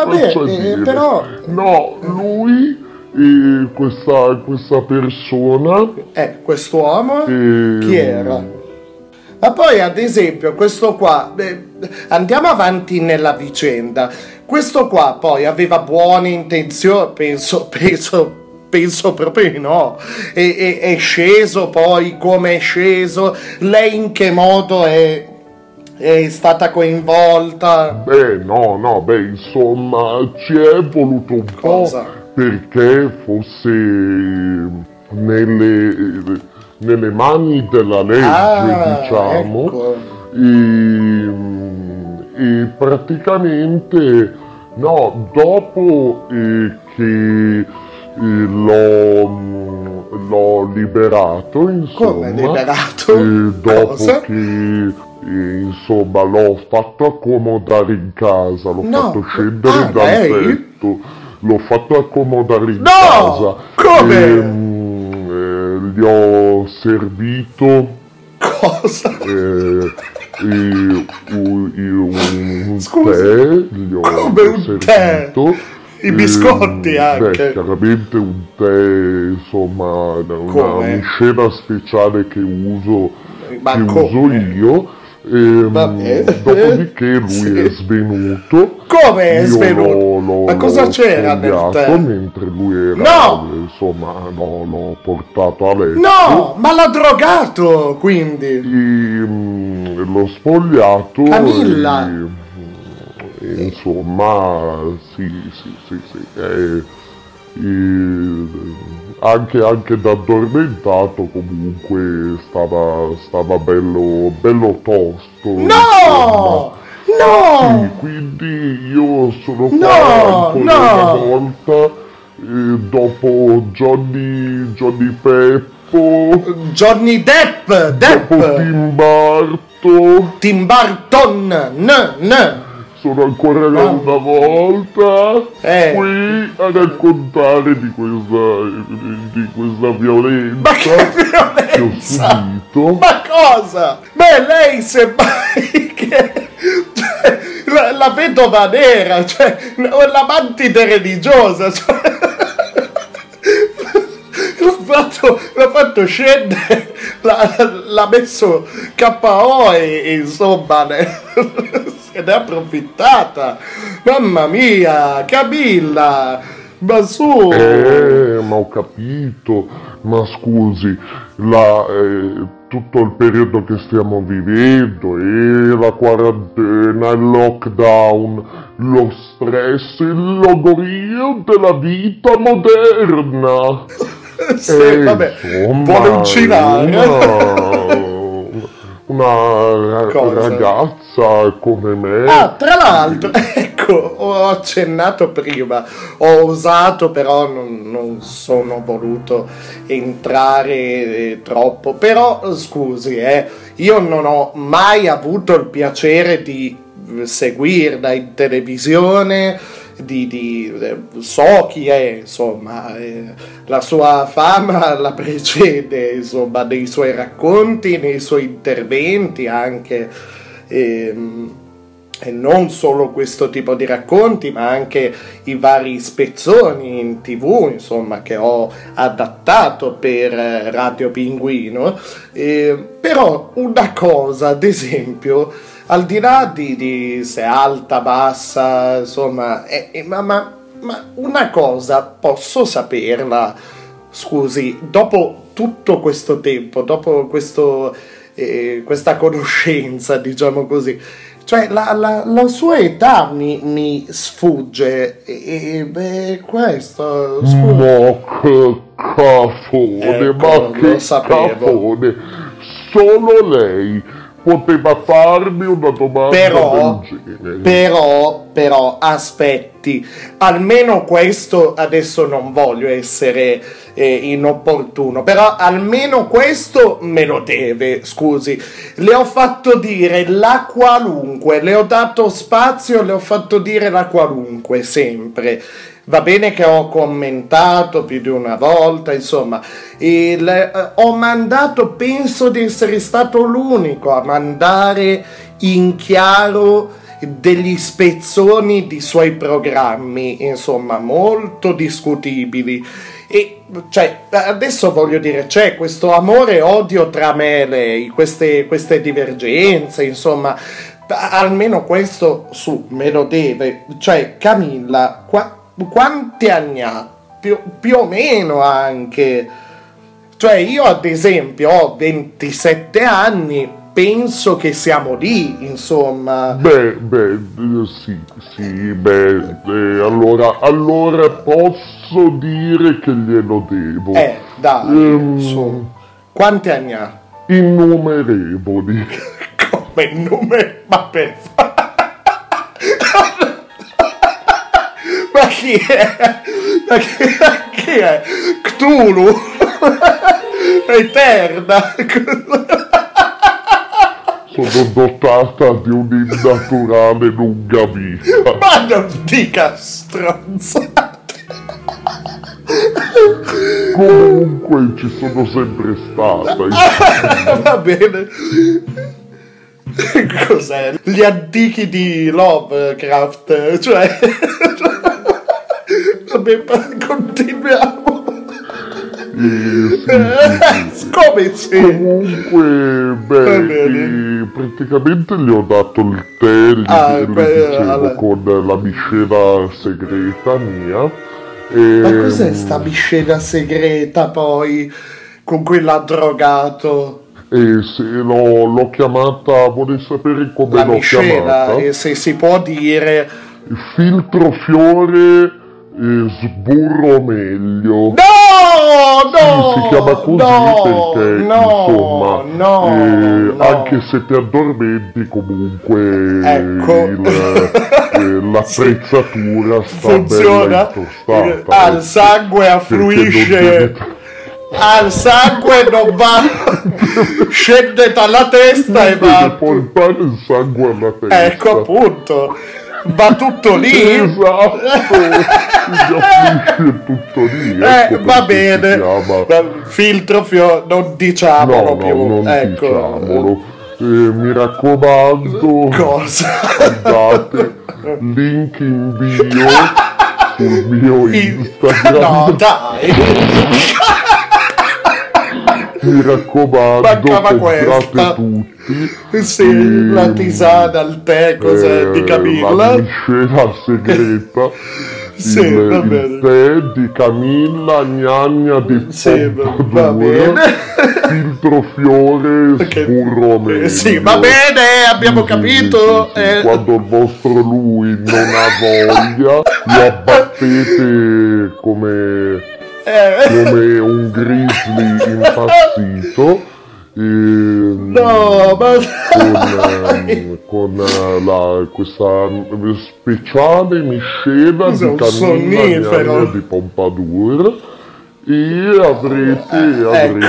Però... No, lui... E questa persona, quest'uomo, chi era? Ma poi, ad esempio, questo qua, andiamo avanti nella vicenda. Questo qua poi aveva buone intenzioni, penso proprio di no. È sceso poi, come è sceso, lei in che modo è stata coinvolta? Insomma, ci è voluto un po'. Perché fosse nelle nelle mani della legge, diciamo, ecco. E praticamente no, dopo che l'ho liberato, insomma. Come liberato? Dopo cosa? Che... insomma l'ho fatto accomodare in casa, l'ho fatto scendere dal letto, l'ho fatto accomodare in casa. Come? Gli ho servito cosa? Un tè, gli ho come un servito tè? I biscotti anche? Beh, chiaramente un tè, insomma, una miscela speciale che uso io. Dopodiché lui è svenuto. Come è svenuto? Ma cosa c'era nel tè? Mentre lui era l'ho portato a letto. No, ma l'ha drogato, quindi. L'ho spogliato. Camilla. E insomma, sì. Anche da addormentato comunque stava bello tosto. No! Insomma. No! Sì, quindi io sono qua ancora una volta dopo Johnny Depp! Dopo Tim Burton! Sono ancora una volta qui a raccontare di questa violenza, ma che violenza? Che ho subito. Ma cosa? Beh, lei semmai che... la vedova nera, cioè la mantide religiosa, cioè... l'ha fatto scendere, l'ha messo KO e insomma... Ed è approfittata, mamma mia, Camilla, ma su. Ma ho capito, ma scusi, tutto il periodo che stiamo vivendo, la quarantena, il lockdown, lo stress, il logorio della vita moderna. Sì, vabbè, insomma, vuole uccidere. Una ragazza come me. Ah, tra l'altro, ecco, ho accennato prima, ho usato, però non sono voluto entrare troppo. Però, scusi, io non ho mai avuto il piacere di seguirla in televisione, so chi è, insomma, la sua fama la precede, insomma, nei suoi racconti, nei suoi interventi anche, e non solo questo tipo di racconti, ma anche i vari spezzoni in TV, insomma, che ho adattato per Radio Pinguino, però una cosa, ad esempio, al di là di se alta, bassa, insomma, ma una cosa posso saperla, scusi, dopo tutto questo tempo, dopo questa conoscenza, diciamo così, cioè la sua età mi sfugge, questo, scusa. Ma cafone, ecco, ma che cafone, solo lei poteva farmi una domanda del genere. Però, aspetti, almeno questo, adesso non voglio essere inopportuno, però almeno questo me lo deve, scusi. Le ho fatto dire la qualunque, le ho dato spazio, le ho fatto dire la qualunque, sempre. Va bene che ho commentato più di una volta, insomma, ho mandato, penso di essere stato l'unico a mandare in chiaro degli spezzoni di suoi programmi, insomma, molto discutibili. E cioè, adesso voglio dire, c'è questo amore e odio tra me e lei, queste divergenze, insomma, almeno questo su me lo deve. Cioè, Camilla, qua quanti anni ha? Più o meno anche, cioè io ad esempio ho 27 anni, penso che siamo lì, insomma. Beh, allora posso dire che glielo devo. Dai, insomma. Quanti anni ha? Innumerevoli. Come innumerevoli? Ma per ma chi è? Ma chi è? Cthulhu? Eterna? Sono dotata di un'innaturale lunga vita. Ma non dica stronzate. Comunque ci sono sempre stata. Va bene. Cos'è? Gli antichi di Lovecraft. Cioè vabbè, continuiamo. Sì. Come sì? Comunque, beh, praticamente gli ho dato il tè, dicevo, con la miscela segreta mia. E... ma cos'è sta miscela segreta poi, con cui l'ha drogato? E se l'ho chiamata, vuole sapere come la l'ho miscela, chiamata? E se si può dire... Filtro fiore... sburro meglio. No, no, sì, si chiama così, no, perché no, insomma no, no, anche se ti addormenti comunque ecco. L'attrezzatura sta funziona bella intostata, al sangue affluisce devi... al sangue non va scende dalla testa e va portare il sangue alla testa, ecco appunto. Va tutto lì? Esatto, tutto lì. Ecco va bene, filtro fiore, non diciamolo, no, più. No, non ecco. Diciamolo. Mi raccomando, cosa? Andate, link in bio sul mio Instagram. No, dai! Mi raccomando, mancava questa tutti. Sì, la tisana, il tè, cos'è di Camilla? La miscela segreta. Sì, il tè di Camilla Gnagna di Pompadour, filtro fiore, sburro meglio. Sì, va bene, abbiamo capito. Sì, quando il vostro lui non ha voglia, lo abbattete come un grizzly impazzito. No, ma con questa speciale miscela di Camilla Gnagna di Pompadour, e avrete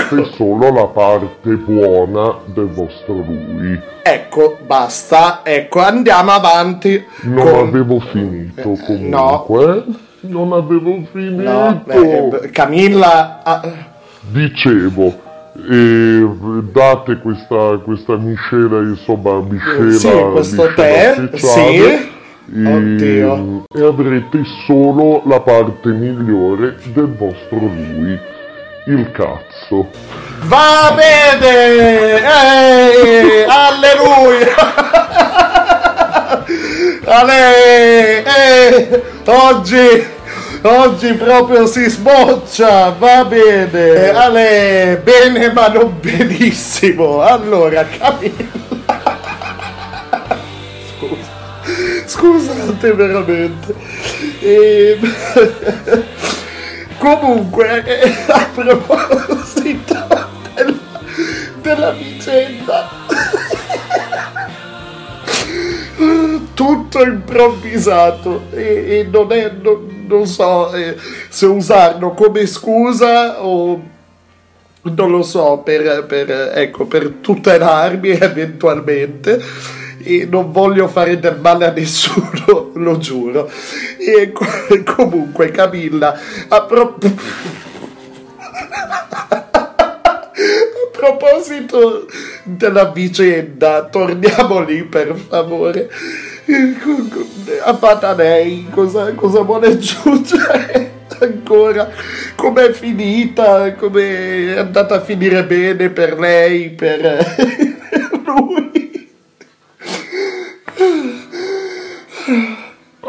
ecco. Solo la parte buona del vostro lui. Ecco, basta, ecco, andiamo avanti. Non avevo finito comunque. No. Non avevo finito. No, Camilla dicevo, date questa miscela, insomma, miscela questo tè, sì. Oddio. E avrete solo la parte migliore del vostro lui, il cazzo. Va bene! Alleluia! Oggi proprio si sboccia, va bene. Ale, bene ma non benissimo. Allora, Camilla. Scusate veramente. Comunque, a proposito della vicenda. Tutto improvvisato e non è... non so se usarlo come scusa o non lo so per tutelarmi eventualmente, e non voglio fare del male a nessuno, lo giuro. E comunque Camilla, a proposito della vicenda, torniamo lì per favore. A Patanei cosa vuole aggiungere ancora? Com'è finita? Com'è andata a finire bene per lei, per lui?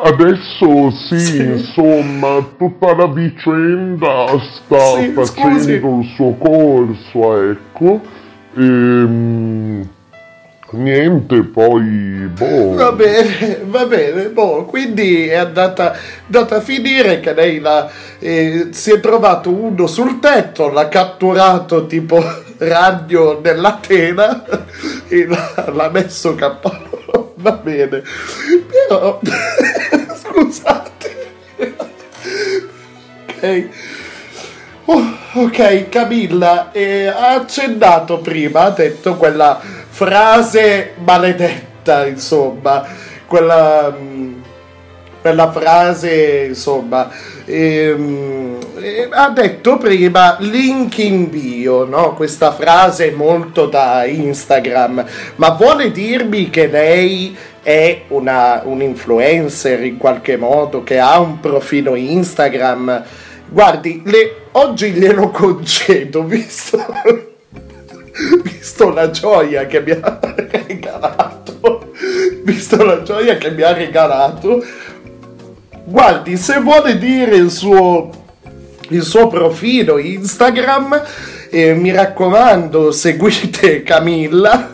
Adesso sì. Insomma, tutta la vicenda sta facendo il suo corso, ecco. Niente, poi boh. Va bene, boh. Quindi è andata a finire che lei si è trovato uno sul tetto, l'ha catturato tipo ragno nella tela e l'ha messo cappello. Va bene, però scusate. Ok. Ok, Camilla ha accennato prima, ha detto quella frase maledetta, insomma, quella frase, insomma, ha detto prima link in bio, no? Questa frase molto da Instagram, ma vuole dirmi che lei è un influencer in qualche modo, che ha un profilo Instagram? Guardi, oggi glielo concedo, visto la gioia che mi ha regalato. Guardi, se vuole dire il suo profilo Instagram, mi raccomando, seguite Camilla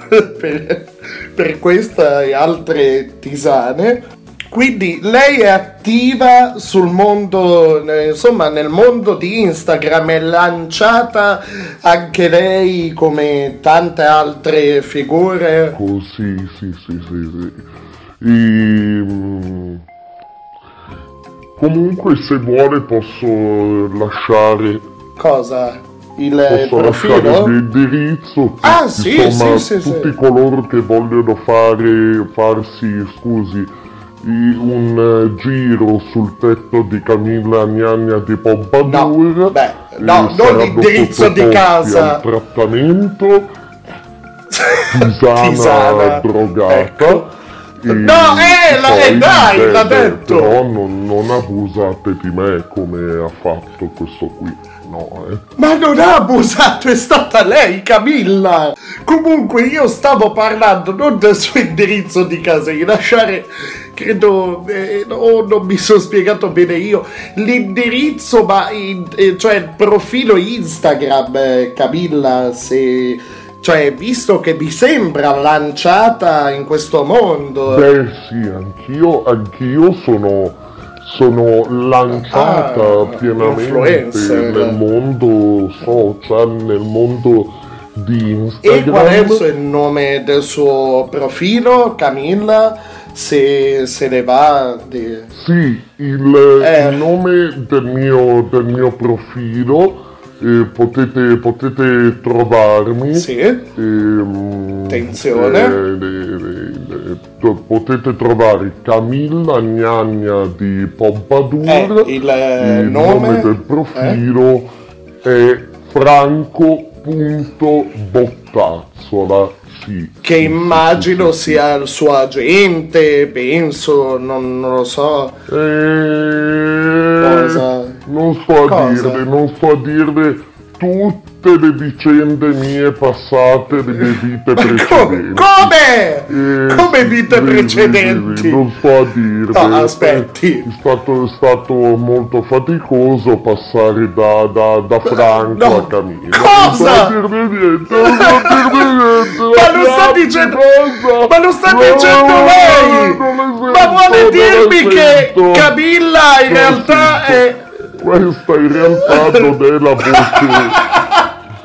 per questa e altre tisane. Quindi lei è attiva sul mondo, insomma, nel mondo di Instagram, è lanciata anche lei come tante altre figure. Oh, sì. E comunque, se vuole, posso lasciare. Cosa? Il posso profilo? L'indirizzo, ah, insomma, sì, tutti coloro che vogliono farsi un giro sul tetto di Camilla Gnagna di Pompadour. No, non l'indirizzo di casa, un trattamento tisana drogata, ecco. L'ha detto. Però non abusate di me come ha fatto questo qui, no, Ma non ha abusato, è stata lei, Camilla. Comunque io stavo parlando non del suo indirizzo di casa, di lasciare, credo, non mi sono spiegato bene io, l'indirizzo, ma cioè il profilo Instagram, Camilla, se... Cioè, visto che mi sembra lanciata in questo mondo... Beh, sì, anch'io sono lanciata pienamente nel mondo social, nel mondo di Instagram. E qual è il nome del suo profilo, Camilla? Se ne va... Sì, il nome del mio profilo... Potete trovarmi, sì. Attenzione, potete trovare Camilla Gnagna di Pompadour. Il nome del profilo è franco.bottazzola. Sì, che immagino sia il suo agente, penso, non lo so. Non sto a dirle tutte le vicende mie passate, le mie vite precedenti. Come vite precedenti? Non sto a dirle. No, aspetti. È stato molto faticoso passare da Franco a Camilla. Cosa? Non sto a dirle niente. Ma lo sta dicendo lei! Ma vuole dirmi che Camilla in realtà è... Questa in realtà non è la voce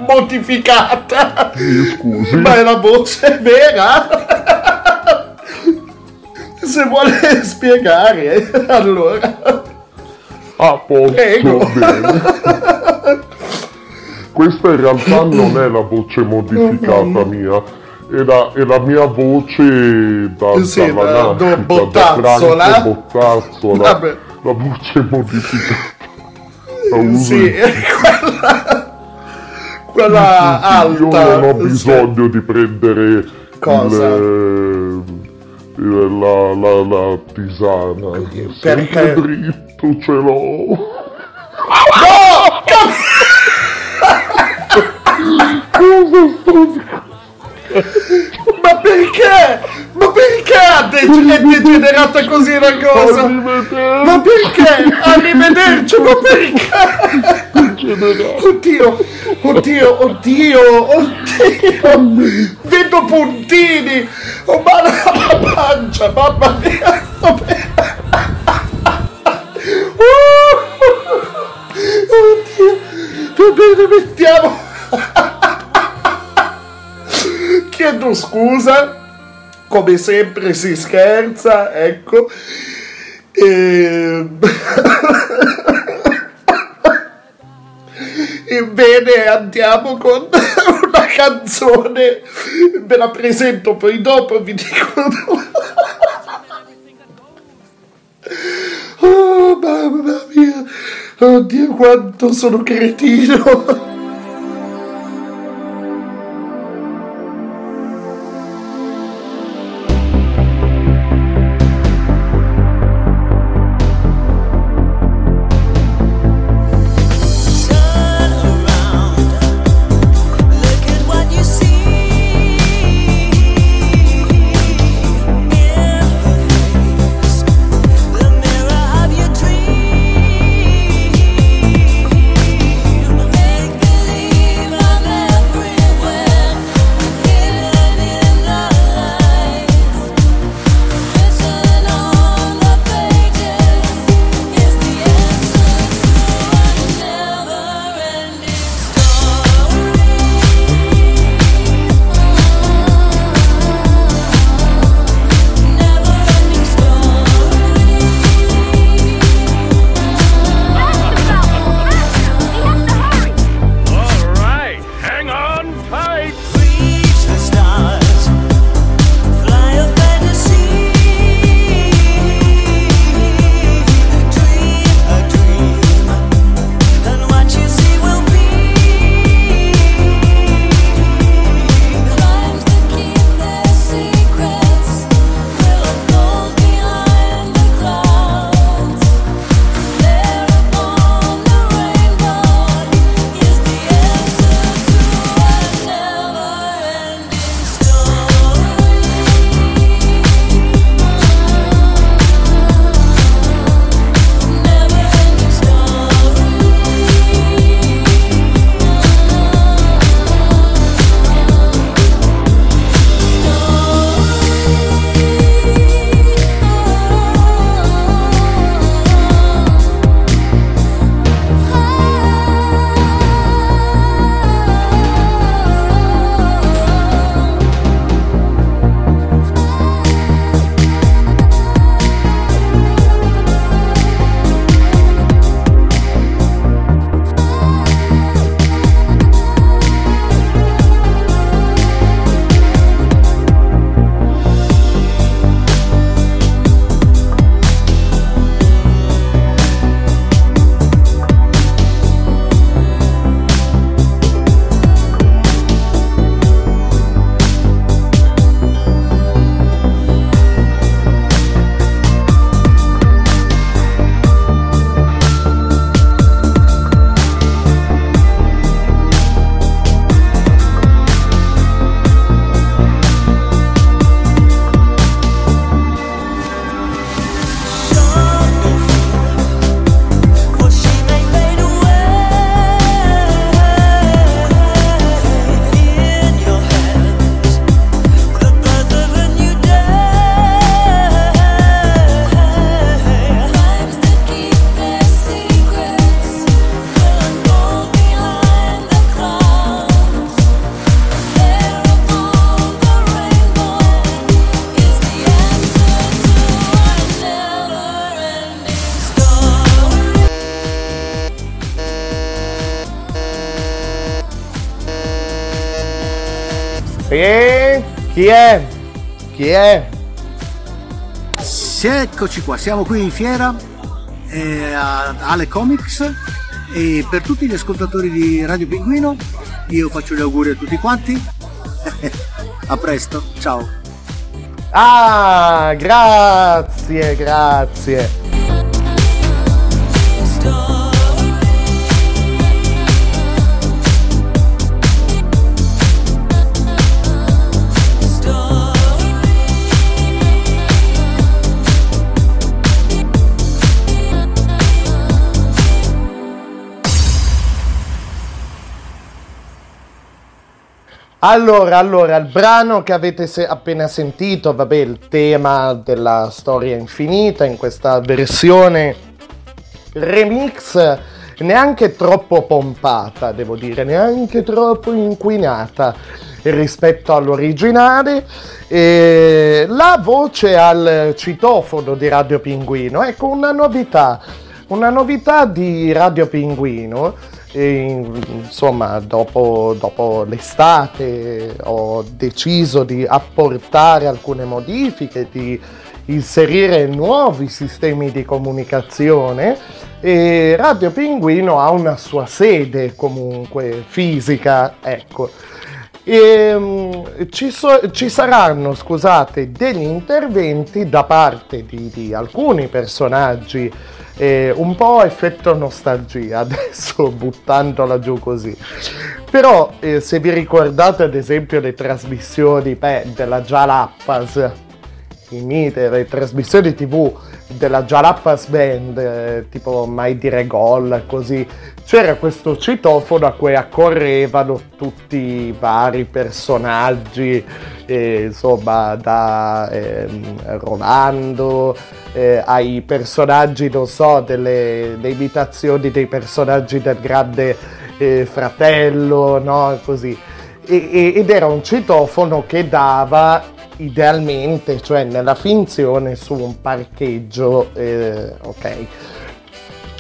modificata. Scusi. Ma è la voce vera. Se vuole spiegare, allora. Ah, posso, prego. Bene. Questa in realtà non è la voce modificata mia. È la mia voce dalla nascita, Bottazzola. Da Franco Bottazzola. Vabbè. La voce modificata. Sì, quella alta. Io non ho bisogno di prendere la tisana. Perché dritto ce l'ho. No! Ma perché è degenerata così la cosa? Ma perché? Arrivederci, ma perché? Oddio. Vedo puntini, ho male alla pancia, mamma mia, sto bene. Oddio, che bene che stiamo. Chiedo scusa, come sempre si scherza, ecco. Bene, andiamo con una canzone, ve la presento poi dopo, vi dico. Oh mamma mia, oddio quanto sono cretino. Chi è? Chi è? Sì, eccoci qua, siamo qui in fiera a AleComics e per tutti gli ascoltatori di Radio Pinguino io faccio gli auguri a tutti quanti. A presto, ciao. Ah, grazie, grazie. Allora, il brano che avete appena sentito, vabbè, il tema della storia infinita in questa versione remix, neanche troppo pompata, devo dire, neanche troppo inquinata rispetto all'originale. E la voce al citofono di Radio Pinguino, ecco una novità di Radio Pinguino. E, insomma, dopo l'estate ho deciso di apportare alcune modifiche, di inserire nuovi sistemi di comunicazione, e Radio Pinguino ha una sua sede comunque fisica, ecco. E ci saranno, scusate, degli interventi da parte di alcuni personaggi, un po' effetto nostalgia, adesso buttandola giù così. Però se vi ricordate ad esempio le trasmissioni della Jalapas, le trasmissioni tv della Jalapas Band, tipo Mai Dire Gol, così, c'era questo citofono a cui accorrevano tutti i vari personaggi, insomma, da Rolando ai personaggi, non so, delle imitazioni dei personaggi del Grande Fratello, no, così. Ed era un citofono che dava, idealmente, cioè nella finzione, su un parcheggio, ok.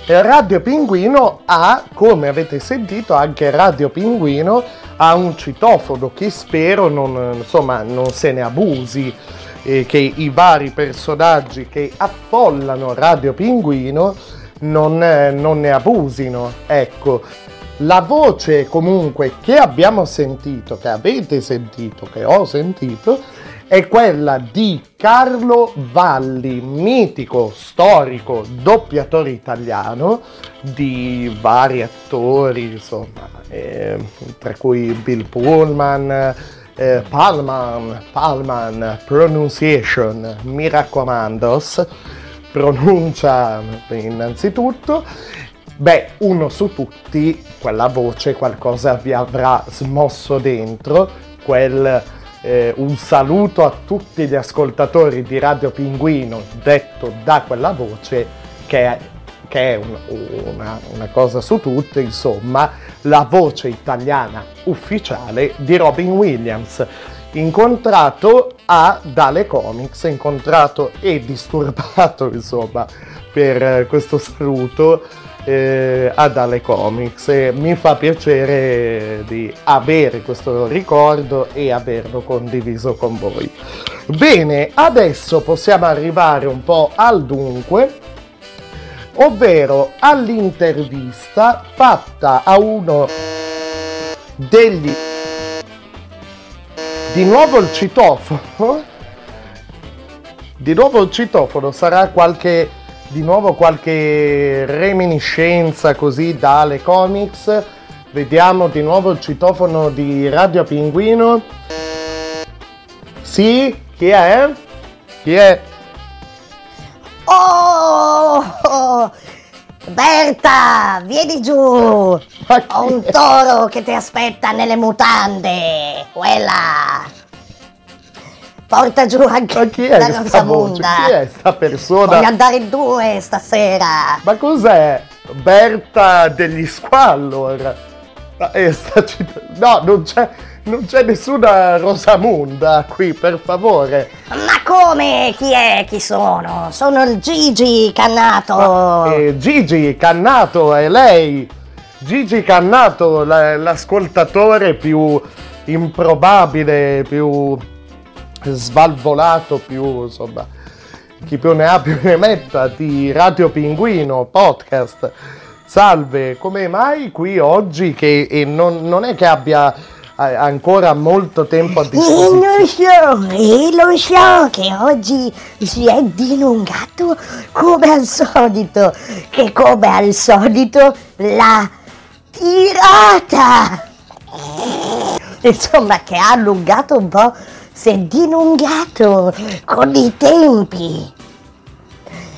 Radio Pinguino ha, come avete sentito, anche Radio Pinguino ha un citofono che spero non se ne abusi, che i vari personaggi che affollano Radio Pinguino non ne abusino, ecco. La voce comunque che abbiamo sentito, che avete sentito, che ho sentito, è quella di Carlo Valli, mitico, storico, doppiatore italiano di vari attori, insomma, tra cui Bill Pullman, Palman, Pronunciation, mi raccomandos, pronuncia innanzitutto. Beh, uno su tutti, quella voce qualcosa vi avrà smosso dentro, un saluto a tutti gli ascoltatori di Radio Pinguino detto da quella voce, che è una cosa su tutte, insomma, la voce italiana ufficiale di Robin Williams, incontrato ad AleComics, incontrato e disturbato, insomma, per questo saluto ad AleComics, e mi fa piacere di avere questo ricordo e averlo condiviso con voi. Bene, adesso possiamo arrivare un po' al dunque, ovvero all'intervista fatta a uno degli... Di nuovo il citofono, sarà qualche... Di nuovo qualche reminiscenza così da AleComics. Vediamo di nuovo il citofono di Radio Pinguino. Sì, chi è? Oh! Berta, vieni giù! Ho un toro che ti aspetta nelle mutande! Quella! Porta giù anche la nostra bunda. Chi è sta persona? Voglio andare in due stasera. Ma cos'è? Berta degli Squallor? No, non c'è nessuna Rosamunda qui, per favore. Ma come? Chi è? Chi sono? Sono il Gigi Cannato. Gigi Cannato è lei. Gigi Cannato, l'ascoltatore più improbabile, più... svalvolato, più, insomma, chi più ne ha più ne metta, di Radio Pinguino Podcast. Salve, come mai qui oggi? Che non è che abbia ancora molto tempo a disposizione. E lo so che oggi si è dilungato come al solito, che come al solito la tirata, insomma, che ha allungato un po', si è dilungato con i tempi.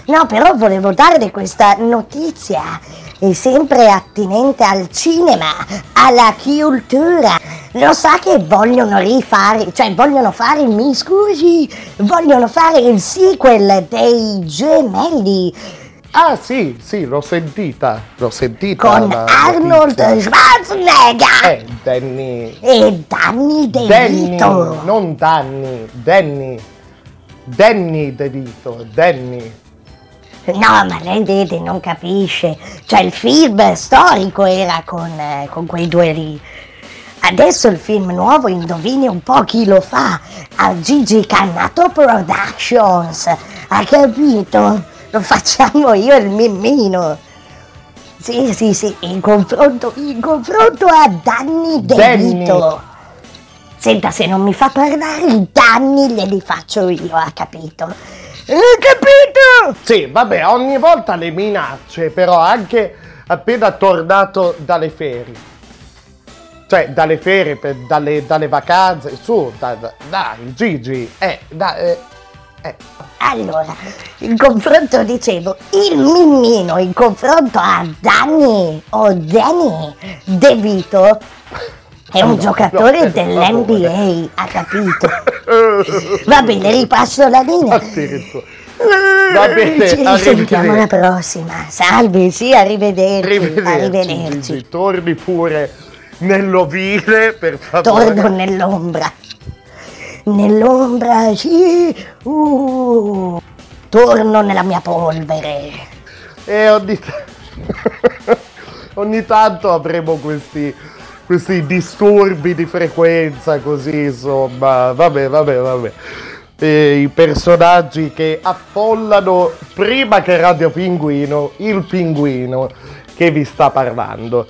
No, però volevo darvi questa notizia, è sempre attinente al cinema, alla cultura. lo sa che vogliono rifare, cioè vogliono fare, mi scusi, vogliono fare il sequel dei gemelli. Ah sì, sì, l'ho sentita. Con Arnold Schwarzenegger. Danny. E Danny De Vito. Non Danny, Danny De Vito, Danny. No, ma lei vede, non capisce. Cioè il film storico era con quei due lì. Adesso il film nuovo, indovini un po' chi lo fa? A Gigi Cannato Productions. Ha capito? Lo facciamo io e il Mimmino. Sì, sì, sì, in confronto a Danny De Vito. Senta, se non mi fa parlare i danni li faccio io, ha capito? Capito? Sì, vabbè, ogni volta le minacce, però anche appena tornato dalle ferie. Cioè, dalle ferie, dalle vacanze, su, dai, Gigi, Allora, in confronto, dicevo, il Mimmino in confronto a Danny o Danny De Vito... È un giocatore dell'NBA, ha capito? Va bene, ripasso la linea. Attento. Va bene, ci risentiamo alla prossima. Salve, sì, arrivederci. Gigi, torni pure nell'ovile, per favore. Torno nell'ombra. Nell'ombra, sì. Torno nella mia polvere. E ogni tanto avremo questi disturbi di frequenza, così, insomma, vabbè. E i personaggi che affollano, prima che Radio Pinguino, il pinguino che vi sta parlando.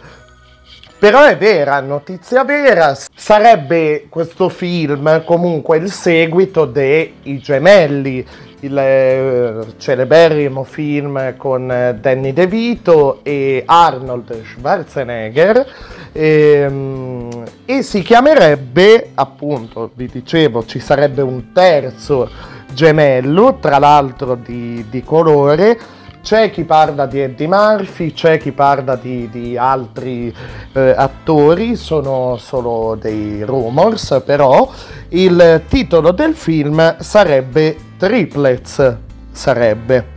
Però è vera, notizia vera, sarebbe questo film comunque il seguito de I Gemelli, il celeberrimo film con Danny De Vito e Arnold Schwarzenegger, e si chiamerebbe, appunto, vi dicevo, ci sarebbe un terzo gemello, tra l'altro di colore. C'è chi parla di Eddie Murphy, c'è chi parla di altri attori, sono solo dei rumors, però il titolo del film sarebbe Triplets, sarebbe.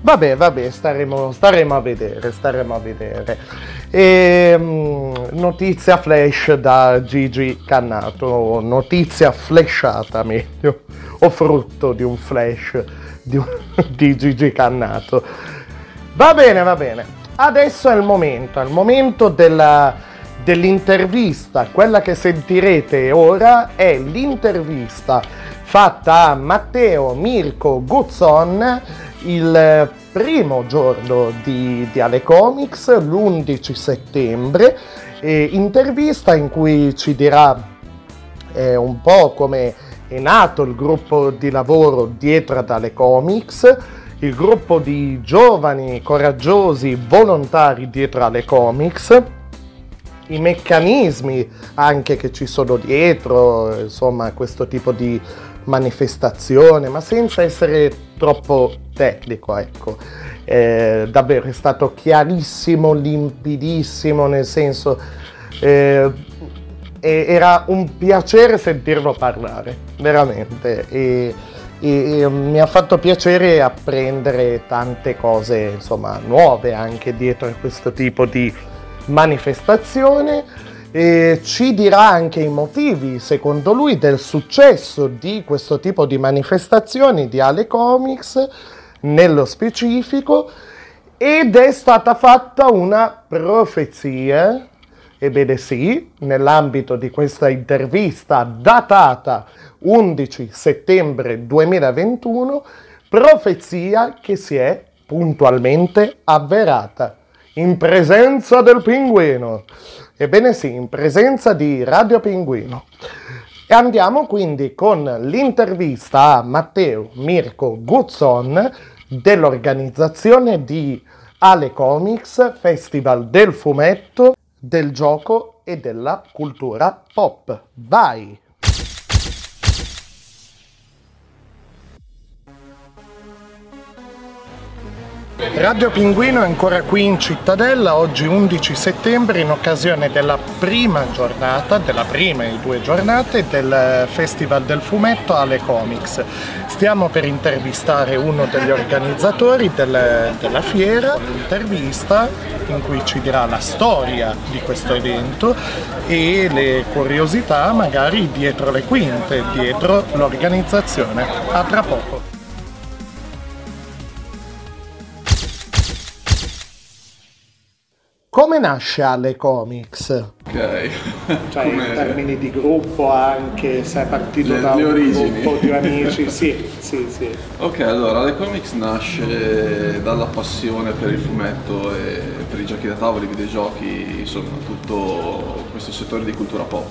Vabbè, staremo a vedere. E, notizia flash da Gigi Cannato, notizia flashata meglio, o frutto di un flash di Gigi Cannato. Va bene. Adesso è il momento dell'intervista. Quella che sentirete ora è l'intervista fatta a Matteo Mirko Guzzon il primo giorno di AleComics, l'11 settembre, intervista in cui ci dirà un po' come è nato il gruppo di lavoro dietro ad AleComics, il gruppo di giovani coraggiosi volontari dietro AleComics, i meccanismi anche che ci sono dietro, insomma, questo tipo di manifestazione, ma senza essere troppo tecnico, ecco. Davvero è stato chiarissimo, limpidissimo, nel senso era un piacere sentirlo parlare, veramente, e mi ha fatto piacere apprendere tante cose, insomma, nuove anche dietro a questo tipo di manifestazione. E ci dirà anche i motivi, secondo lui, del successo di questo tipo di manifestazioni di AleComics nello specifico, ed è stata fatta una profezia, ebbene sì, nell'ambito di questa intervista datata 11 settembre 2021, profezia che si è puntualmente avverata in presenza del pinguino. Ebbene sì, in presenza di Radio Pinguino. E andiamo quindi con l'intervista a Matteo Mirko Guzzon dell'organizzazione di AleComics, Festival del fumetto, del gioco e della cultura pop. Vai! Radio Pinguino è ancora qui in Cittadella, oggi 11 settembre, in occasione della prima e due giornate del Festival del Fumetto AleComics. Stiamo per intervistare uno degli organizzatori della fiera, un'intervista in cui ci dirà la storia di questo evento e le curiosità magari dietro le quinte, dietro l'organizzazione. A tra poco. Come nasce AleComics? Ok. Cioè in termini di gruppo anche, se è partito da un gruppo di amici, sì. Ok, allora AleComics nasce dalla passione per il fumetto e per i giochi da tavolo, i videogiochi, insomma tutto questo settore di cultura pop.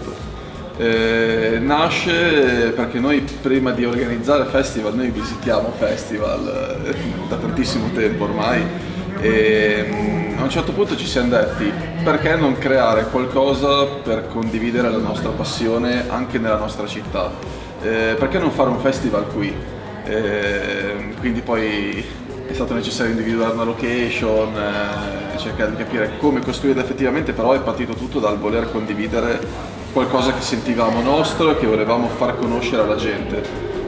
Nasce perché noi prima di organizzare festival, noi visitiamo festival da tantissimo tempo ormai e a un certo punto ci siamo detti perché non creare qualcosa per condividere la nostra passione anche nella nostra città, perché non fare un festival qui, quindi poi è stato necessario individuare una location, cercare di capire come costruirla effettivamente, però è partito tutto dal voler condividere qualcosa che sentivamo nostro e che volevamo far conoscere alla gente,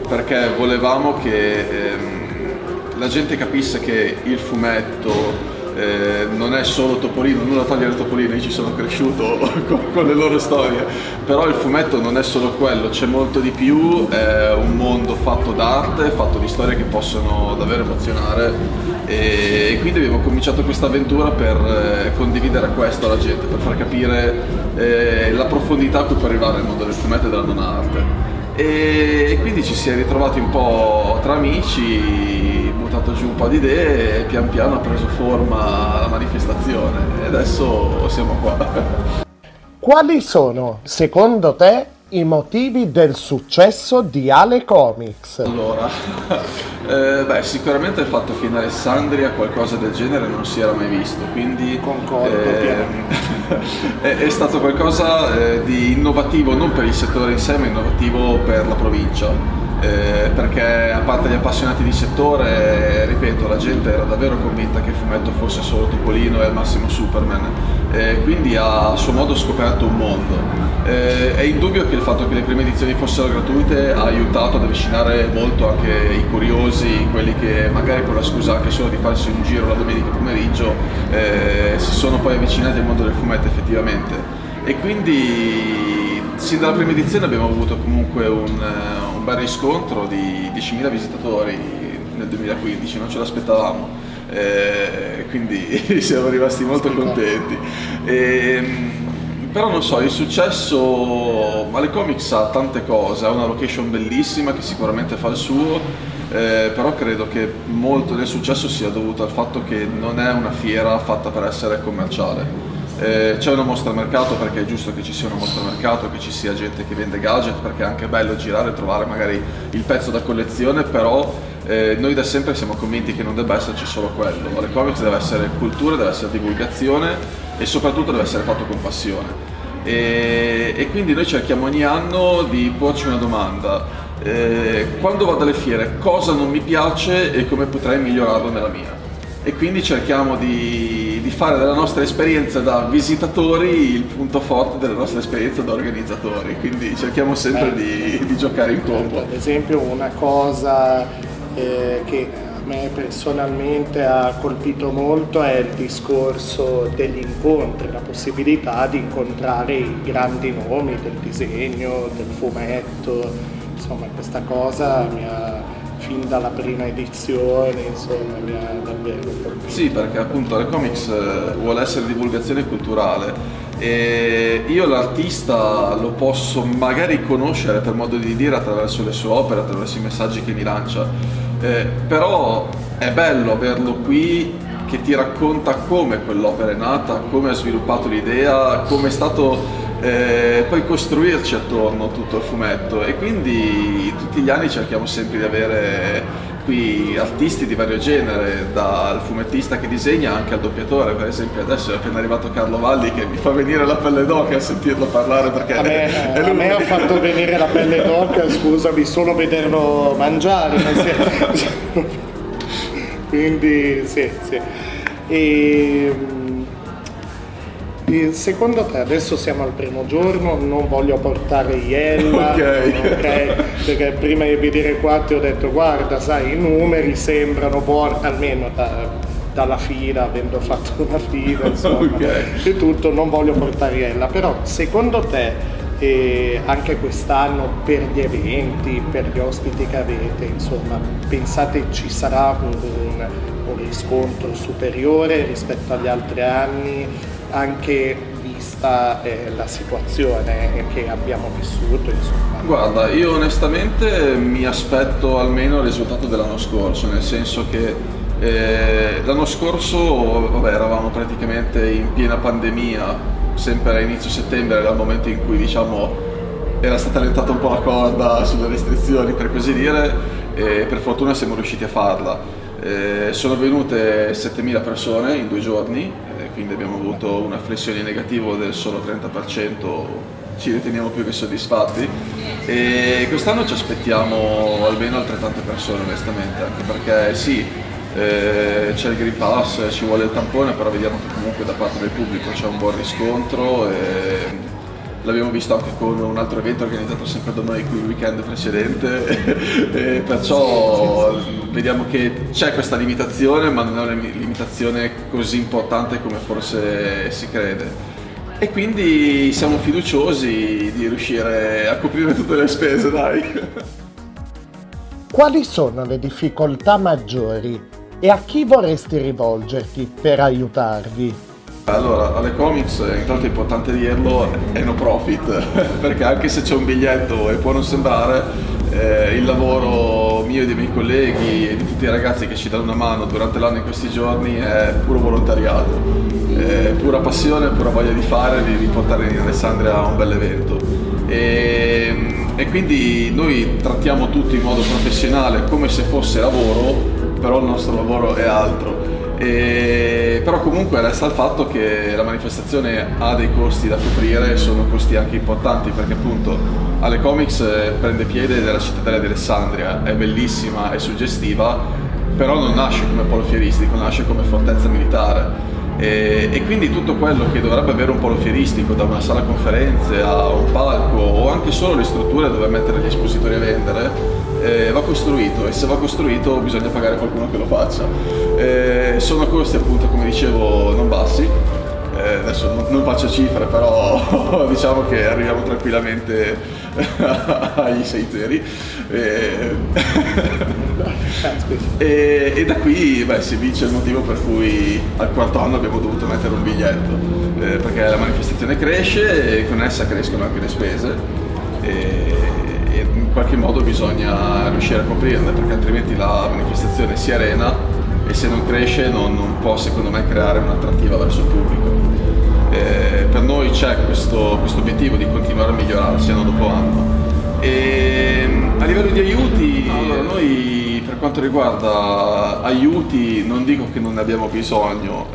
perché volevamo che la gente capisse che il fumetto non è solo Topolino, nulla toglie il Topolino, io ci sono cresciuto con le loro storie, però il fumetto non è solo quello, c'è molto di più, è un mondo fatto d'arte, fatto di storie che possono davvero emozionare e quindi abbiamo cominciato questa avventura per condividere questo alla gente, per far capire la profondità a cui può arrivare il mondo del fumetto e della non arte. E quindi ci si è ritrovati un po' tra amici, buttato giù un po' di idee e pian piano ha preso forma la manifestazione e adesso siamo qua. Quali sono, secondo te, i motivi del successo di AleComics? Allora, sicuramente il fatto che in Alessandria qualcosa del genere non si era mai visto, quindi concordo, è stato qualcosa di innovativo, non per il settore in sé, ma innovativo per la provincia, perché a parte gli appassionati di settore, ripeto, la gente era davvero convinta che il fumetto fosse solo Topolino e al massimo Superman, quindi a suo modo scoperto un mondo. È indubbio che il fatto che le prime edizioni fossero gratuite ha aiutato ad avvicinare molto anche i curiosi, quelli che magari con la scusa anche solo di farsi un giro la domenica pomeriggio si sono poi avvicinati al mondo del fumetto effettivamente. E quindi sin dalla prima edizione abbiamo avuto comunque un bel riscontro di 10.000 visitatori nel 2015, non ce l'aspettavamo, quindi siamo rimasti molto contenti. Però non so, il successo, AleComics ha tante cose, ha una location bellissima che sicuramente fa il suo, però credo che molto del successo sia dovuto al fatto che non è una fiera fatta per essere commerciale. C'è una mostra mercato perché è giusto che ci sia una mostra mercato, che ci sia gente che vende gadget, perché è anche bello girare e trovare magari il pezzo da collezione, però noi da sempre siamo convinti che non debba esserci solo quello. AleComics deve essere cultura, deve essere divulgazione e soprattutto deve essere fatto con passione e quindi noi cerchiamo ogni anno di porci una domanda, quando vado alle fiere cosa non mi piace e come potrei migliorarlo nella mia, e quindi cerchiamo di fare della nostra esperienza da visitatori il punto forte della nostra esperienza da organizzatori, quindi cerchiamo sempre di giocare in combo. Ad esempio una cosa che a me personalmente ha colpito molto è il discorso degli incontri, la possibilità di incontrare i grandi nomi del disegno, del fumetto, insomma questa cosa mi ha fin dalla prima edizione, insomma, mi ha davvero colpito. Sì, perché appunto AleComics vuole essere divulgazione culturale e io l'artista lo posso magari conoscere per modo di dire attraverso le sue opere, attraverso i messaggi che mi lancia. Però è bello averlo qui che ti racconta come quell'opera è nata, come ha sviluppato l'idea, come è stato poi costruirci attorno tutto il fumetto, e quindi tutti gli anni cerchiamo sempre di avere qui artisti di vario genere, dal fumettista che disegna anche al doppiatore, per esempio adesso è appena arrivato Carlo Valli che mi fa venire la pelle d'oca a sentirlo parlare, perché a me ha fatto venire la pelle d'oca, scusami, solo vederlo mangiare Quindi sì. E secondo te, adesso siamo al primo giorno, non voglio portare Iella, okay, perché prima di venire qua ti ho detto guarda, sai, i numeri sembrano buoni, almeno dalla fila, avendo fatto una fila, insomma, okay, di tutto, non voglio portare Iella. Però secondo te, e anche quest'anno per gli eventi, per gli ospiti che avete, insomma, pensate ci sarà un riscontro superiore rispetto agli altri anni, anche vista la situazione che abbiamo vissuto, insomma? Guarda, io onestamente mi aspetto almeno il risultato dell'anno scorso, nel senso che l'anno scorso, vabbè, eravamo praticamente in piena pandemia, sempre a inizio settembre era il momento in cui, diciamo, era stata allentata un po' la corda sulle restrizioni, per così dire, e per fortuna siamo riusciti a farla. Sono venute 7.000 persone in 2 giorni, quindi abbiamo avuto una flessione negativa del solo 30%, ci riteniamo più che soddisfatti, e quest'anno ci aspettiamo almeno altrettante persone, onestamente, anche perché sì, c'è il Green Pass, ci vuole il tampone, però vediamo che comunque da parte del pubblico c'è un buon riscontro, e l'abbiamo visto anche con un altro evento organizzato sempre da noi qui il weekend precedente, e perciò sì. Vediamo che c'è questa limitazione, ma non è una limitazione così importante come forse si crede, e quindi siamo fiduciosi di riuscire a coprire tutte le spese, dai. Quali sono le difficoltà maggiori e a chi vorresti rivolgerti per aiutarvi? Allora, AleComics, intanto è importante dirlo, è no profit, perché anche se c'è un biglietto e può non sembrare, il lavoro mio e dei miei colleghi e di tutti i ragazzi che ci danno una mano durante l'anno in questi giorni è puro volontariato, pura passione, pura voglia di fare, di portare in Alessandria un bel evento. E quindi noi trattiamo tutto in modo professionale, come se fosse lavoro, però il nostro lavoro è altro, però comunque resta il fatto che la manifestazione ha dei costi da coprire, sono costi anche importanti, perché appunto AleComics prende piede nella cittadella di Alessandria, è bellissima, è suggestiva, però non nasce come polo fieristico, nasce come fortezza militare, e quindi tutto quello che dovrebbe avere un polo fieristico, da una sala conferenze a un palco o anche solo le strutture dove mettere gli espositori a vendere, va costruito, e se va costruito bisogna pagare qualcuno che lo faccia. Sono costi, appunto, come dicevo, non bassi, adesso non faccio cifre, però diciamo che arriviamo tranquillamente agli 6 zeri, e da qui, beh, si dice il motivo per cui al quarto anno abbiamo dovuto mettere un biglietto, perché la manifestazione cresce e con essa crescono anche le spese, e in qualche modo bisogna riuscire a coprirle, perché altrimenti la manifestazione si arena, e se non cresce non può, secondo me, creare un'attrattiva verso il pubblico. Per noi c'è questo obiettivo di continuare a migliorarsi anno dopo anno. A livello di aiuti, allora, noi per quanto riguarda aiuti non dico che non ne abbiamo bisogno,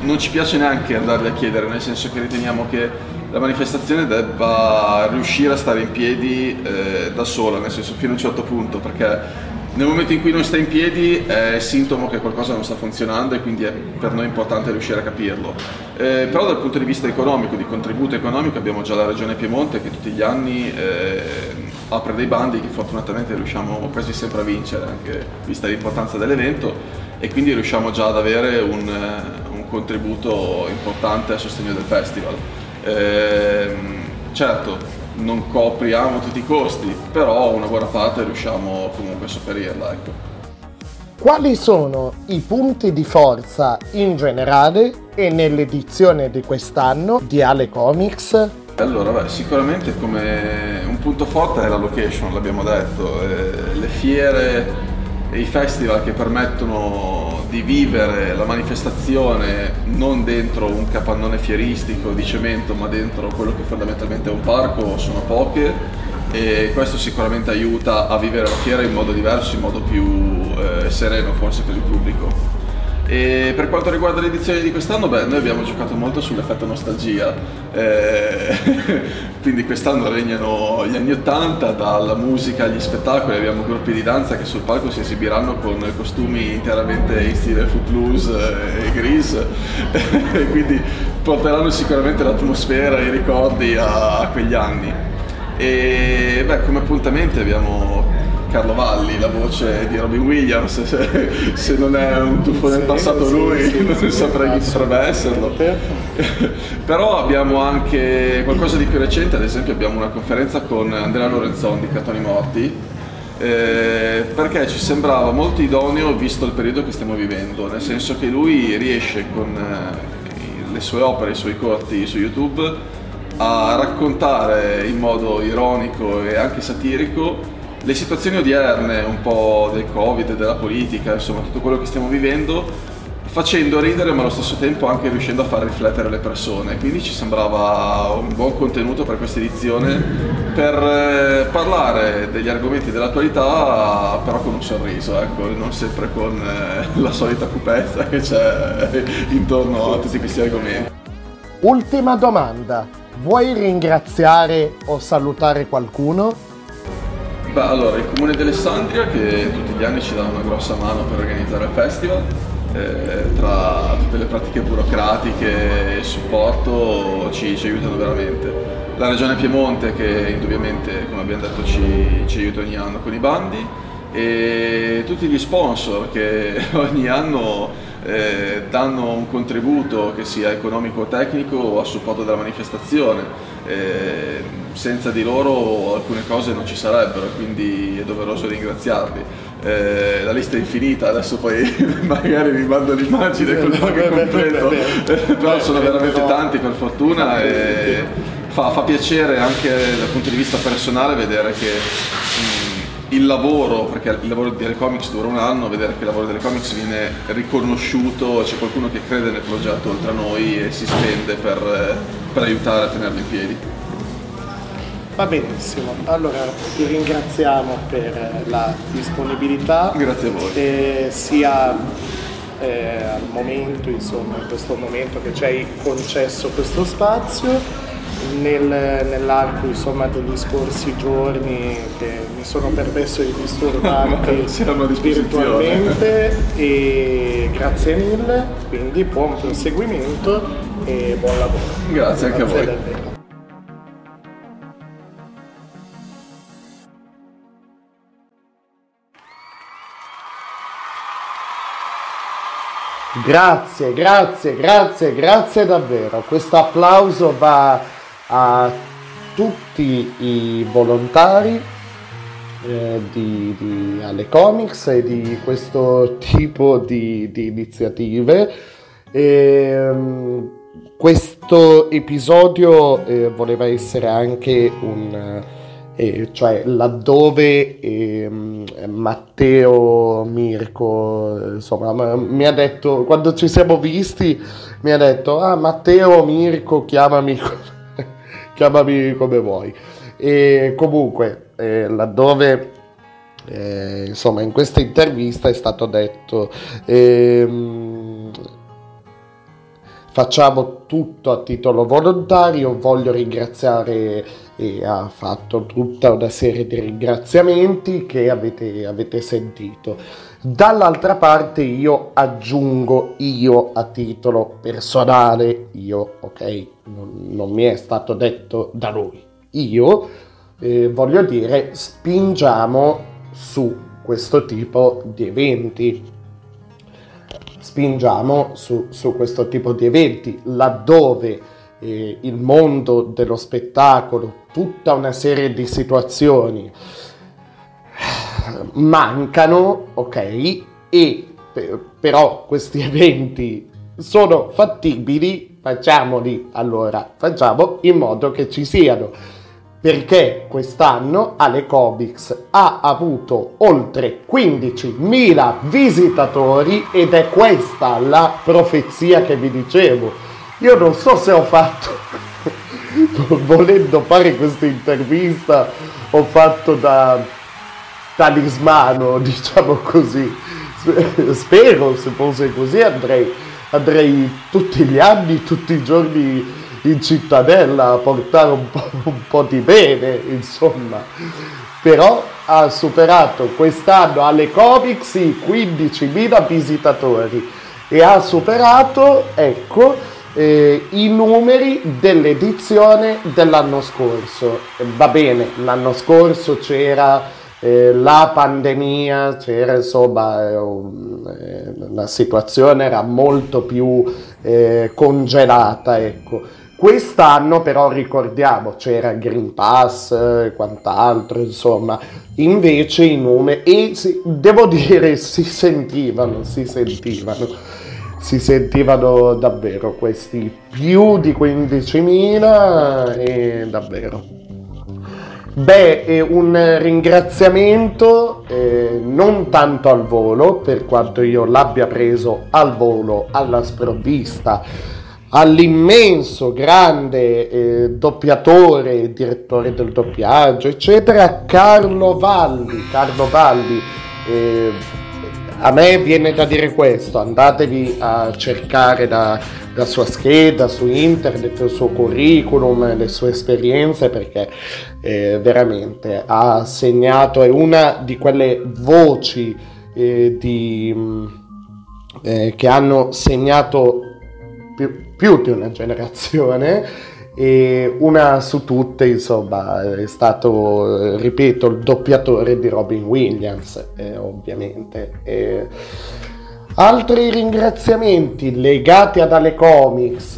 non ci piace neanche andarli a chiedere, nel senso che riteniamo che la manifestazione debba riuscire a stare in piedi da sola, nel senso fino a un certo punto, perché nel momento in cui non sta in piedi è sintomo che qualcosa non sta funzionando, e quindi è per noi importante riuscire a capirlo. Però dal punto di vista economico, di contributo economico, abbiamo già la Regione Piemonte che tutti gli anni apre dei bandi che fortunatamente riusciamo quasi sempre a vincere, anche vista l'importanza dell'evento, e quindi riusciamo già ad avere un contributo importante a sostegno del festival. Certo, non copriamo tutti i costi, però una buona parte riusciamo comunque a sopperirla, ecco. Quali sono i punti di forza in generale e nell'edizione di quest'anno di AleComics? Allora, sicuramente come un punto forte è la location, l'abbiamo detto, le fiere e i festival che permettono di vivere la manifestazione non dentro un capannone fieristico di cemento, ma dentro quello che fondamentalmente è un parco, sono poche, e questo sicuramente aiuta a vivere la fiera in modo diverso, in modo più sereno forse per il pubblico. E per quanto riguarda l'edizione di quest'anno, beh, noi abbiamo giocato molto sull'effetto nostalgia, quindi quest'anno regnano gli anni 80, dalla musica agli spettacoli. Abbiamo gruppi di danza che sul palco si esibiranno con costumi interamente in stile Footloose e Grease, quindi porteranno sicuramente l'atmosfera e i ricordi a quegli anni. E beh, come appuntamenti abbiamo Carlo Valli, la voce di Robin Williams, se non è un tuffo nel passato non saprei chi potrebbe esserlo. Però abbiamo anche qualcosa di più recente, ad esempio abbiamo una conferenza con Andrea Lorenzon di Catoni Morti, perché ci sembrava molto idoneo visto il periodo che stiamo vivendo, nel senso che lui riesce con le sue opere, i suoi corti su YouTube, a raccontare in modo ironico e anche satirico le situazioni odierne, un po' del Covid, della politica, insomma tutto quello che stiamo vivendo, facendo ridere ma allo stesso tempo anche riuscendo a far riflettere le persone. Quindi ci sembrava un buon contenuto per questa edizione, per parlare degli argomenti dell'attualità però con un sorriso, ecco, non sempre con la solita cupezza che c'è intorno a tutti questi argomenti. Ultima domanda, vuoi ringraziare o salutare qualcuno? Beh, allora, il comune di Alessandria, che tutti gli anni ci dà una grossa mano per organizzare il festival, tra tutte le pratiche burocratiche e supporto ci aiutano veramente. La regione Piemonte, che indubbiamente, come abbiamo detto, ci aiuta ogni anno con i bandi, e tutti gli sponsor che ogni anno danno un contributo, che sia economico o tecnico, a supporto della manifestazione. Senza di loro alcune cose non ci sarebbero, quindi è doveroso ringraziarli. La lista è infinita, adesso poi magari vi mando l'immagine con il nome completo, però sono veramente tanti per fortuna, e fa piacere anche dal punto di vista personale vedere che il lavoro, perché il lavoro di AleComics dura un anno, vedere che il lavoro di AleComics viene riconosciuto, c'è qualcuno che crede nel progetto oltre a noi e si spende per aiutare a tenerlo in piedi. Va benissimo, allora ti ringraziamo per la disponibilità. Grazie a voi. Sia al momento, insomma, in questo momento che ci hai concesso questo spazio. Nell'arco, insomma, degli scorsi giorni che mi sono permesso di disturbarti virtualmente, e grazie mille, quindi buon proseguimento e buon lavoro. Grazie anche a voi. Davvero. Grazie davvero. Questo applauso va a tutti i volontari di AleComics e di questo tipo di iniziative. Questo episodio voleva essere anche cioè laddove Matteo Mirko, insomma, mi ha detto, quando ci siamo visti mi ha detto: ah, Matteo Mirko, chiamami come vuoi. E comunque laddove insomma in questa intervista è stato detto facciamo tutto a titolo volontario, voglio ringraziare, e ha fatto tutta una serie di ringraziamenti che avete sentito. Dall'altra parte io aggiungo, io a titolo personale, io, ok, non mi è stato detto da lui, io voglio dire, spingiamo su questo tipo di eventi, laddove il mondo dello spettacolo, tutta una serie di situazioni mancano, ok, e però questi eventi sono fattibili, facciamoli, allora facciamo in modo che ci siano, perché quest'anno AleComics ha avuto oltre 15.000 visitatori ed è questa la profezia che vi dicevo. Io non so se ho fatto, volendo fare questa intervista, ho fatto da talismano, diciamo così, Spero, se fosse così andrei tutti gli anni, tutti i giorni in Cittadella a portare un po' di bene, insomma. Però ha superato quest'anno AleComics i 15.000 visitatori e ha superato, i numeri dell'edizione dell'anno scorso. Va bene, l'anno scorso c'era la pandemia, c'era insomma la situazione era molto più congelata, ecco. Quest'anno però ricordiamo c'era il Green Pass e quant'altro, insomma, invece i numeri, devo dire, si sentivano davvero questi più di 15.000 davvero. Beh, un ringraziamento non tanto al volo, per quanto io l'abbia preso al volo, alla sprovvista, all'immenso grande doppiatore, direttore del doppiaggio, eccetera, Carlo Valli. A me viene da dire questo: andatevi a cercare la sua scheda su internet, il suo curriculum, le sue esperienze, perché veramente ha segnato, è una di quelle voci che hanno segnato più di una generazione, e una su tutte, insomma, è stato, ripeto, il doppiatore di Robin Williams, ovviamente. Altri ringraziamenti legati ad AleComics,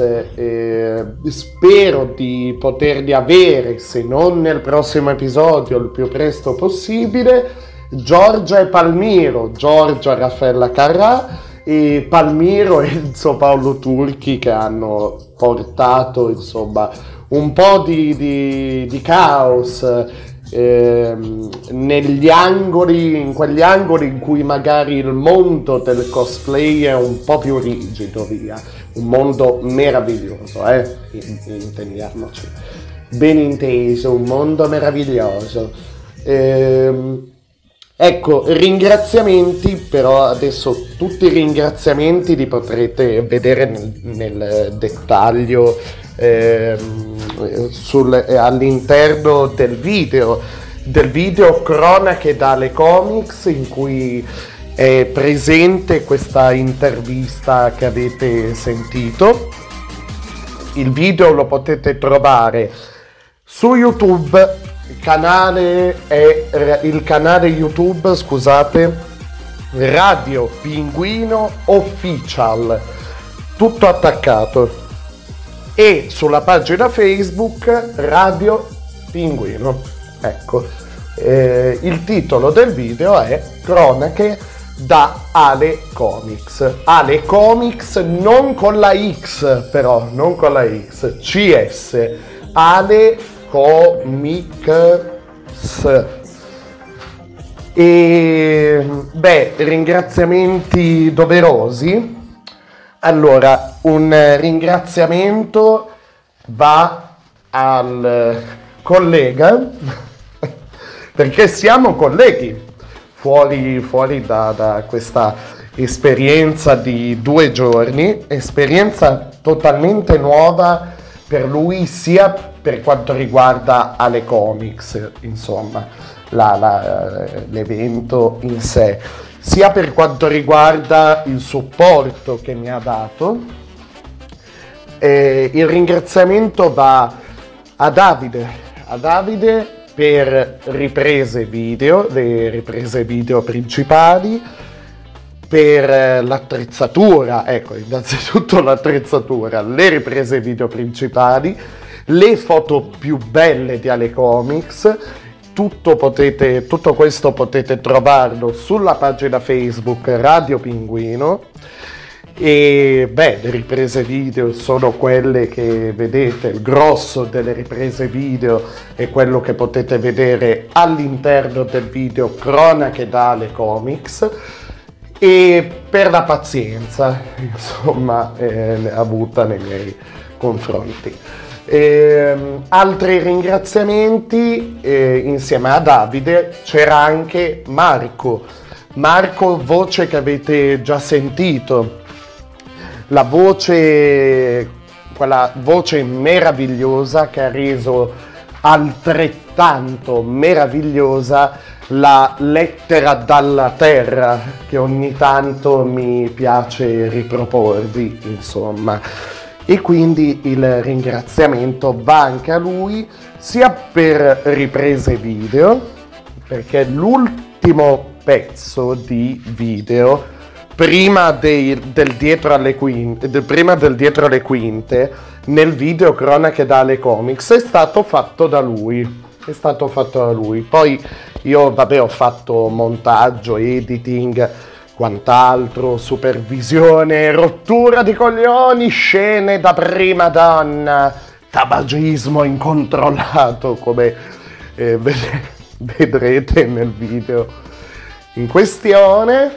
spero di poterli avere, se non nel prossimo episodio, il più presto possibile. Giorgia e Palmiro, Giorgia Raffaella Carrà e Palmiro e Enzo Paolo Turchi, che hanno portato, insomma, un po' di caos negli angoli, in quegli angoli in cui magari il mondo del cosplay è un po' più rigido, via. Un mondo meraviglioso, intendiamoci. Ben inteso, un mondo meraviglioso. Ecco, ringraziamenti, però adesso tutti i ringraziamenti li potrete vedere nel dettaglio all'interno del video Cronache da AleComics, in cui è presente questa intervista che avete sentito. Il video lo potete trovare su YouTube. Il canale YouTube, scusate, Radio Pinguino Official, tutto attaccato, e sulla pagina Facebook Radio Pinguino. Ecco, il titolo del video è Cronache da AleComics. AleComics non con la X, però, non con la X, CS, AleComics. E beh, ringraziamenti doverosi. Allora, un ringraziamento va al collega, perché siamo colleghi fuori da questa esperienza di 2 giorni, esperienza totalmente nuova per lui, sia per quanto riguarda AleComics, insomma, l'evento in sé, sia per quanto riguarda il supporto che mi ha dato. Il ringraziamento va a Davide per le riprese video principali, per l'attrezzatura, ecco, innanzitutto l'attrezzatura, le riprese video principali, le foto più belle di AleComics. Tutto questo potete trovarlo sulla pagina Facebook Radio Pinguino. E beh, le riprese video sono quelle che vedete, il grosso delle riprese video è quello che potete vedere all'interno del video Cronache da AleComics. E per la pazienza, insomma, avuta nei miei confronti. Altri ringraziamenti, insieme a Davide c'era anche Marco Marco, voce che avete già sentito, la voce, quella voce meravigliosa che ha reso altrettanto meravigliosa la lettera dalla terra che ogni tanto mi piace riproporvi, insomma. E quindi il ringraziamento va anche a lui, sia per riprese video, perché l'ultimo pezzo di video prima del dietro alle quinte, prima del dietro alle quinte, nel video cronache da AleComics, è stato fatto da lui. Poi io, vabbè, ho fatto montaggio, editing, quant'altro, supervisione, rottura di coglioni, scene da prima donna, tabagismo incontrollato, come vedrete nel video in questione.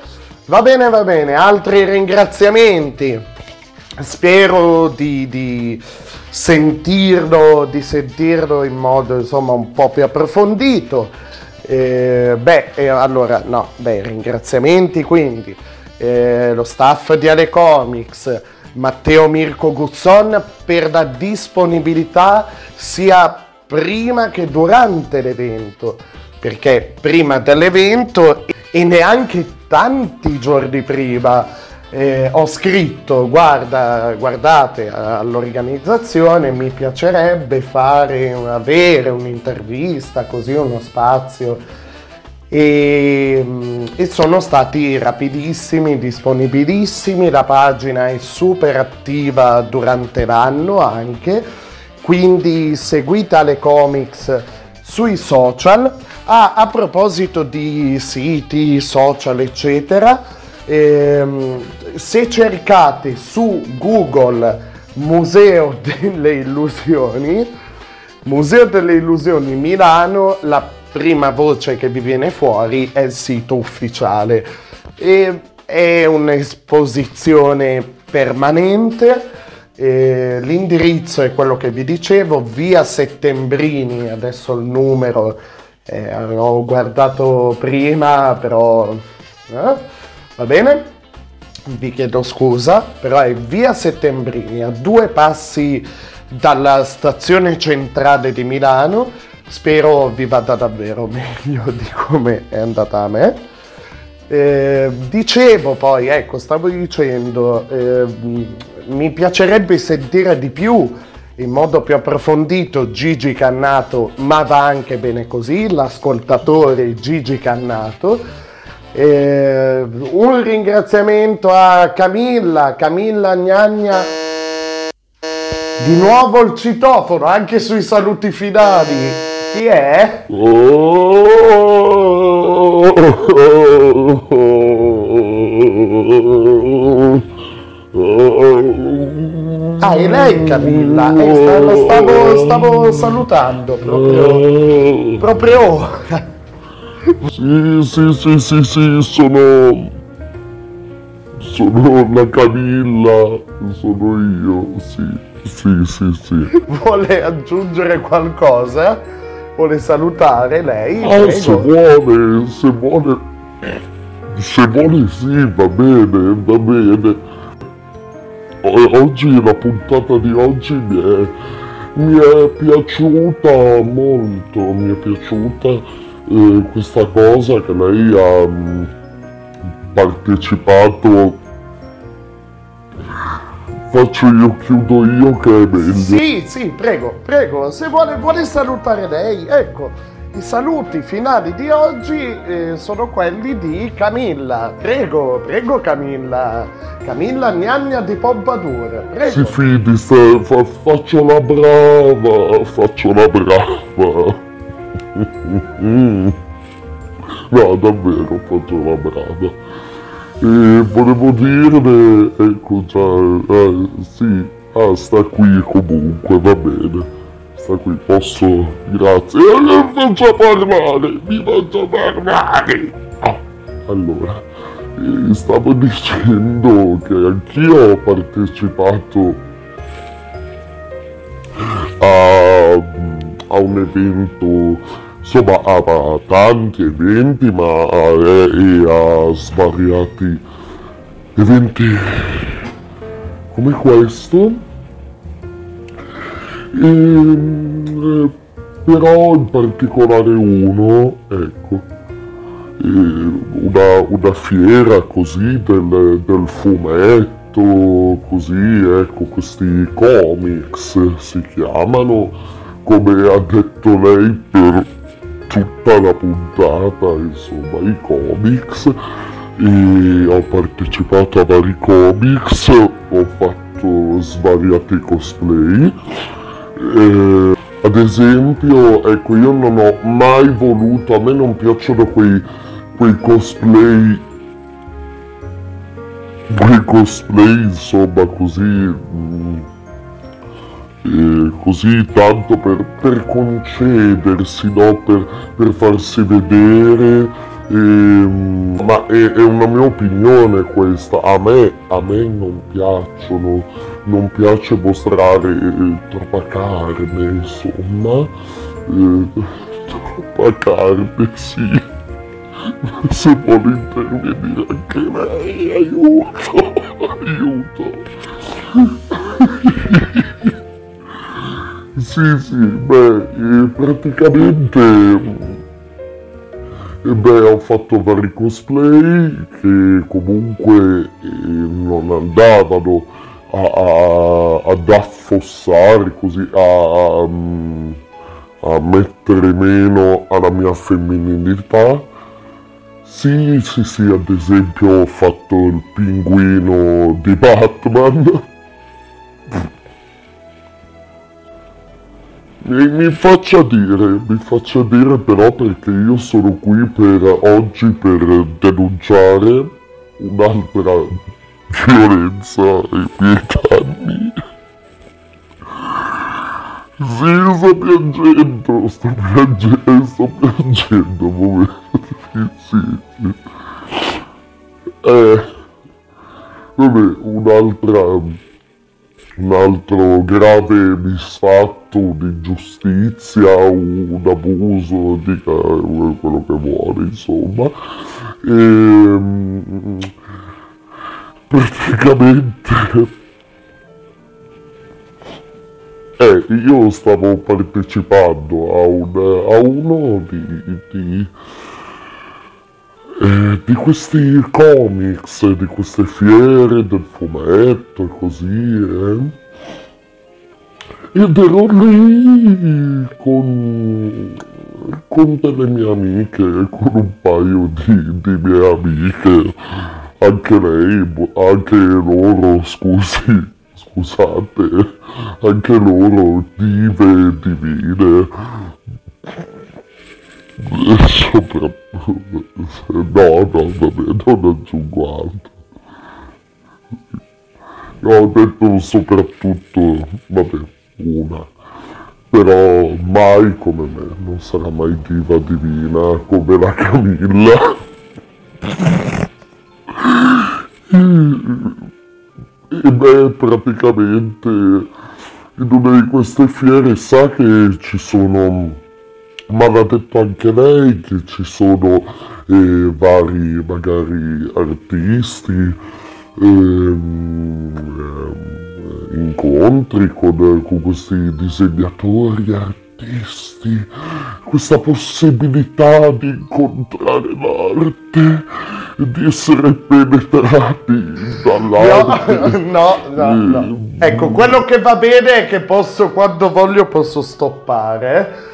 Va bene, altri ringraziamenti. Spero di sentirlo in modo, insomma, un po' più approfondito. Ringraziamenti quindi, lo staff di AleComics, Matteo Mirko Guzzon per la disponibilità sia prima che durante l'evento, perché prima dell'evento e neanche tanti giorni prima ho scritto: guardate all'organizzazione, mi piacerebbe avere un'intervista, così uno spazio, e sono stati rapidissimi, disponibilissimi. La pagina è super attiva durante l'anno anche, quindi seguite AleComics sui social. A proposito di siti, social, eccetera, se cercate su Google Museo delle Illusioni Milano, la prima voce che vi viene fuori è il sito ufficiale. È un'esposizione permanente, l'indirizzo è quello che vi dicevo, via Settembrini, adesso il numero l'ho guardato prima, però... Va bene? Vi chiedo scusa, però è via Settembrini, a 2 passi dalla stazione centrale di Milano. Spero vi vada davvero meglio di come è andata a me. Stavo dicendo, mi piacerebbe sentire di più, in modo più approfondito, Gigi Cannato, ma va anche bene così, l'ascoltatore Gigi Cannato. Un ringraziamento a Camilla Gnagna, di nuovo il citofono anche sui saluti finali. Chi è? È lei Camilla, stavo salutando proprio ora. Sì, sono la Camilla, sono io, sì. Vuole aggiungere qualcosa? Vuole salutare lei? Se vuole sì, va bene. Oggi, la puntata di oggi mi è piaciuta molto, questa cosa che lei ha partecipato. Chiudo io che è meglio. Sì, prego, se vuole salutare lei, ecco, i saluti finali di oggi sono quelli di Camilla, prego Camilla Gnagna di Pompadour, prego. Si fidi, faccio la brava. No, davvero faccio la brava. E volevo dirle, ecco, sta qui comunque, va bene. Sta qui, posso, grazie. Mi faccio parlare. Allora, stavo dicendo che anch'io ho partecipato a un evento insomma ha tanti eventi, ma ha svariati eventi come questo. E però in particolare uno, ecco, una fiera così del fumetto, così, ecco, questi comics si chiamano, come ha detto lei per tutta la puntata, insomma, i comics. E ho partecipato a vari comics, ho fatto svariati cosplay. Ad esempio, ecco, io non ho mai voluto, a me non piacciono quei cosplay, insomma, così tanto per concedersi, no? Per farsi vedere, ma è una mia opinione questa, a me non piacciono, non piace mostrare troppa carne, insomma, troppa carne, sì, se vuole intervenire anche lei, aiuto. Sì, beh, praticamente, ho fatto vari cosplay che comunque non andavano ad affossare, così, a mettere meno alla mia femminilità. Sì, ad esempio ho fatto il pinguino di Batman. Mi faccia dire però, perché io sono qui per oggi per denunciare un'altra violenza ai miei danni. Sì, sto piangendo, un momento, sì. Vabbè, un altro grave misfatto, un'ingiustizia, un abuso, dica quello che vuole, insomma. E praticamente, io stavo partecipando a uno di questi comics, di queste fiere del fumetto e così, ed ero lì con delle mie amiche, con un paio di mie amiche, anche loro dive divine. No, vabbè, non aggiungo altro. No, ho detto soprattutto, vabbè, una. Però mai come me, non sarà mai diva divina come la Camilla. E beh, praticamente, in una di queste fiere sa che ci sono... Ma l'ha detto anche lei che ci sono vari, magari, artisti, incontri con questi disegnatori, artisti, questa possibilità di incontrare l'arte, di essere penetrati dall'arte. No. Ecco, quello che va bene è che posso, quando voglio, posso stoppare.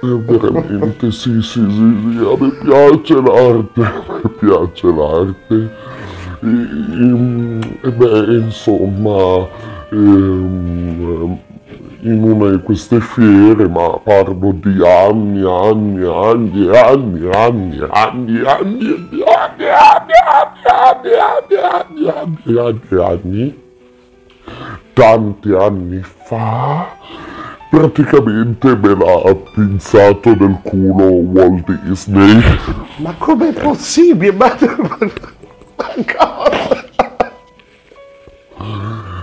Veramente sì, a me piace l'arte, e beh, insomma, in una di queste fiere, ma parlo di tanti anni fa, praticamente me l'ha pinzato nel culo Walt Disney. Ma com'è possibile? Ma cosa?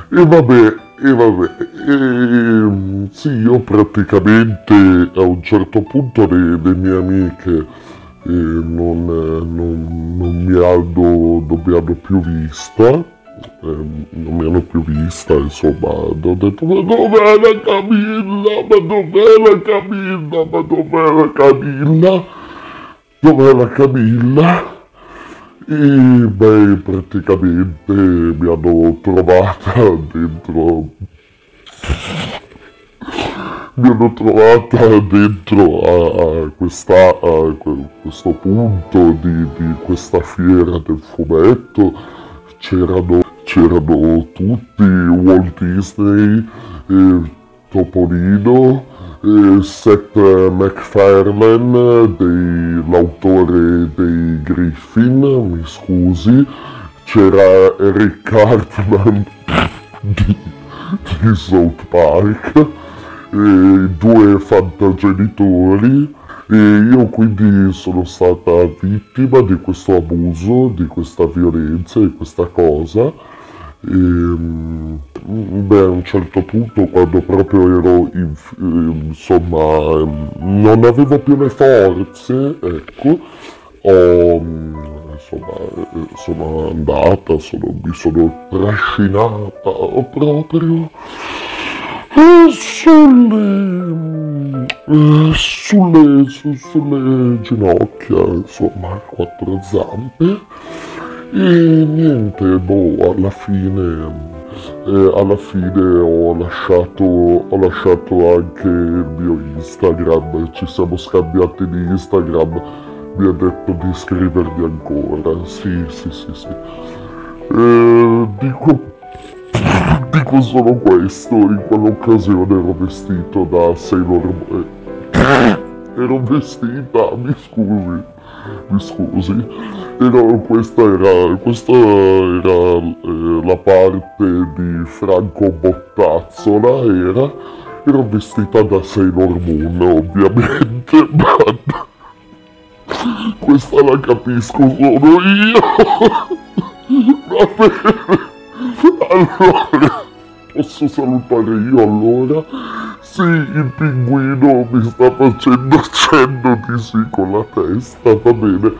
E vabbè, E vabbè, sì, io praticamente a un certo punto le mie amiche non mi hanno, non mi hanno più vista, insomma, hanno detto ma dov'è la Camilla, ma dov'è la Camilla, ma dov'è la Camilla, dov'è la Camilla? E beh, praticamente mi hanno trovata dentro. Mi hanno trovata dentro a questo punto di questa fiera del fumetto. C'erano tutti, Walt Disney, Topolino, Seth MacFarlane, l'autore dei Griffin, mi scusi, c'era Eric Cartman di South Park, due fantagenitori, e io quindi sono stata vittima di questo abuso, di questa violenza, di questa cosa. Beh, a un certo punto, quando proprio ero insomma non avevo più le forze, ecco, sono andata, mi sono trascinata proprio sulle ginocchia, insomma, a quattro zampe. E niente, boh, alla fine ho lasciato anche il mio Instagram, ci siamo scambiati di Instagram, mi ha detto di scrivermi ancora, sì. Dico solo questo, in quell'occasione ero vestito da Sailor Moon, ero vestita, mi scusi, questa era la parte di Franco Bottazzola, ero vestita da Sailor Moon, ovviamente, ma questa la capisco solo io. Va bene, allora, posso salutare io allora? Sì, il pinguino mi sta facendo accenno di sì con la testa, va bene.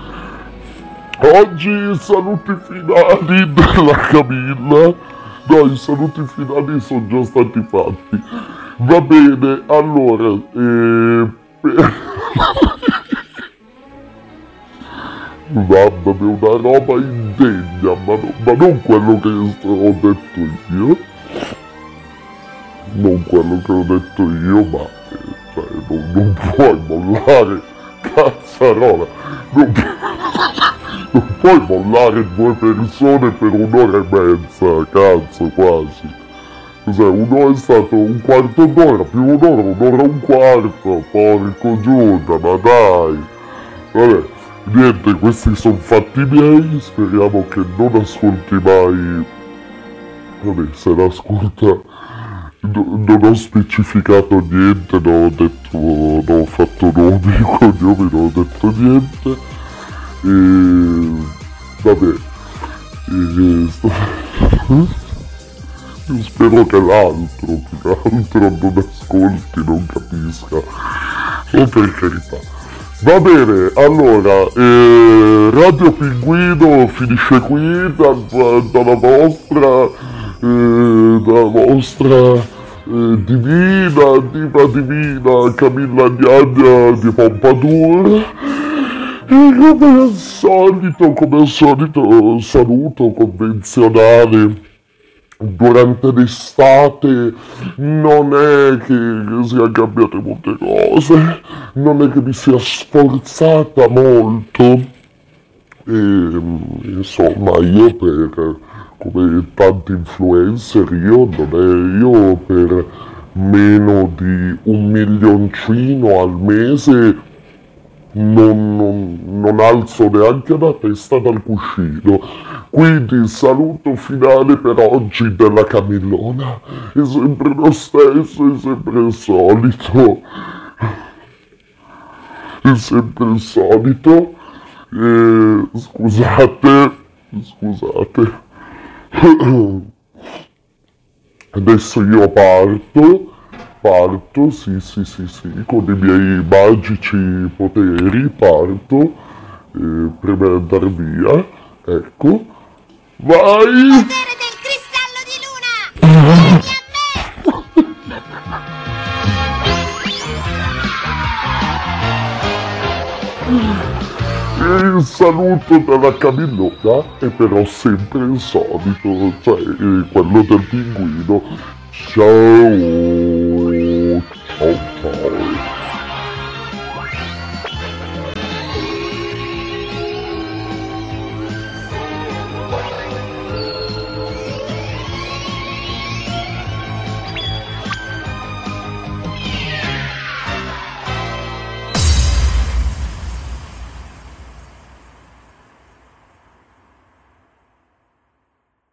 Oggi saluti finali della Camilla. No, i saluti finali sono già stati fatti. Va bene, allora... Mamma mia, una roba indegna, ma non quello che ho detto io. Non quello che ho detto io, ma cioè, non puoi mollare, cazzarola, non puoi mollare due persone per un'ora e mezza, cazzo, quasi. Cos'è, un'ora è stato un quarto d'ora, più un'ora e un quarto, porco Giuda, ma dai. Vabbè, niente, questi sono fatti miei, speriamo che non ascolti mai... Vabbè, se l'ascolta... Non ho specificato niente, non ho fatto nomi, cognomi, non ho detto niente. E vabbè, io spero che l'altro non ascolti, non capisca, o per carità. Va bene, allora, Radio Pinguino finisce qui, dalla vostra divina Camilla Gnagna di Pompadour, e come al solito saluto convenzionale. Durante l'estate non è che siano cambiate molte cose, non è che mi sia sforzata molto, e insomma io per... come tanti influencer, io per meno di un milioncino al mese non alzo neanche la testa dal cuscino. Quindi il saluto finale per oggi della Camillona è sempre lo stesso, è sempre il solito. Scusate. Adesso io parto, sì, con i miei magici poteri parto per andare via, ecco, vai! Potere del cristallo di luna! Vieni a me! Il saluto dalla Camillona è però sempre insolito, cioè quello del pinguino. Ciao!